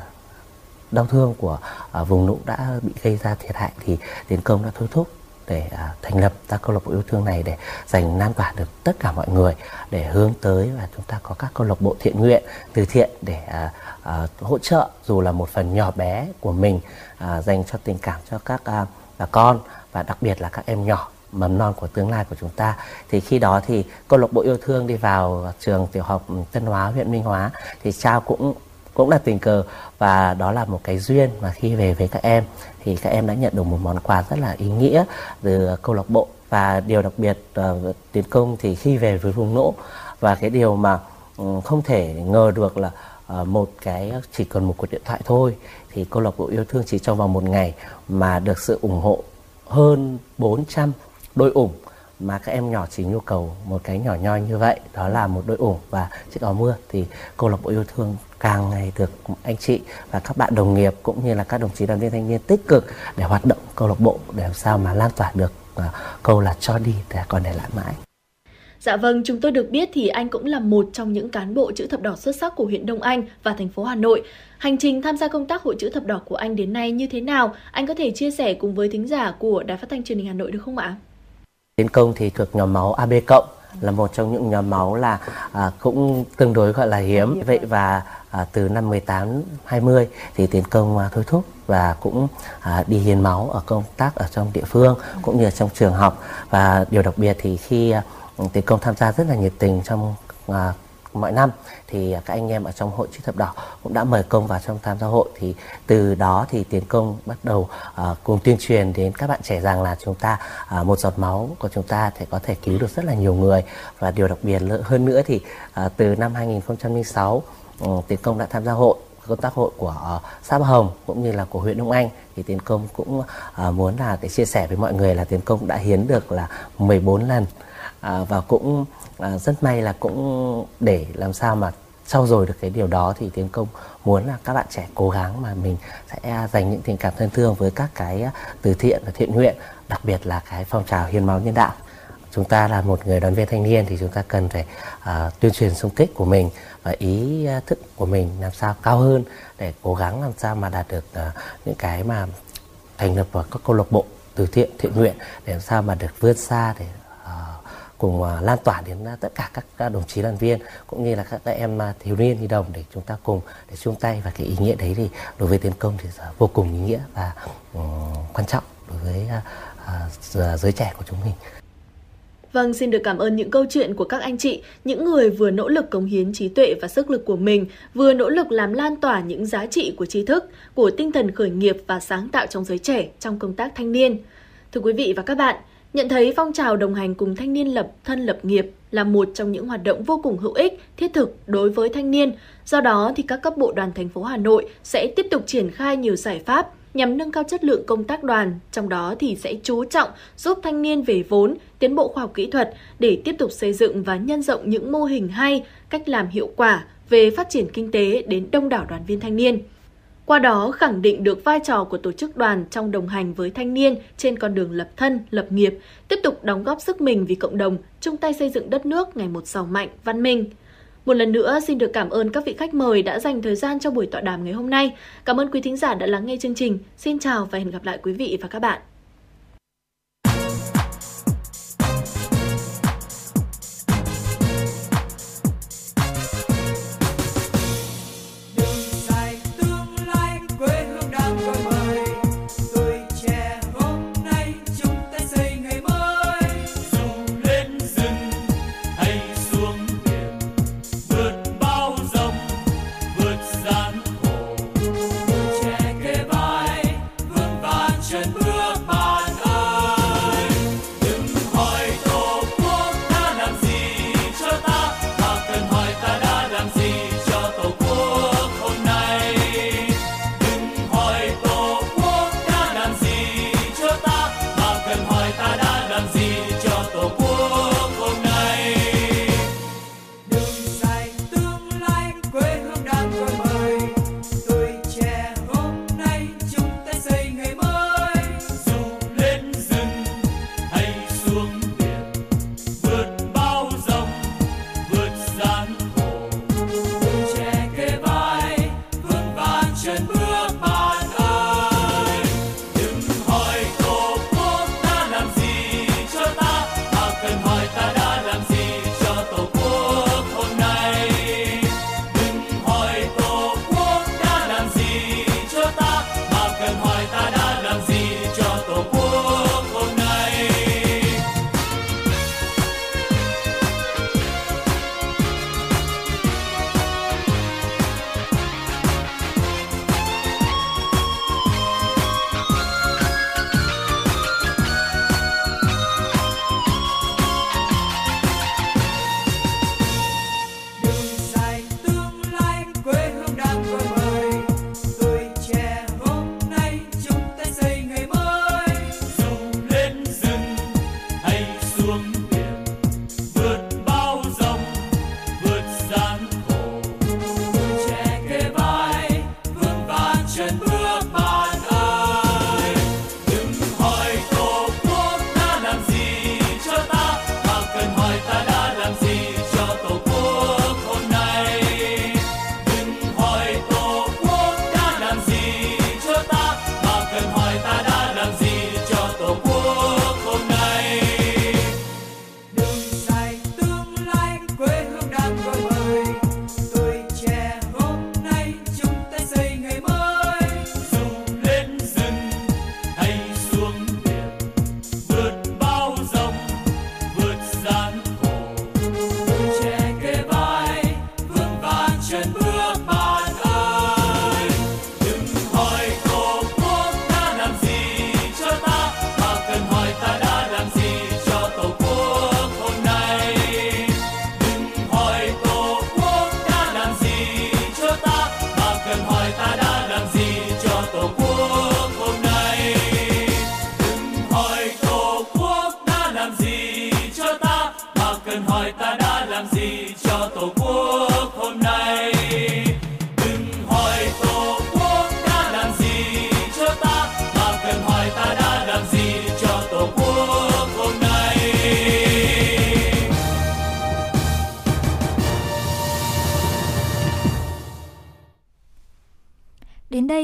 đau thương của à, vùng lũ đã bị gây ra thiệt hại thì Tiến Công đã thôi thúc để à, thành lập ra câu lạc bộ Yêu Thương này để dành lan tỏa được tất cả mọi người để hướng tới và chúng ta có các câu lạc bộ thiện nguyện, từ thiện để à, à, hỗ trợ dù là một phần nhỏ bé của mình à, dành cho tình cảm cho các à, bà con và đặc biệt là các em nhỏ mầm non của tương lai của chúng ta. Thì khi đó thì câu lạc bộ Yêu Thương đi vào trường tiểu học Tân Hóa, huyện Minh Hóa thì trao cũng cũng là tình cờ và đó là một cái duyên mà khi về với các em thì các em đã nhận được một món quà rất là ý nghĩa từ câu lạc bộ. Và điều đặc biệt uh, Tiến Công thì khi về với vùng lũ và cái điều mà um, không thể ngờ được là uh, một cái chỉ cần một cuộc điện thoại thôi thì câu lạc bộ Yêu Thương chỉ trong vòng một ngày mà được sự ủng hộ hơn bốn trăm đôi ủng mà các em nhỏ chỉ nhu cầu một cái nhỏ nhoi như vậy, đó là một đôi ủng và chiếc áo mưa. Thì câu lạc bộ Yêu Thương càng ngày được anh chị và các bạn đồng nghiệp cũng như là các đồng chí đoàn viên thanh niên tích cực để hoạt động câu lạc bộ để làm sao mà lan tỏa được câu là cho đi để còn để lại mãi. Dạ vâng, chúng tôi được biết thì anh cũng là một trong những cán bộ chữ thập đỏ xuất sắc của huyện Đông Anh và thành phố Hà Nội. Hành trình tham gia công tác hội chữ thập đỏ của anh đến nay như thế nào? Anh có thể chia sẻ cùng với thính giả của Đài Phát thanh Truyền hình Hà Nội được không ạ? Tiến Công thì thuộc nhóm máu a bê cộng, là một trong những nhóm máu là à, cũng tương đối gọi là hiếm. Vậy và à, từ năm mười tám hai mươi thì Tiến Công à, thôi thúc và cũng à, đi hiến máu ở công tác ở trong địa phương cũng như trong trường học. Và điều đặc biệt thì khi à, Tiến Công tham gia rất là nhiệt tình trong à, mọi năm thì à, các anh em ở trong hội chữ thập đỏ cũng đã mời Công vào trong tham gia hội. Thì từ đó thì Tiến Công bắt đầu à, cùng tuyên truyền đến các bạn trẻ rằng là chúng ta à, một giọt máu của chúng ta thì có thể cứu được rất là nhiều người. Và điều đặc biệt hơn nữa thì à, từ năm hai nghìn không trăm lẻ sáu Tiến Công đã tham gia hội công tác hội của xã Bắc Hồng cũng như là của huyện Đông Anh. Thì Tiến Công cũng à, muốn là để chia sẻ với mọi người là Tiến Công đã hiến được là mười bốn lần à, và cũng à, rất may là cũng để làm sao mà trau dồi được cái điều đó thì Tiến Công muốn là các bạn trẻ cố gắng mà mình sẽ dành những tình cảm thân thương với các cái từ thiện và thiện nguyện, đặc biệt là cái phong trào hiến máu nhân đạo. Chúng ta là một người đoàn viên thanh niên thì chúng ta cần phải à, tuyên truyền xung kích của mình và ý thức của mình làm sao cao hơn để cố gắng làm sao mà đạt được à, những cái mà thành lập vào các câu lạc bộ từ thiện thiện nguyện để làm sao mà được vươn xa để à, cùng à, lan tỏa đến tất cả các đồng chí đoàn viên cũng như là các em à, thiếu niên nhi đồng để chúng ta cùng để chung tay. Và cái ý nghĩa đấy thì đối với Tiến Công thì vô cùng ý nghĩa và um, quan trọng đối với à, à, giới trẻ của chúng mình. Vâng, xin được cảm ơn những câu chuyện của các anh chị, những người vừa nỗ lực cống hiến trí tuệ và sức lực của mình, vừa nỗ lực làm lan tỏa những giá trị của tri thức, của tinh thần khởi nghiệp và sáng tạo trong giới trẻ, trong công tác thanh niên. Thưa quý vị và các bạn, nhận thấy phong trào đồng hành cùng thanh niên lập thân lập nghiệp là một trong những hoạt động vô cùng hữu ích, thiết thực đối với thanh niên. Do đó thì các cấp bộ đoàn thành phố Hà Nội sẽ tiếp tục triển khai nhiều giải pháp, nhằm nâng cao chất lượng công tác đoàn, trong đó thì sẽ chú trọng giúp thanh niên về vốn, tiến bộ khoa học kỹ thuật để tiếp tục xây dựng và nhân rộng những mô hình hay, cách làm hiệu quả về phát triển kinh tế đến đông đảo đoàn viên thanh niên. Qua đó khẳng định được vai trò của tổ chức đoàn trong đồng hành với thanh niên trên con đường lập thân, lập nghiệp, tiếp tục đóng góp sức mình vì cộng đồng, chung tay xây dựng đất nước ngày một giàu mạnh, văn minh. Một lần nữa xin được cảm ơn các vị khách mời đã dành thời gian cho buổi tọa đàm ngày hôm nay. Cảm ơn quý thính giả đã lắng nghe chương trình. Xin chào và hẹn gặp lại quý vị và các bạn.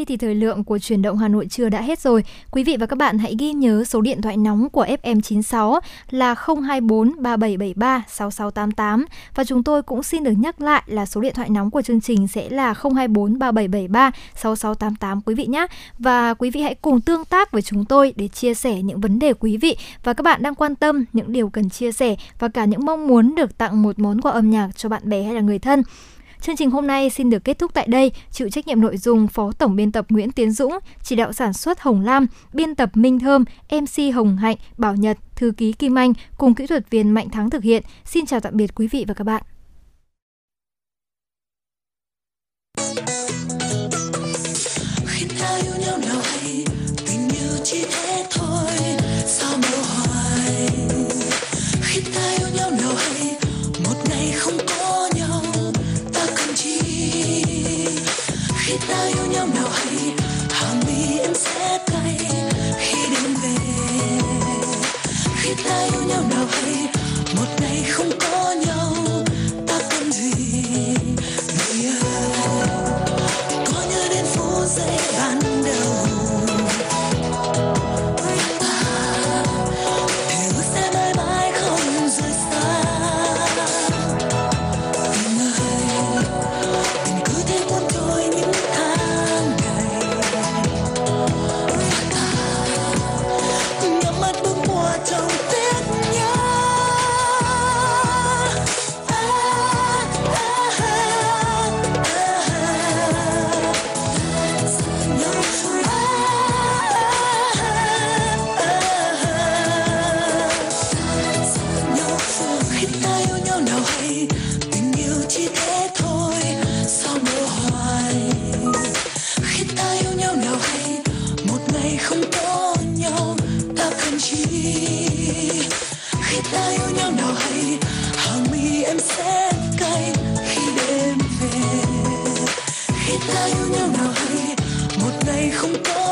Thì thời lượng của Chuyển động Hà Nội trưa đã hết rồi. Quý vị và các bạn hãy ghi nhớ số điện thoại nóng của ép em chín sáu là không hai bốn ba bảy bảy ba sáu sáu tám tám và chúng tôi cũng xin được nhắc lại là số điện thoại nóng của chương trình sẽ là không hai bốn ba bảy bảy ba sáu sáu tám tám quý vị nhé. Và quý vị hãy cùng tương tác với chúng tôi để chia sẻ những vấn đề quý vị và các bạn đang quan tâm, những điều cần chia sẻ và cả những mong muốn được tặng một món quà âm nhạc cho bạn bè hay là người thân. Chương trình hôm nay xin được kết thúc tại đây. Chịu trách nhiệm nội dung Phó Tổng Biên tập Nguyễn Tiến Dũng, chỉ đạo sản xuất Hồng Lam, biên tập Minh Thơm, em xê Hồng Hạnh, Bảo Nhật, thư ký Kim Anh cùng kỹ thuật viên Mạnh Thắng thực hiện. Xin chào tạm biệt quý vị và các bạn. Khi ta yêu nhau nào hay Khi ta yêu nhau nào hay, hàng mi em sẽ cay khi đêm về. Khi ta yêu nhau nào hay, một ngày không có nhau ta cần gì. Người ơi, có nhớ đến phút giây ban đầu ta yêu nhau nào hay, một ngày không có.